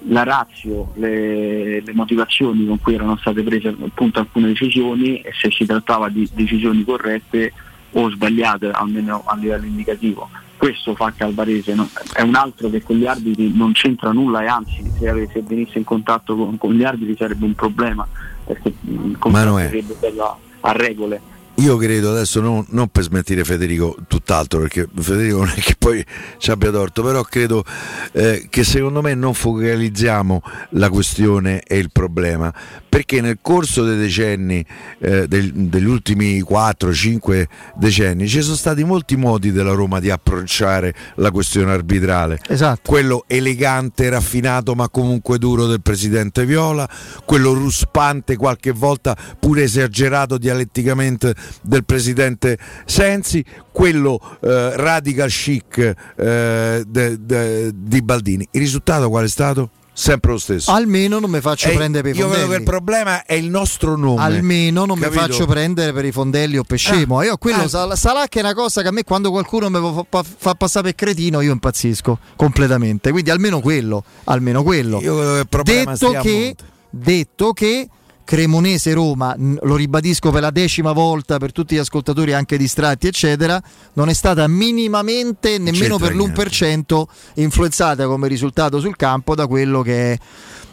la ratio, le, le motivazioni con cui erano state prese appunto alcune decisioni, e se si trattava di decisioni corrette o sbagliate, almeno a livello indicativo. Questo fa Calvarese, no? È un altro che con gli arbitri non c'entra nulla, e anzi se, ave, se venisse in contatto con, con gli arbitri sarebbe un problema, perché comporterebbe bella, a regole. Io credo, adesso non, non per smentire Federico, tutt'altro, perché Federico non è che poi ci abbia torto, però credo eh, che secondo me non focalizziamo la questione e il problema, perché nel corso dei decenni, eh, del, degli ultimi quattro cinque decenni, ci sono stati molti modi della Roma di approcciare la questione arbitrale. Esatto. Quello elegante, raffinato ma comunque duro del presidente Viola, quello ruspante, qualche volta pure esagerato dialetticamente, del presidente Sensi, quello eh, radical chic eh, de, de, di Baldini. Il risultato qual è stato? Sempre lo stesso. Almeno non mi faccio e prendere per i fondelli. Io credo che il problema è il nostro nome. Almeno non Capito? mi faccio prendere per i fondelli o per scemo. Ah, io quello ah, sarà, sarà che è una cosa che a me, quando qualcuno mi fa, fa passare per cretino, io impazzisco completamente. Quindi almeno quello, almeno quello. Io credo che il problema detto sia che, detto che Cremonese-Roma, lo ribadisco per la decima volta per tutti gli ascoltatori anche distratti eccetera, non è stata minimamente, nemmeno per l'uno per cento influenzata come risultato sul campo da quello che è,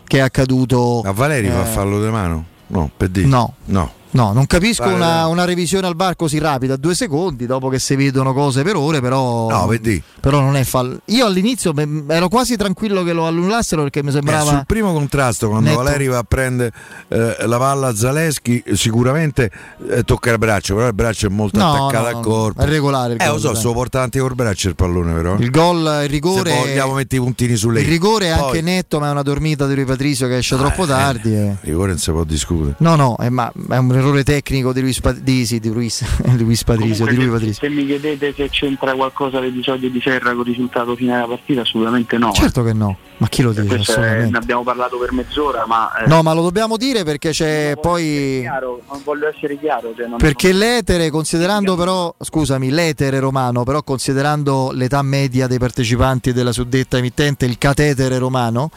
che è accaduto. A Valeri eh... fa fallo di mano? No, per dire. No, no. No, non capisco vale, una, una revisione al V A R così rapida, due secondi dopo che si vedono cose per ore, però no, vedi. Però non è fallo. Io all'inizio ero quasi tranquillo che lo annullassero, perché mi sembrava eh, sul primo contrasto, quando netto. Valeri va a prendere eh, la palla a Zaleschi, sicuramente eh, tocca il braccio, però il braccio è molto no, attaccato no, no, al corpo. È regolare il eh, gol, lo so, se lo porta avanti col braccio il pallone, però. Il gol, il rigore. Se vogliamo mettere i puntini sulle. Il rigore è poi anche netto, ma è una dormita di Rui Patrizio che esce ah, troppo eh, tardi. Eh. Il rigore non si può discutere. No, no, è, ma è un errore tecnico di Luis Patricio, di Luis, Luis Patricio, di lui Patricio. Se mi chiedete se c'entra qualcosa l'episodio di Serra con il risultato finale della partita, assolutamente no. Certo che no, ma chi lo dice? Assolutamente. È, ne abbiamo parlato per mezz'ora, ma eh, no, ma lo dobbiamo dire perché c'è, poi chiaro, non voglio essere chiaro, cioè non perché non... l'etere, considerando però, scusami, l'etere romano, però considerando l'età media dei partecipanti della suddetta emittente, il catetere romano,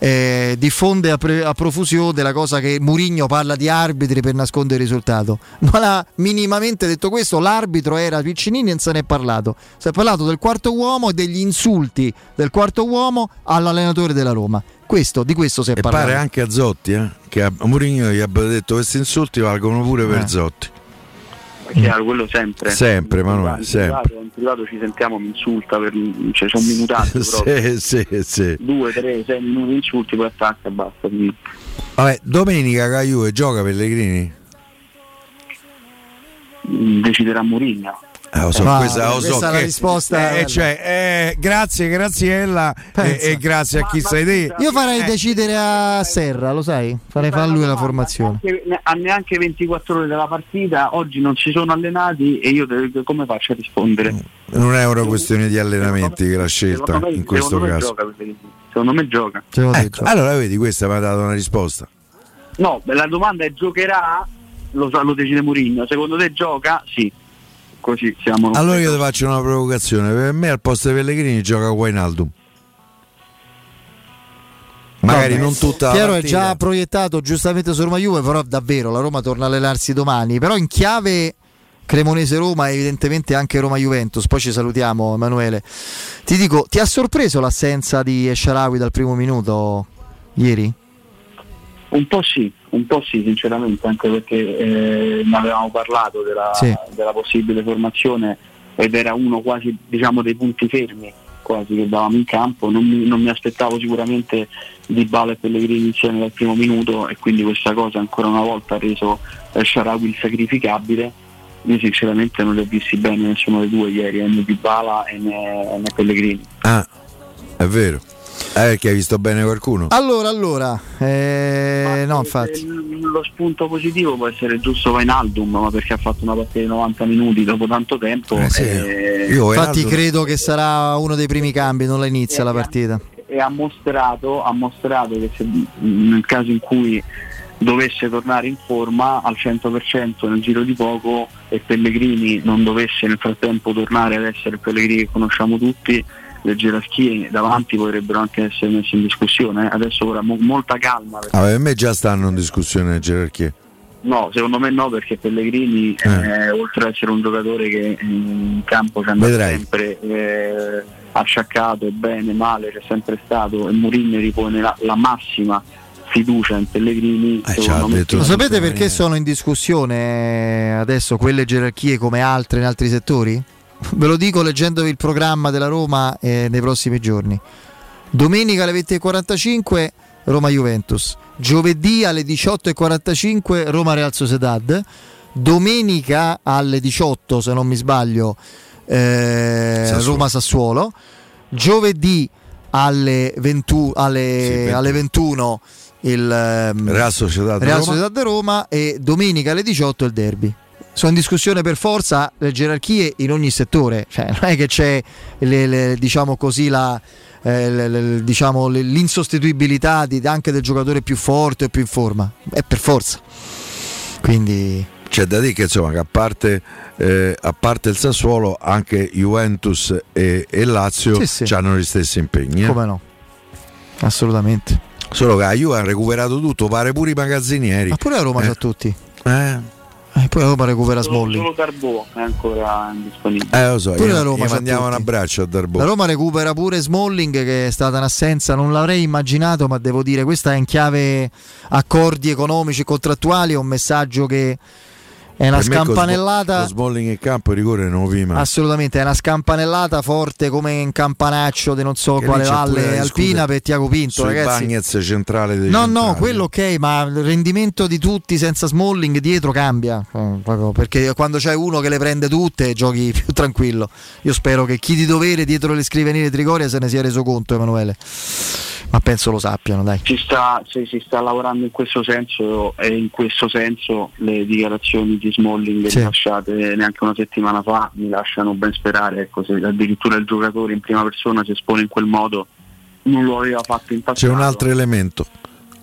Eh, diffonde a, pre- a profusione della cosa che Mourinho parla di arbitri per nascondere il risultato. Non ha minimamente detto questo, l'arbitro era Piccinini e non se ne è parlato. Si è parlato del quarto uomo e degli insulti del quarto uomo all'allenatore della Roma. Questo, di questo si è e parlato. Pare anche a Zotti, eh? Che a Mourinho gli abbia detto questi insulti valgono pure eh. per Zotti. Chiaro, quello sempre sempre, Manuel, sempre. Privato, in privato ci sentiamo, mi insulta per, cioè sono minutati sì, sì, sì. due, tre, sei minuti insulti, poi attacca e basta. Vabbè, domenica Caiu e gioca Pellegrini? Deciderà Mourinho. Ah, so, ah, questa, questa so, è la che, risposta eh, cioè, eh, grazie Graziella e eh, eh, grazie a chi ma, sei te. Io farei eh. decidere a Serra, lo sai, farei fare a lui la formazione. A neanche ventiquattro ore dalla partita oggi non si sono allenati e io come faccio a rispondere? Non è una questione di allenamenti che la scelta me, in questo caso gioca, secondo me gioca, secondo ecco, me gioca. Allora vedi, questa mi ha dato una risposta. No, la domanda è giocherà, lo, lo decide Mourinho. Secondo te gioca? Sì. Così siamo. Allora io ti faccio una provocazione, per me al posto di Pellegrini gioca Wijnaldum. Magari no, non tutta Piero è già proiettato giustamente su Roma Juve, però davvero la Roma torna a allenarsi domani, però in chiave Cremonese-Roma, evidentemente anche Roma-Juventus. Poi ci salutiamo, Emanuele. Ti dico, ti ha sorpreso l'assenza di Esharawi dal primo minuto ieri? Un po' sì, un po' sì sinceramente, anche perché eh, ne avevamo parlato della, sì. della possibile formazione ed era uno quasi, diciamo, dei punti fermi quasi che davamo in campo. Non mi, non mi aspettavo sicuramente Dybala e Pellegrini insieme dal primo minuto e quindi questa cosa ancora una volta ha reso eh, Shaarawy insacrificabile. Io sinceramente non li ho visti bene nessuno dei due ieri, né Dybala e né, né Pellegrini. Ah, è vero. Ah, perché hai visto bene qualcuno? Allora, allora eh, no, infatti lo spunto positivo può essere giusto Wijnaldum, ma perché ha fatto una partita di novanta minuti dopo tanto tempo eh sì, eh, io infatti Wijnaldum... credo che sarà uno dei primi cambi, non la inizia eh, la partita, e ha mostrato, ha mostrato che se, nel caso in cui dovesse tornare in forma al cento per cento nel giro di poco e Pellegrini non dovesse nel frattempo tornare ad essere il Pellegrini che conosciamo tutti, le gerarchie davanti potrebbero anche essere messe in discussione. Adesso ora mo- molta calma perché... ah, per me già stanno in discussione le gerarchie. No, secondo me no, perché Pellegrini eh. Eh, oltre ad essere un giocatore che in campo ci andava sempre eh, asciaccato, bene, male, c'è sempre stato, e Mourinho ripone la, la massima fiducia in Pellegrini. Eh, detto, lo sapete perché eh. sono in discussione adesso quelle gerarchie come altre in altri settori? Ve lo dico leggendovi il programma della Roma eh, nei prossimi giorni. Domenica alle venti e quarantacinque Roma-Juventus, giovedì alle diciotto e quarantacinque Roma-Real Sociedad, domenica alle diciotto se non mi sbaglio eh, Sassuolo. Roma-Sassuolo, giovedì alle, ventu- alle, sì, alle ventuno il um, Real Sociedad Real Sociedad Roma e domenica alle diciotto il derby. Sono in discussione per forza le gerarchie in ogni settore, cioè non è che c'è le, le, diciamo così la, eh, le, le, diciamo, le, l'insostituibilità di, anche del giocatore più forte o più in forma, è per forza. Quindi c'è da dire che insomma che a parte, eh, a parte il Sassuolo anche Juventus e, e Lazio sì, sì. hanno gli stessi impegni. Eh? Come no? Assolutamente. Solo che la Juve ha recuperato tutto, pare pure i magazzinieri. Ma pure a Roma eh. c'ha tutti. Eh. E poi la Roma recupera Smalling. Solo Darbo è ancora disponibile. Eh, lo so, pure io, la Roma, mandiamo un abbraccio a Darbo. La Roma recupera pure Smalling, che è stata un'assenza, non l'avrei immaginato, ma devo dire questa è in chiave accordi economici e contrattuali, è un messaggio che è una per scampanellata. Lo Smalling in campo, il rigore non vi mai. Assolutamente, è una scampanellata forte come un campanaccio di non so che quale valle alpina per Tiago Pinto, ragazzi. Bagnez centrale dei No, centrali. No, quello ok, ma il rendimento di tutti senza Smalling dietro cambia, eh, perché quando c'è uno che le prende tutte giochi più tranquillo. Io spero che chi di dovere dietro le scrivanie tricoria se ne sia reso conto, Emanuele. ma penso lo sappiano, dai. Si sta, se si sta lavorando in questo senso, e in questo senso le dichiarazioni di Smalling sì. rilasciate neanche una settimana fa mi lasciano ben sperare, ecco, se addirittura il giocatore in prima persona si espone in quel modo, non lo aveva fatto in passato. C'è un altro elemento.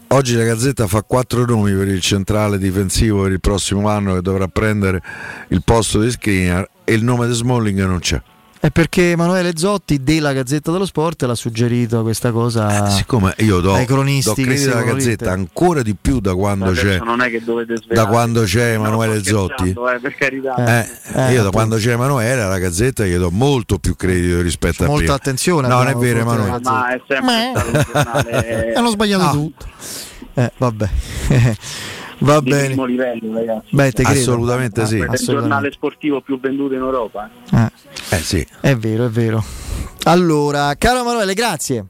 Oggi la Gazzetta fa quattro nomi per il centrale difensivo per il prossimo anno che dovrà prendere il posto di Skriniar, e il nome di Smalling non c'è. È perché Emanuele Zotti della Gazzetta dello Sport l'ha suggerito questa cosa. Eh, siccome io do, do credito alla Gazzetta ancora di più da quando c'è, non è che dovete svelare, da quando c'è Emanuele Zotti, eh, per carità. Eh, eh, eh, io eh, da quando c'è Emanuele alla Gazzetta gli do molto più credito rispetto a prima. Molta attenzione. No, non è vero, Emanuele. Ma è sempre stato il giornale. Hanno sbagliato no. tutto. Eh, vabbè. Va di bene. Minimo livello, ragazzi. Beh, te credo. Assolutamente ah, sì. Assolutamente. È il giornale sportivo più venduto in Europa. Eh. Eh, eh sì. È vero, è vero. Allora, caro Emanuele, grazie.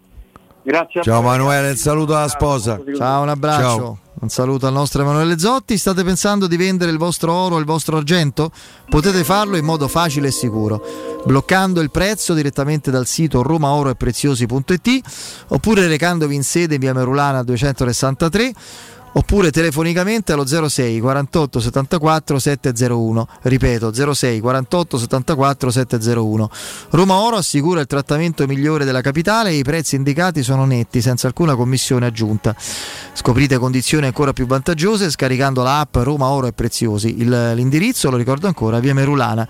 Grazie a Ciao Emanuele, un saluto alla sposa. Ciao, un abbraccio. Ciao. Un saluto al nostro Emanuele Zotti. State pensando di vendere il vostro oro, il vostro argento? Potete farlo in modo facile e sicuro, bloccando il prezzo direttamente dal sito romaoroepreziosi punto it, oppure recandovi in sede via Merulana duecentosessantatré, oppure telefonicamente allo zero sei quarantotto settantaquattro settecentouno. Ripeto, zero sei quarantotto settantaquattro settecentouno. Roma Oro assicura il trattamento migliore della capitale e i prezzi indicati sono netti, senza alcuna commissione aggiunta. Scoprite condizioni ancora più vantaggiose scaricando la app Roma Oro e Preziosi. Il, l'indirizzo, lo ricordo ancora, via Merulana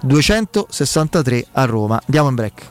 duecentosessantatré a Roma. Andiamo in break.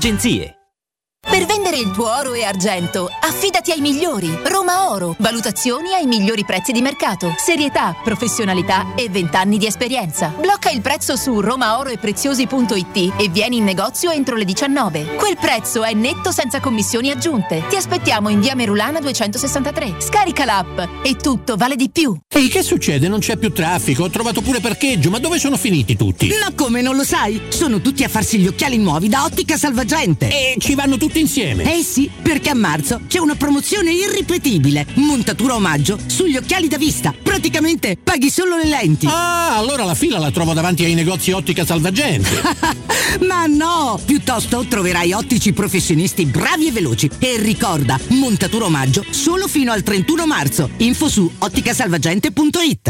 agenzie. Per vendere il tuo oro e argento, affidati ai migliori. Roma Oro. Valutazioni ai migliori prezzi di mercato. Serietà, professionalità e vent'anni di esperienza. Blocca il prezzo su romaoroepreziosi punto it e vieni in negozio entro le diciannove. Quel prezzo è netto, senza commissioni aggiunte. Ti aspettiamo in via Merulana duecentosessantatré. Scarica l'app e tutto vale di più. Ehi, che succede? Non c'è più traffico. Ho trovato pure parcheggio. Ma dove sono finiti tutti? Ma come, non lo sai? Sono tutti a farsi gli occhiali nuovi da Ottica Salvagente. E ci vanno tutti insieme. Eh sì, perché a marzo c'è una promozione irripetibile, montatura omaggio sugli occhiali da vista, praticamente paghi solo le lenti. Ah, allora la fila la trovo davanti ai negozi Ottica Salvagente. Ma no, piuttosto troverai ottici professionisti bravi e veloci. E ricorda, montatura omaggio solo fino al trentuno marzo. Info su otticasalvagente punto it.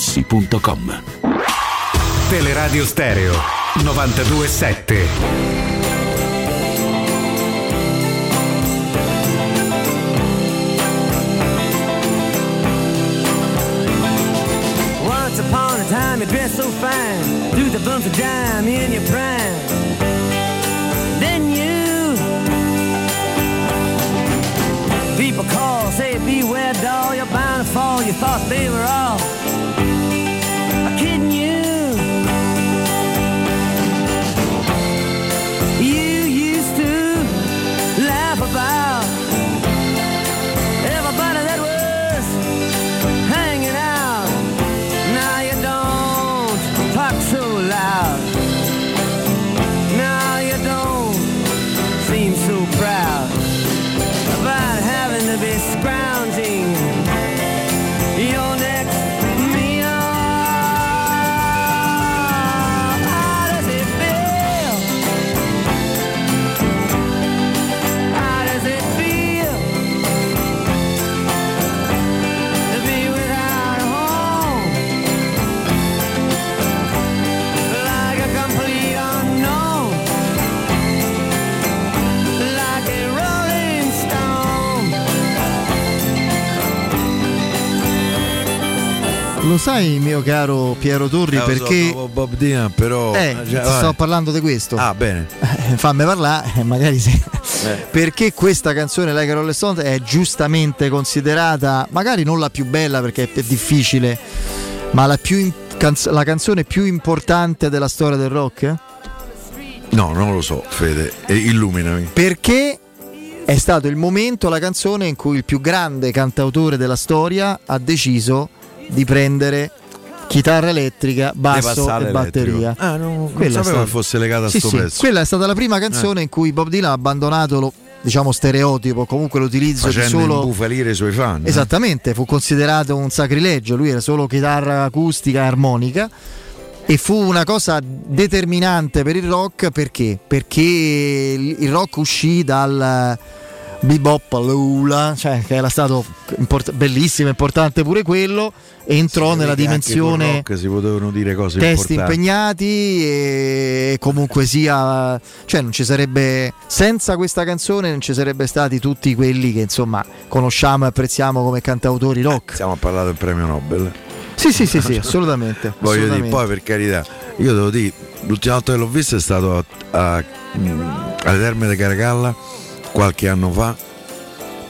Teleradio Teleradio Stereo novantadue sette. Once upon a time you dressed so fine, through the bumps of dime in your prime. Then you people call, say beware doll, you're bound to fall, you thought they were all kidding you. You used to laugh about everybody that was hanging out. Now you don't talk so loud. Now you don't seem so proud about having to be scrounging your next. Lo sai, mio caro Piero Torri, eh, perché so, Bob Dylan, però eh, già, sto vai. parlando di questo. Ah, bene. Fammi parlare, magari sì. Eh. Perché questa canzone Like a Rolling Stone è giustamente considerata, magari non la più bella perché è difficile, ma la più canz- la canzone più importante della storia del rock? Eh? No, non lo so, Fede, e illuminami. Perché è stato il momento, la canzone in cui il più grande cantautore della storia ha deciso di prendere chitarra elettrica, basso e elettrico. batteria. Ah, non, non sapevo stata... che fosse legata a sì, sto sì. pezzo. Quella è stata la prima canzone eh. in cui Bob Dylan ha abbandonato lo, diciamo, stereotipo, comunque l'utilizzo Facendo di solo imbufalire i suoi fan. Esattamente, eh? Fu considerato un sacrilegio, lui era solo chitarra acustica e armonica e fu una cosa determinante per il rock. Perché? Perché il rock uscì dal bebop all'ula, cioè che era stato import- bellissimo, importante pure quello, entrò sì, nella dimensione rock, si potevano dire cose testi importanti. Impegnati e comunque sia, cioè non ci sarebbe, senza questa canzone non ci sarebbe stati tutti quelli che insomma conosciamo e apprezziamo come cantautori rock. Eh, stiamo a parlare del premio Nobel. Sì sì sì sì, assolutamente. Voglio assolutamente. dire, poi per carità, io devo dire, l'ultima volta che l'ho visto è stato a, a, alle Terme di Caracalla qualche anno fa.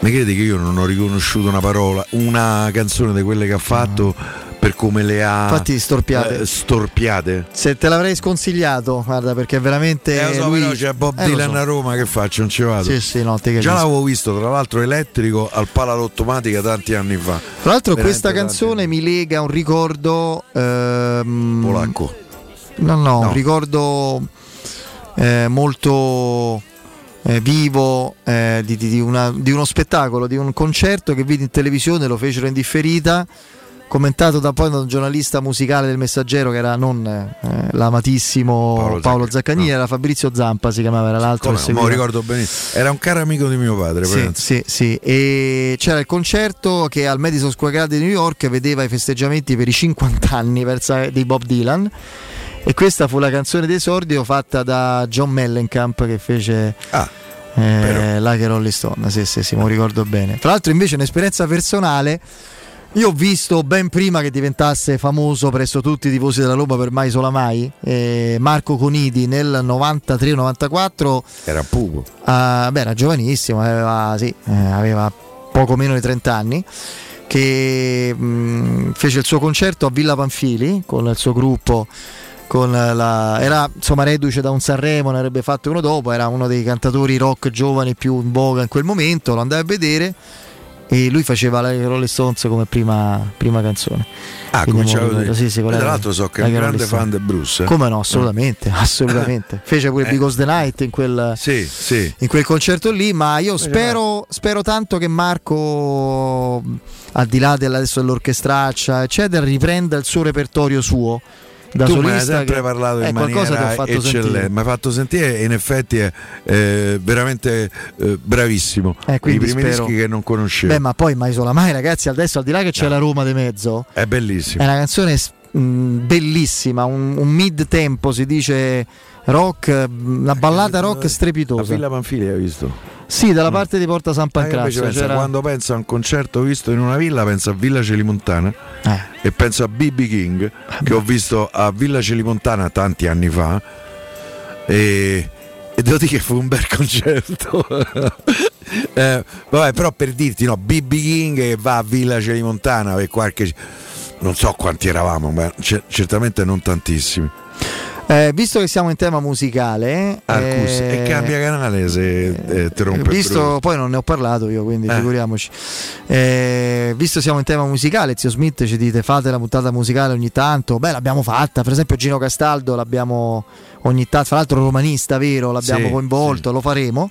Mi credi che io non ho riconosciuto una parola, una canzone di quelle che ha fatto, per come le ha, infatti, storpiate. Eh, storpiate. Se te l'avrei sconsigliato, guarda, perché veramente eh, so, lui... però c'è Bob eh, Dylan so. a Roma, che faccio? Non ci vado. Sì, sì, no, te già l'avevo visto, tra l'altro, elettrico al Palazzo Automatica tanti anni fa. Tra l'altro veramente questa canzone mi lega a un ricordo ehm... polacco. No, no, no, un ricordo eh, molto eh, vivo eh, di, di, una, di uno spettacolo, di un concerto che vidi in televisione, lo fecero in differita, commentato da poi da un giornalista musicale del Messaggero che era non eh, l'amatissimo Paolo, Paolo Zaccagnini, no. Era Fabrizio Zampa, si chiamava, era l'altro. Come, ma lo ricordo benissimo, era un caro amico di mio padre. Sì, sì, sì. E c'era il concerto che al Madison Square Garden di New York vedeva i festeggiamenti per i cinquanta anni di Bob Dylan, e questa fu la canzone d'esordio fatta da John Mellencamp, che fece... Ah. Eh, la che Rolling Stone, sì, sì, sì, me lo ricordo bene. Tra l'altro invece un'esperienza personale, io ho visto ben prima che diventasse famoso presso tutti i tifosi della Roma per Mai Sola Mai, eh, Marco Conidi nel novantatré novantaquattro. Era pupo, eh, beh, era giovanissimo, aveva, sì, eh, aveva poco meno di trenta anni, che mh, fece il suo concerto a Villa Panfili con il suo gruppo, con la, era insomma reduce da un Sanremo, ne avrebbe fatto uno dopo, era uno dei cantatori rock giovani più in voga in quel momento, lo andai a vedere e lui faceva la Rolling Stones come prima, prima canzone. Ah, quindi come sì, sì, tra l'altro so che è un grande fan di Bruce. Eh? Come no, assolutamente, no. assolutamente. Fece pure eh. Because the Night in quel, sì, sì. in quel concerto lì, ma io spero, spero tanto che Marco, al di là adesso dell'orchestraccia, eccetera, riprenda il suo repertorio suo. Da tu mi hai sempre che... parlato in eh, maniera eccellente, mi hai fatto sentire e in effetti è eh, veramente eh, bravissimo, eh, i primi spero... dischi che non conoscevo. Beh, ma poi Mai Sola Mai, ragazzi, adesso al di là che c'è no. la Roma di mezzo, è bellissimo, è una canzone mh, bellissima, un, un mid tempo, si dice rock, una ballata rock strepitosa. La Villa Panfili hai visto? Sì, dalla parte di Porta San Pancrazio. Penso, quando penso a un concerto visto in una villa, penso a Villa Celimontana eh. e penso a B B King, eh, che ho visto a Villa Celimontana tanti anni fa, e, e devo dire che fu un bel concerto. eh, vabbè, però per dirti, no, B B King che va a Villa Celimontana per qualche... non so quanti eravamo, ma c- certamente non tantissimi. Eh, visto che siamo in tema musicale, Arcus, eh, e cambia canale se eh, te rompe. Visto, poi non ne ho parlato io, quindi eh. figuriamoci. Eh, visto siamo in tema musicale, Zio Smith ci dite fate la puntata musicale ogni tanto. Beh, l'abbiamo fatta, per esempio Gino Castaldo l'abbiamo ogni tanto, fra l'altro romanista, vero, l'abbiamo sì, coinvolto, sì. Lo faremo.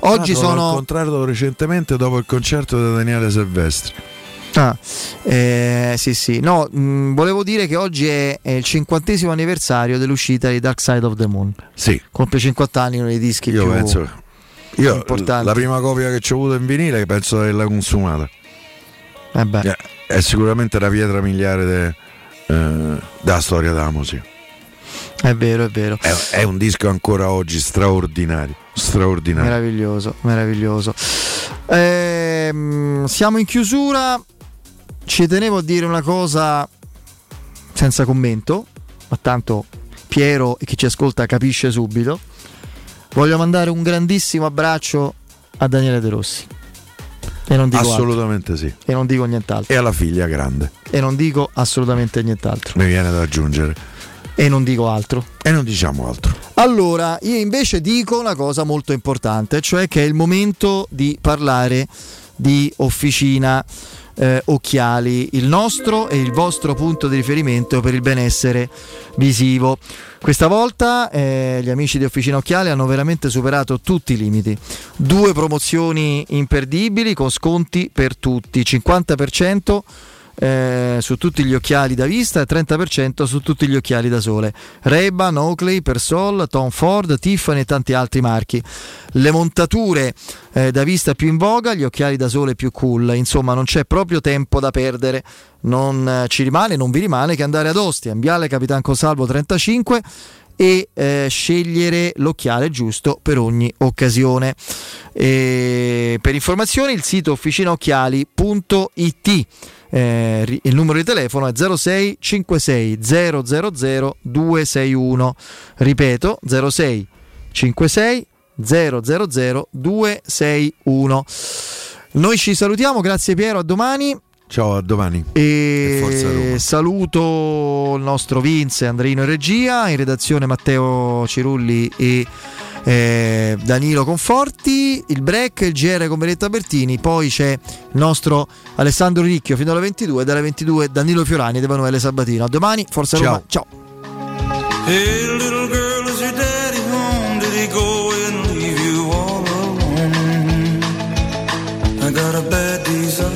Oggi ah, sono... ho incontrato recentemente dopo il concerto di Daniele Silvestri. Ah, eh, sì sì no mh, volevo dire che oggi è, è il cinquantesimo anniversario dell'uscita di Dark Side of the Moon. Sì, compie cinquanta anni, uno dei dischi io più penso, io importanti. La prima copia che ci ho avuto in vinile penso che l'ha consumata, eh beh. È sicuramente la pietra miliare de, eh, della storia della musica, è vero, è vero, è, è un disco ancora oggi straordinario, straordinario, meraviglioso, meraviglioso. Eh, siamo in chiusura. Ci tenevo a dire una cosa senza commento, ma tanto Piero e chi ci ascolta capisce subito. Voglio mandare un grandissimo abbraccio a Daniele De Rossi. E non dico assolutamente altro. Sì. E non dico nient'altro. E alla figlia grande. E non dico assolutamente nient'altro. Mi viene da aggiungere. E non dico altro. E non diciamo altro. Allora, io invece dico una cosa molto importante, cioè che è il momento di parlare di Officina Eh, Occhiali, il nostro e il vostro punto di riferimento per il benessere visivo. Questa volta eh, gli amici di Officina Occhiali hanno veramente superato tutti i limiti. Due promozioni imperdibili con sconti per tutti: cinquanta per cento eh, su tutti gli occhiali da vista e trenta per cento su tutti gli occhiali da sole. Ray-Ban, Oakley, Persol, Tom Ford, Tiffany e tanti altri marchi. Le montature eh, da vista più in voga, gli occhiali da sole più cool. Insomma, non c'è proprio tempo da perdere. Non eh, ci rimane, non vi rimane che andare ad Ostia, in Viale Capitan Consalvo trentacinque, e eh, scegliere l'occhiale giusto per ogni occasione. E per informazioni il sito officinaocchiali punto it. Eh, il numero di telefono è zero sei cinquantasei zero zero zero duecentosessantuno, ripeto zero sei cinquantasei zero zero zero duecentosessantuno. Noi ci salutiamo, grazie Piero, a domani. Ciao, a domani. E, e forza Roma. Saluto il nostro Vince Andrino in regia, in redazione Matteo Cirulli e eh, Danilo Conforti. Il break, il G R con Benedetta Bertini. Poi c'è il nostro Alessandro Ricchio fino alle ventidue, dalle ventidue Danilo Fiorani ed Emanuele Sabatino. A domani, forza ciao. Roma. Ciao. Hey, little girl, is your daddy home? Did he go and leave you all alone? I got a bad desire.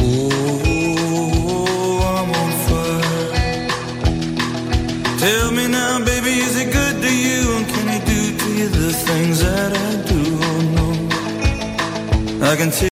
Oh, I'm on fire. Tell me now, baby, is it good to you? And can he do to you the things that I do? Oh, no, I can see.